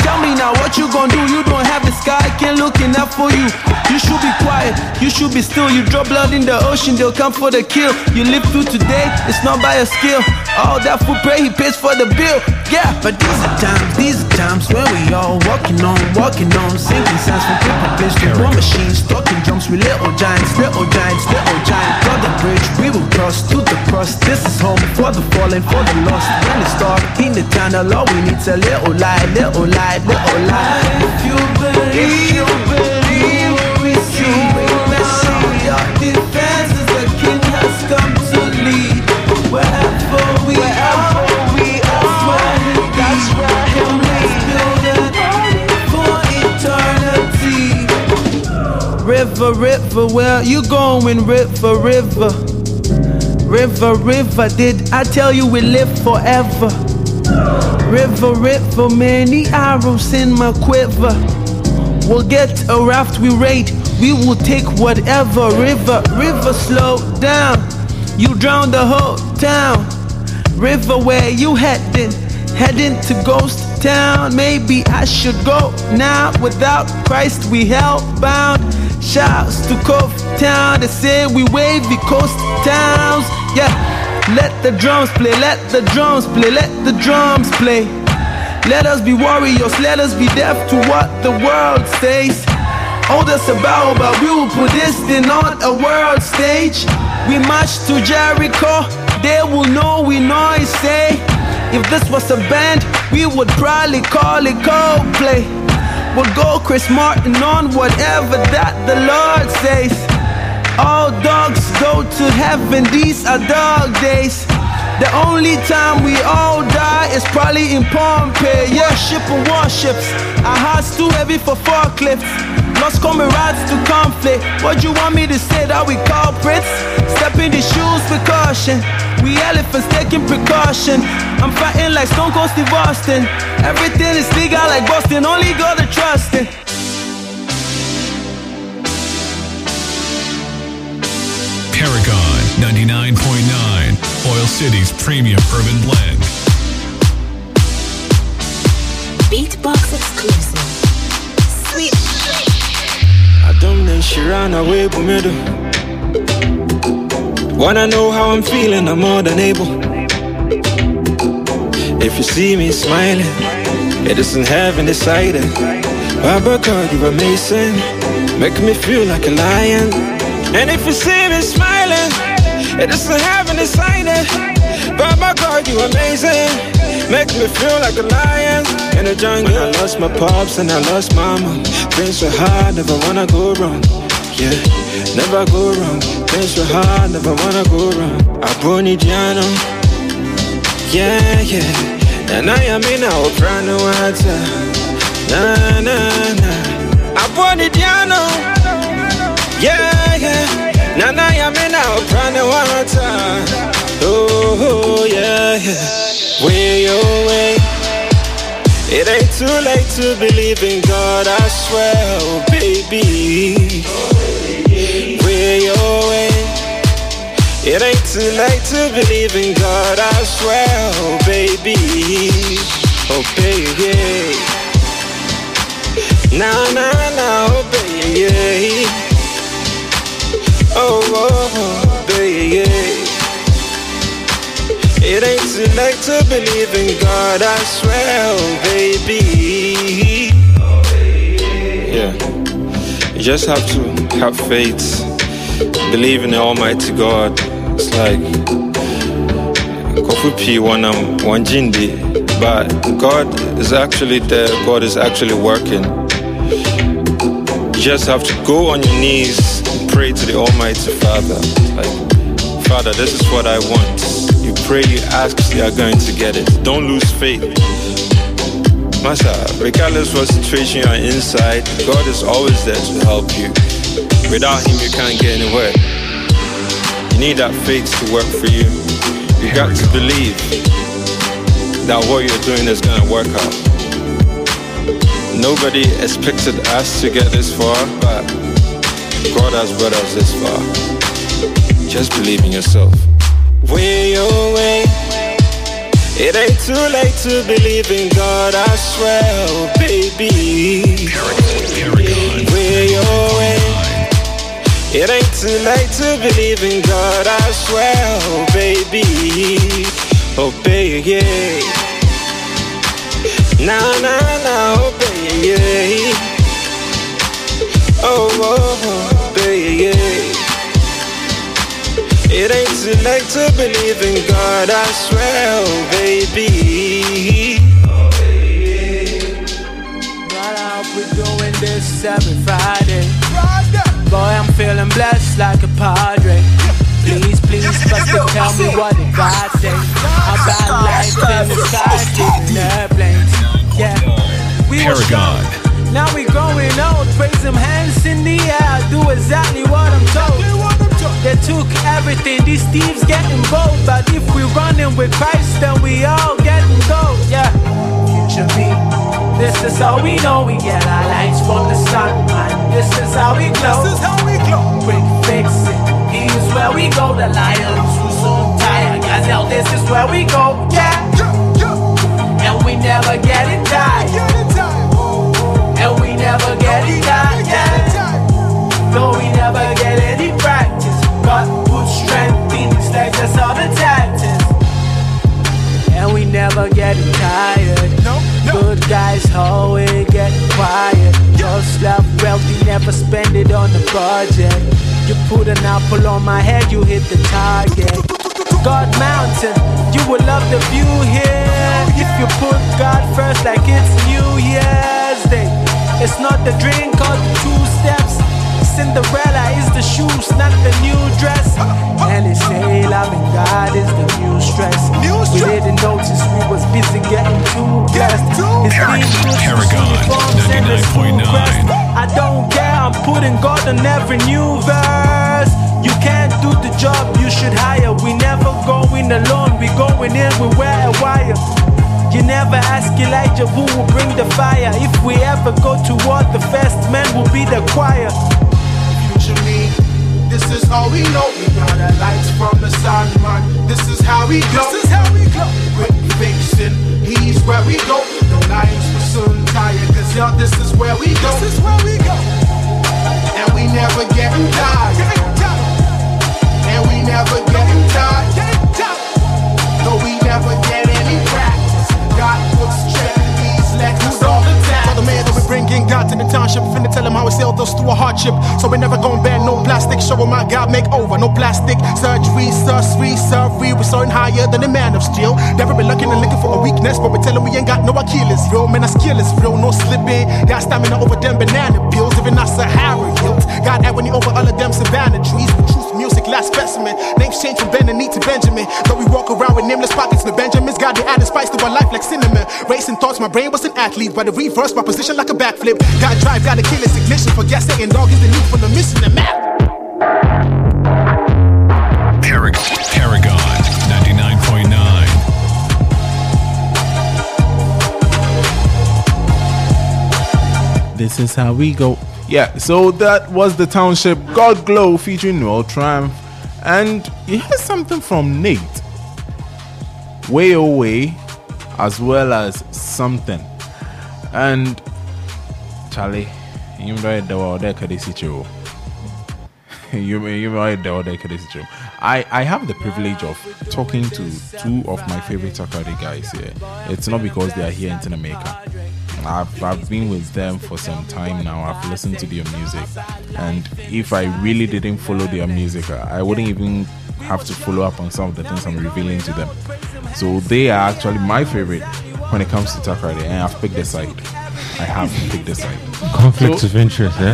Tell me now what you gon' do, you don't have the sky, can't look enough for you. You should be quiet, you should be still. You drop blood in the ocean, they'll come for the kill. You live through today, it's not by your skill. All that food pray, he pays for the bill. Yeah, but these are times, these are times when we all walking on, walking on, sinking sands from paper plates to war machines, talking drums with little giants, little giants, little giants. Cross the bridge, we will cross to the cross. This is home for the fallen, for the lost. When it's dark in the tunnel, all we need's a little light, little light, little light. If you believe, if you believe, we see your defenses. The king has come to lead. Wherever we are, we are. That's where he'll lead. Build it for eternity. river, river, where you going? River, river, river, river, did I tell you we live forever? River, river, many arrows in my quiver. We'll get a raft, we raid, we will take whatever. River, river, slow down, you drown the whole town. River, where you heading? Heading to ghost town. Maybe I should go now. Without Christ we hellbound. Shouts to Cove Town. They say we wavy coast towns. Yeah, let the drums play, let the drums play, let the drums play. Let us be warriors, let us be deaf to what the world says. Hold us about, but we will put this thing on a world stage. We march to Jericho, they will know we know it say. If this was a band, we would probably call it Coldplay. We'll go Chris Martin on whatever that the Lord says. All dogs go to heaven, these are dog days. The only time we all die is probably in Pompeii. Yeah, ship and warships, our hearts too heavy for forklifts. Lost comrades to conflict, what you want me to say that we culprits? Step in the shoes with caution, we elephants taking precaution. I'm fighting like Stone Cold Steve Austin. Everything is legal like Boston, only God to trust it. Paragon ninety-nine point nine, Oil City's premium urban blend. Beatbox exclusive. Sweet. I don't think she ran away from me though. Wanna know how I'm feeling, I'm more than able. If you see me smiling, it isn't heaven decided. Baba God, you are amazing, make me feel like a lion. And if you see me smiling, it isn't heaven decided. Baba God, you are amazing, make me feel like a lion. In the jungle, I lost my pops and I lost mama. Things were hard, never wanna go wrong. Yeah, never go wrong. Things were hard, never wanna go wrong. Aboni Giano. Yeah, yeah, and I am in our brand new water. Na, na, na. I want it, yeah, no. Yeah, yeah, and I am in our brand new water. Oh, yeah, yeah. Way your way. It ain't too late to believe in God, I swear, oh, baby. Way your way. It ain't too late to believe in God, I swear, oh baby, oh baby. Nah, nah, nah, oh baby. Oh, oh, baby. It ain't too late to believe in God, I swear, oh baby. Yeah, you just have to have faith, believe in the Almighty God. It's like Kofupi Wanam Wanjindi. But God is actually there, God is actually working. You just have to go on your knees, pray to the Almighty Father. Like, Father, this is what I want. You pray, you ask, you are going to get it. Don't lose faith. Master, regardless what situation you are inside, God is always there to help you. Without Him you can't get anywhere. You need that faith to work for you. You got to believe that what you're doing is going to work out. Nobody expected us to get this far, but God has brought us this far. Just believe in yourself. Way your way. It ain't too late to believe in God, I swear, oh baby. Way your way. It ain't too late to believe in God, I swear, oh baby, oh baby. Nah, nah, nah, oh baby. Oh, oh, baby. It ain't too late to believe in God, I swear, oh baby. Oh baby. Right out, we're doing this every Friday. Boy, I'm feeling blessed like a padre. Please, please, but they tell me what the God says about life in the sky, taking airplanes. Yeah, we Paragon Now we growing old, raise them hands in the air, do exactly what I'm told. They took everything, these thieves getting bold. But if we running with Christ, then we all getting gold. Yeah, future me. This is how we know we get our lights from the sun, man. This is how we glow. This is how we glow. Quick fix it. Here's where we go. The lions who so tired, guys, now this is where we go. Yeah, yeah, yeah. And we never get it tired. And we never get it tired. Yeah. No, we never get any practice. God put strength in these legs, that's all the tactics. And we never get it tired. No. Good guys always get quiet. Just love wealthy, never spend it on the budget. You put an apple on my head, you hit the target. God mountain, you will love the view here. If you put God first like it's New Year's Day. It's not the drink or the two steps. Cinderella is the shoes, not the new dress. And they say love and God is the new stress. We didn't notice we was busy getting too blessed. It's been Paragon ninety-nine point nine. I don't care, I'm putting God on every new verse. You can't do the job, you should hire. We never going alone, we going in, we wear a wire. You never ask Elijah who will bring the fire. If we ever go to war, the first man will be the choir. Future me, this is all we know. We got our lights from the sun, man. This is how we go. This is how we go. Quick fixing, he's where we go. No lions were soon tired, 'cause y'all, this is where we go. This is where we go. And we never getting tired. And we never getting tired. No, we never get any practice. God puts strength in these legs, that's all the time. Tell the man that we're bringing God to the township. Finna tell him how we sailed us through a hardship. So we never gon' ban no plastic. Show him my God make over, no plastic surgery, surgery, surgery. We're soaring higher than a man of steel. Never been looking and looking for a weakness, but we tell him we ain't got no Achilles. Real men are skillers, real no slipping. Got stamina over them banana peels, even our Sahara yields. Got agony over all of them savannah trees. With truth, music, last specimen. Names changed from Benedict to Benjamin. Though we walk around with nameless pockets, with Benjamins. God, they added spice to our life like cinnamon. Racing thoughts, my brain was an athlete, but it reversed my position like a backflip. Got drive, got a kill its ignition. Forget Satan, dog is the need for the mission. The map. Paragon, Paragon ninety-nine point nine. This is how we go. Yeah, so that was the Township, God Glow featuring Noel Triumph. And here's something from Nate, Way Away, as well as Something. And Charlie, you know the order could you you know the order could I I have the privilege of talking to two of my favorite Takoradi guys here. It's not because they are here in America. I've I've been with them for some time now. I've listened to their music, and if I really didn't follow their music, I wouldn't even have to follow up on some of the things I'm revealing to them. So they are actually my favorite when it comes to Takoradi, and I've picked a side. I have picked a side. Conflicts so, of interest, eh?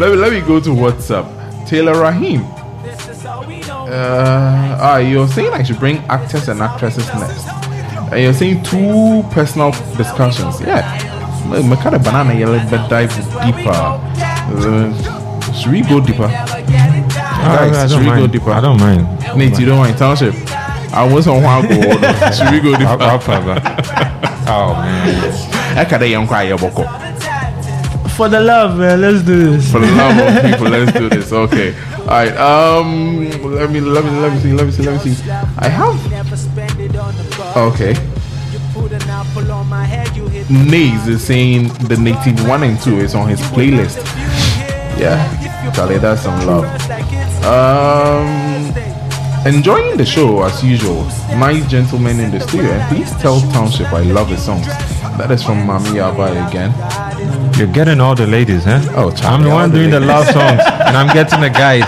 let me let me go to WhatsApp. Taylor Rahim. Uh, ah, you're saying I should bring actors and actresses next. And uh, you're saying two personal discussions. Yeah, my kind of banana. You let me dive deeper. Uh, should we go deeper? Guys, I, I should we mind. go deeper? I don't mind. Nate, don't you don't mind. mind Township? I was on one go. Should we go deeper? Oh man, I can't even cry. For the love, man, let's do this. For the love of people, let's do this. Okay, all right. Um, let me, let me, let me see, let me see, let me see. I have. Okay. Naze is saying the Native One and Two is on his playlist. Yeah, Charlie, that's some love. Um. Enjoying the show as usual. Nice gentleman in the studio. And please tell Township I love his songs. That is from Mami Abai again. You're getting all the ladies, huh? Oh, Charlie, I'm the one the doing ladies. The love songs, and I'm getting the guys.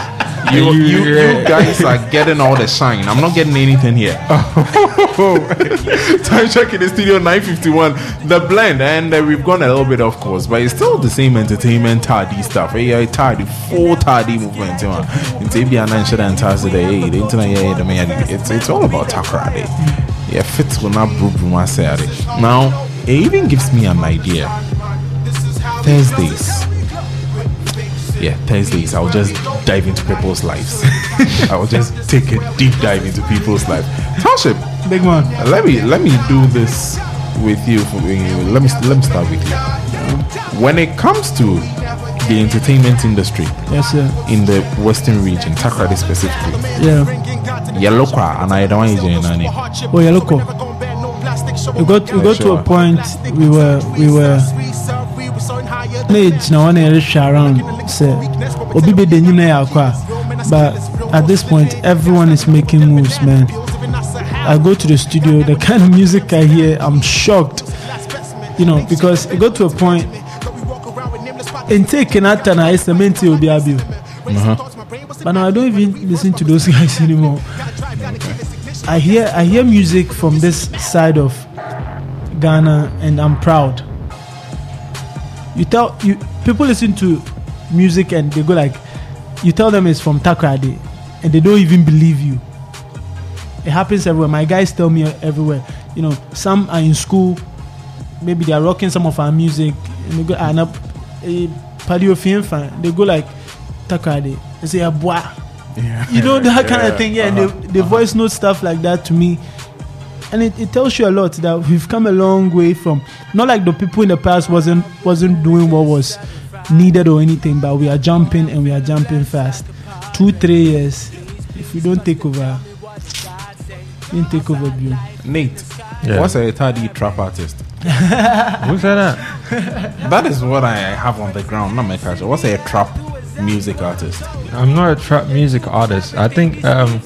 You, you, you, you guys are getting all the shine. I'm not getting anything here. Time check in the studio, nine fifty-one. The Blend, and uh, we've gone a little bit off course, but it's still the same entertainment tardy stuff. Hey, tardy, full tardy movement. It's it's all about Takoradi. Yeah, fits will not brew my Saturday. Now, it even gives me an idea Thursdays. Yeah, Thursdays. I'll just dive into people's lives. I'll just take a deep dive into people's lives. Township, big man. Let me let me do this with you. Let me let me start with you. When it comes to the entertainment industry, yes, sir, in the Western region, Takoradi specifically, yeah, Yalokwa and I don't want to. Oh, Yalokwa. We got we got to a point. We were we were. But at this point, everyone is making moves, man. I go to the studio, the kind of music I hear, I'm shocked, you know, because it got to a point in taking out an I S M will be happy. But now I don't even listen to those guys anymore. I hear I hear music from this side of Ghana, and I'm proud. You tell you people listen to music and they go like, you tell them it's from Takoradi and they don't even believe you. It happens everywhere. My guys tell me everywhere. You know, some are in school, maybe they are rocking some of our music, and they go and up they go like Takoradi. They say Abwa. Yeah. You know that kind yeah. of thing. Yeah, uh-huh. and they, they uh-huh. voice note stuff like that to me. And it, it tells you a lot that we've come a long way from, not like the people in the past wasn't wasn't doing what was needed or anything, but we are jumping and we are jumping fast. Two, three years. If we don't take over, we don't take over you. Nate, yeah. what's a third trap artist? Who said that? That is what I have on the ground, not my culture. What's a trap music artist? I'm not a trap music artist. I think... Um,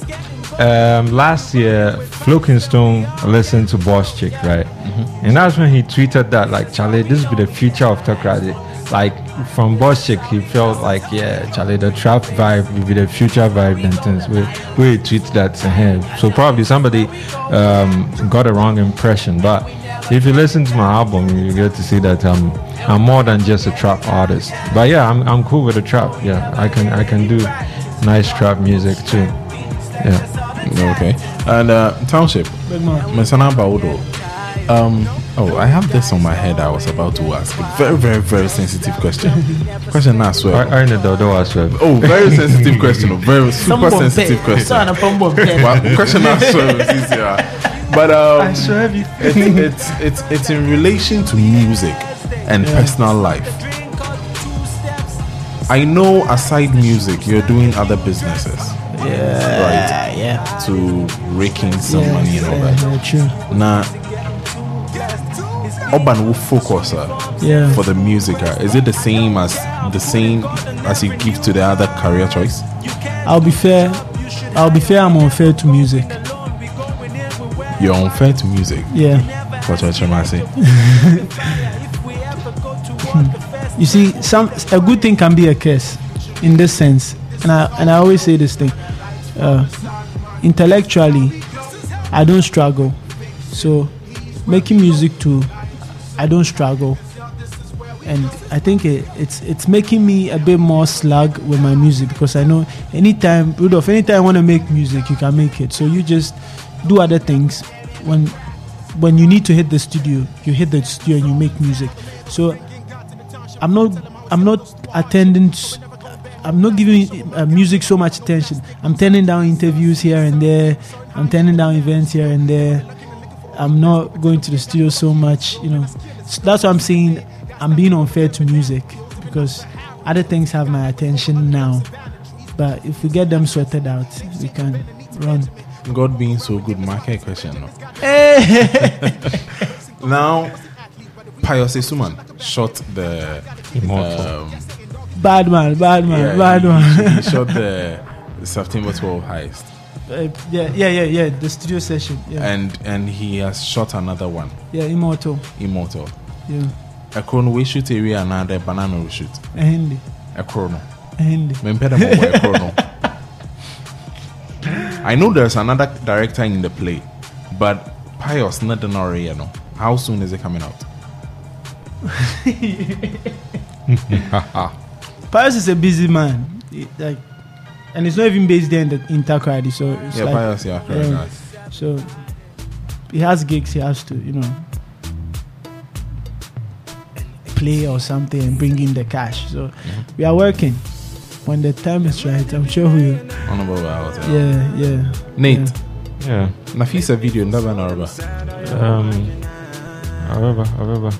Um, last year, Flokenstone listened to Boss Chick, right? Mm-hmm. And that's when he tweeted that, like, Charlie, this will be the future of Takoradi. Like, from Boss Chick, he felt like, yeah, Charlie, the trap vibe will be the future vibe. And things. We, we tweeted that to him. So probably somebody um, got a wrong impression. But if you listen to my album, you get to see that um, I'm more than just a trap artist. But yeah, I'm I'm cool with the trap. Yeah, I can I can do nice trap music too. Yeah. Okay, and uh, Township, um, oh, I have this on my head. I was about to ask a very, very, very sensitive question. Question now, swear. I know the door, I swear. Oh, very sensitive question. Very super sensitive question. Well, question now, swear is easier. But um, I swear you. It's it's it's in relation to music and yeah. personal life. I know, aside music, you're doing other businesses. Yeah. Right. Yeah. To raking some yes, money and all yeah, that. Now, Urban will focus uh, yeah. for the music. Uh, is it the same as the same as you give to the other career choice? I'll be fair. I'll be fair. I'm unfair to music. You're unfair to music. Yeah. What I say? You see, some a good thing can be a curse in this sense, and I and I always say this thing. Uh, intellectually I don't struggle, so making music too I don't struggle, and I think it, it's it's making me a bit more slug with my music, because I know anytime Rudolph anytime I want to make music you can make it, so you just do other things. When when you need to hit the studio you hit the studio and you make music. So I'm not I'm not attendance I'm not giving uh, music so much attention. I'm turning down interviews here and there. I'm turning down events here and there. I'm not going to the studio so much, you know. So that's what I'm saying. I'm being unfair to music because other things have my attention now. But if we get them sorted out, we can run. God being so good, market question. No? Now, Pius E. Suman shot the... Um, Bad man, bad man, yeah, bad he, man. He shot the September twelfth heist. Uh, yeah, yeah, yeah, yeah. The studio session. Yeah. And and he has shot another one. Yeah, Immortal. Immortal. Yeah. A chrono we shoot area and another banana we shoot. A hindi. A chrono. A hindi. A chrono. I know there's another director in the play, but Pius not the you know. How soon is it coming out? Pius is a busy man, it, like, and it's not even based there in, the, in Takoradi, so it's yeah, like, Pius, yeah, very um, nice. So he has gigs, he has to, you know, play or something and bring in the cash. So yeah. we are working. When the time is right, I'm sure we'll. Honorable out. Yeah, yeah. Nate. Yeah. Nafisa video, Ndaba Naraba. Um, Araba, Araba.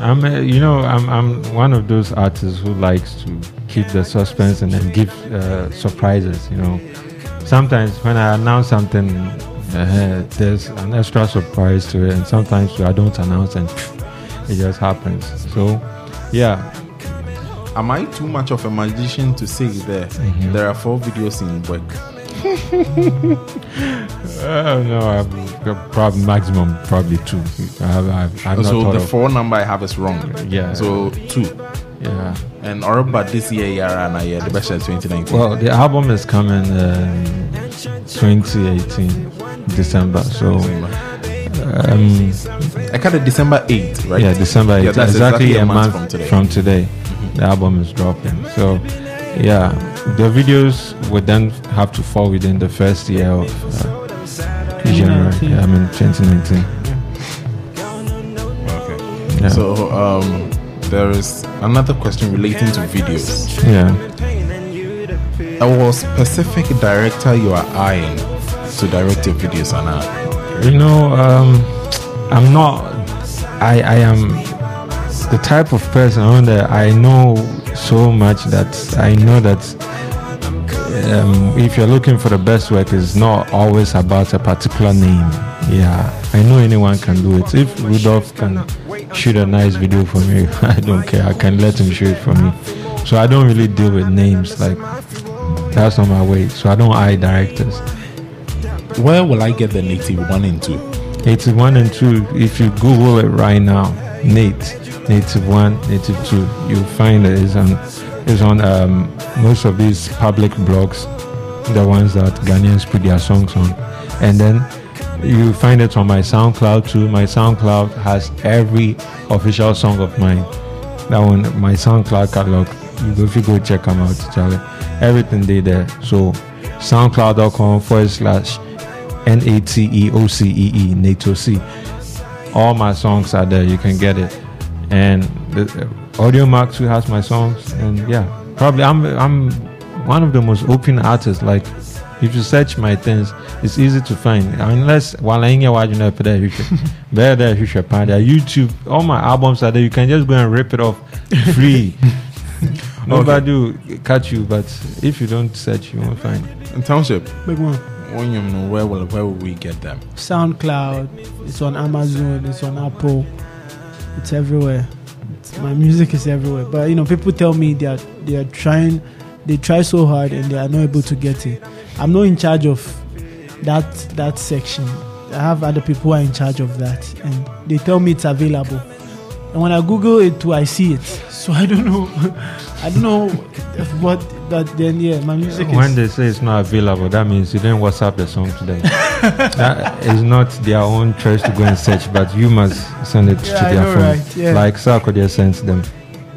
I'm, uh, you know, I'm, I'm one of those artists who likes to keep the suspense and then give uh, surprises. You know, sometimes when I announce something, uh, there's an extra surprise to it, and sometimes I don't announce and phew, it just happens. So, yeah. Am I too much of a magician to say there? Mm-hmm. There are four videos in work. uh, no, I've got probably maximum probably two. I have, I've, I've so not the four number I have is wrong. Yeah. So two. Yeah. And or about this year, yeah, and I yeah, the best year twenty nineteen. Well, the album is coming um, twenty eighteen December. So. December. Um, I cut it December eighth, right? Yeah, December eighth. Yeah, that's exactly, exactly a month, month from today. From today. Mm-hmm. The album is dropping. So, yeah, the videos would then have to fall within the first year of uh, January. Yeah, I mean, twenty nineteen. Yeah. Okay. Yeah. So, um, there is another question relating to videos. Yeah. Our specific director you are eyeing to direct your videos on our. You know, um, I'm not, I, I am the type of person that I know so much that I know that um, if you're looking for the best work, it's not always about a particular name. Yeah, I know anyone can do it. If Rudolph can shoot a nice video for me, I don't care. I can let him shoot it for me. So I don't really deal with names. Like, that's not my way. So I don't eye directors. Where will I get the Native One and Two? Native One and Two, if you Google it right now, Nate, Native One, Native Two, you'll find it is on, it's on um, most of these public blogs, the ones that Ghanaians put their songs on. And then you find it on my SoundCloud too. My SoundCloud has every official song of mine. That one, my SoundCloud catalog, if you go check them out, Charlie, everything they there. So soundcloud.com forward slash N A T E O C E E, N A T O C E. All my songs are there. You can get it. And the Audio Mark two has my songs. And yeah, probably I'm I'm one of the most open artists. Like, if you search my things, it's easy to find. Unless YouTube, all my albums are there. You can just go and rip it off free. Nobody okay. will catch you, but if you don't search, you won't find it. And Township, big one. Where will, where will we get them? SoundCloud, it's on Amazon, it's on Apple, it's everywhere. It's, my music is everywhere. But you know, people tell me they are they are trying, they try so hard and they are not able to get it. I'm not in charge of that that section. I have other people who are in charge of that, and they tell me it's available. And when I Google it too, I see it. So I don't know, I don't know what. But then, yeah, my music when is... When they say it's not available, that means you didn't WhatsApp the song today. That is not their own choice to go and search, but you must send it yeah, to I their know, phone. Right? Yeah. Like Sarkodie sends them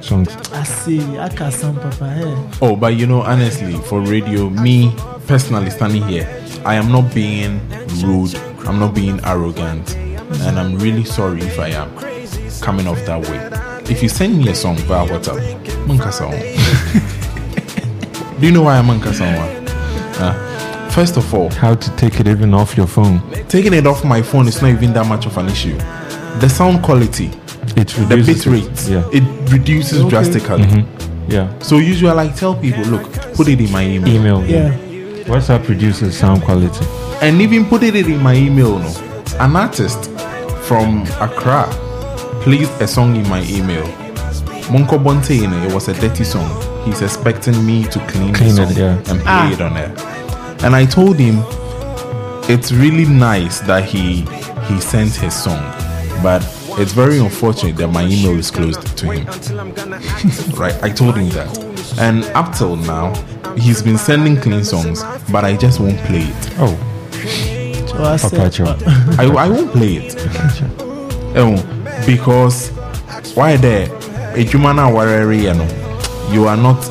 songs. I see. I can sound Papa here. Oh, but you know, honestly, for radio, me personally standing here, I am not being rude. I'm not being arrogant. And I'm really sorry if I am coming off that way. If you send me a song via WhatsApp, Munkasaon. Do you know why I'm on Kassawa? Uh, first of all, how to take it even off your phone? Taking it off my phone is not even that much of an issue. The sound quality, it reduces the bit rate, it, yeah. it reduces okay. drastically. Mm-hmm. Yeah. So usually I tell people, look, put it in my email. Email. Yeah. yeah. WhatsApp reduces sound quality. And even put it in my email. No, an artist from Accra plays a song in my email. Monko Bonte, it was a dirty song. He's expecting me to clean, clean it yeah. and play ah. it on air. And I told him it's really nice that he he sent his song, but it's very unfortunate that my email is closed to him. Right? I told him that. And up till now, he's been sending clean songs, but I just won't play it. Oh. Well, I, said, I, I won't play it. Oh, because why there? Ejumana warari no. You are not,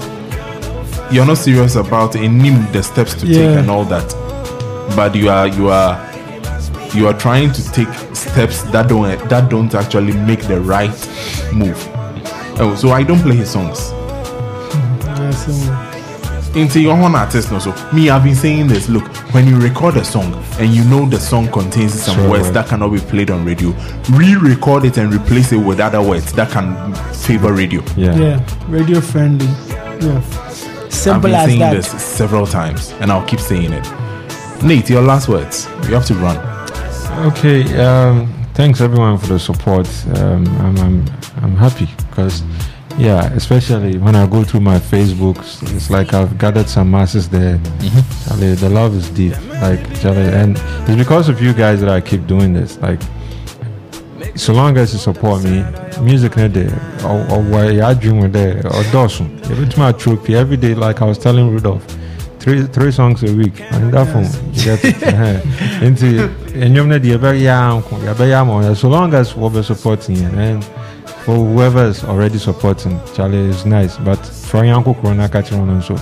you are not serious about it, the steps to yeah. take and all that, but you are, you are, you are trying to take steps that don't that don't actually make the right move. Oh, so I don't play his songs. Into your own artist, no. So me, I've been saying this. Look, when you record a song and you know the song contains some sure, words right. that cannot be played on radio, re-record it and replace it with other words that can favor radio. Yeah, yeah, radio friendly. Yeah, simple as that. I've been saying this several times, and I'll keep saying it. Nate, your last words. You have to run. Okay. Um, thanks everyone for the support. Um, I'm, I'm I'm happy because. Yeah, especially when I go through my Facebook, it's like I've gathered some masses there. Mm-hmm. Charlie, the love is deep, like Charlie, and it's because of you guys that I keep doing this. Like, so long as you support me, music not there, or or I dream there, or Dawson. Every time I troop every day, like I was telling Rudolph, three three songs a week. And that phone, you get it. Into and you're not very young, you're very young. So long as we're supporting you, and. For whoever is already supporting, Charlie is nice. But for Yanko Corona catching on so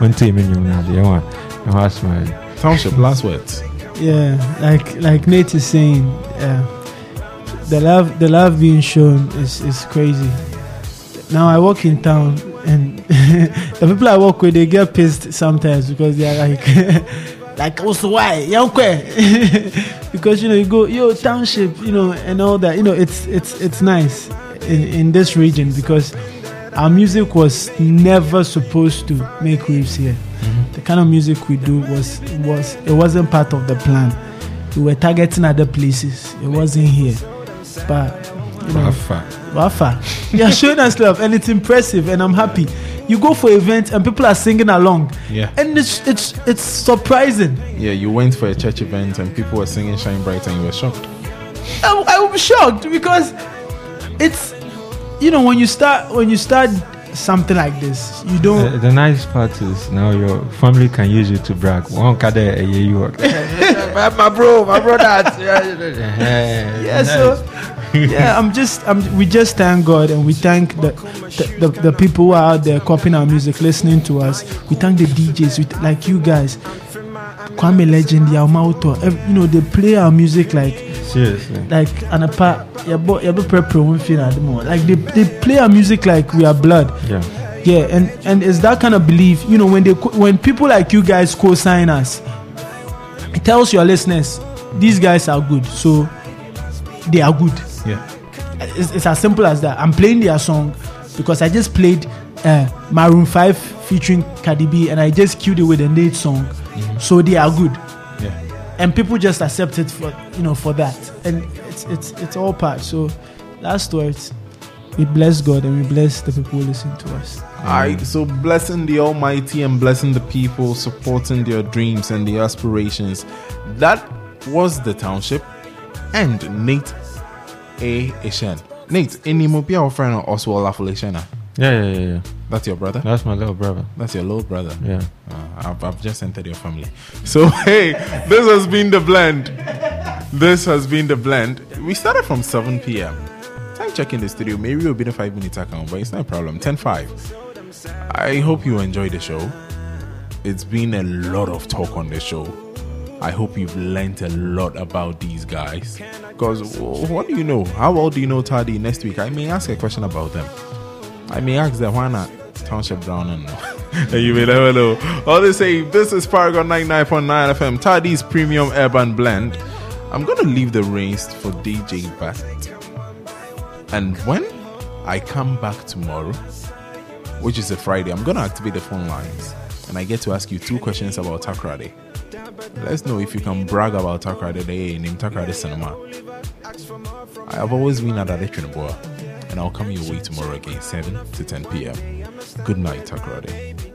when team in you now, they want to ask my Township last words. Yeah, like like Nate is saying, yeah, the love the love being shown is, is crazy. Now I walk in town and the people I walk with, they get pissed sometimes because they are like. Like also why because you know you go yo Township, you know, and all that, you know, it's it's it's nice in, in this region because our music was never supposed to make waves here. Mm-hmm. The kind of music we do was was it wasn't part of the plan. We were targeting other places. It wasn't here, but you know, Wafa. Wafa. You're showing us love and it's impressive and I'm happy. You go for events and people are singing along. Yeah. And it's it's it's surprising. Yeah, you went for a church event and people were singing Shine Bright and you were shocked. I, I was shocked because it's, you know, when you start when you start something like this, you don't. The, the nice part is now your family can use you to brag. One kada you work. My bro, my brother. Yeah, so. Yeah, I'm just. I'm, we just thank God and we thank the the, the the people who are out there copying our music, listening to us. We thank the D Js, we th- like you guys, Kwame Legend, Yamauto. You know, they play our music like seriously, like anapa. Like they they play our music like we are blood. Yeah, yeah, and and it's that kind of belief. You know, when they when people like you guys co-sign us, it tells your listeners these guys are good, so they are good. Yeah, it's, it's as simple as that. I'm playing their song because I just played uh, Maroon five featuring Cardi B and I just queued it with a Nate song. Mm-hmm. So they are good. Yeah, and people just accept it for, you know, for that, and it's it's it's all part. So last words, we bless God and we bless the people who listen to us. Alright, so blessing the Almighty and blessing the people, supporting their dreams and their aspirations. That was the Township and Nate A-Eshun. Nate, any mobile or friend or Oswald Afoleshana? Yeah, yeah, yeah. That's your brother? That's my little brother. That's your little brother? Yeah. Uh, I've, I've just entered your family. So, hey, this has been The Blend. This has been The Blend. We started from seven p.m. Time checking the studio. Maybe it'll be the five minute account, but it's not a problem. ten five. I hope you enjoyed the show. It's been a lot of talk on the show. I hope you've learnt a lot about these guys. Because what do you know? How well do you know Taddy? Next week, I may ask a question about them. I may ask them, why not Township Brown and no? You may never know. All they say, this is Paragon ninety-nine point nine F M, Taddy's Premium Urban Blend. I'm going to leave the reins for D J Bat. And when I come back tomorrow, which is a Friday, I'm going to activate the phone lines. And I get to ask you two questions about Takoradi. Let's know if you can brag about Takoradi Day named Takoradi Cinema. I have always been at Adetrinoboa, and I'll come your way tomorrow again, seven to ten p.m. Good night, Takoradi.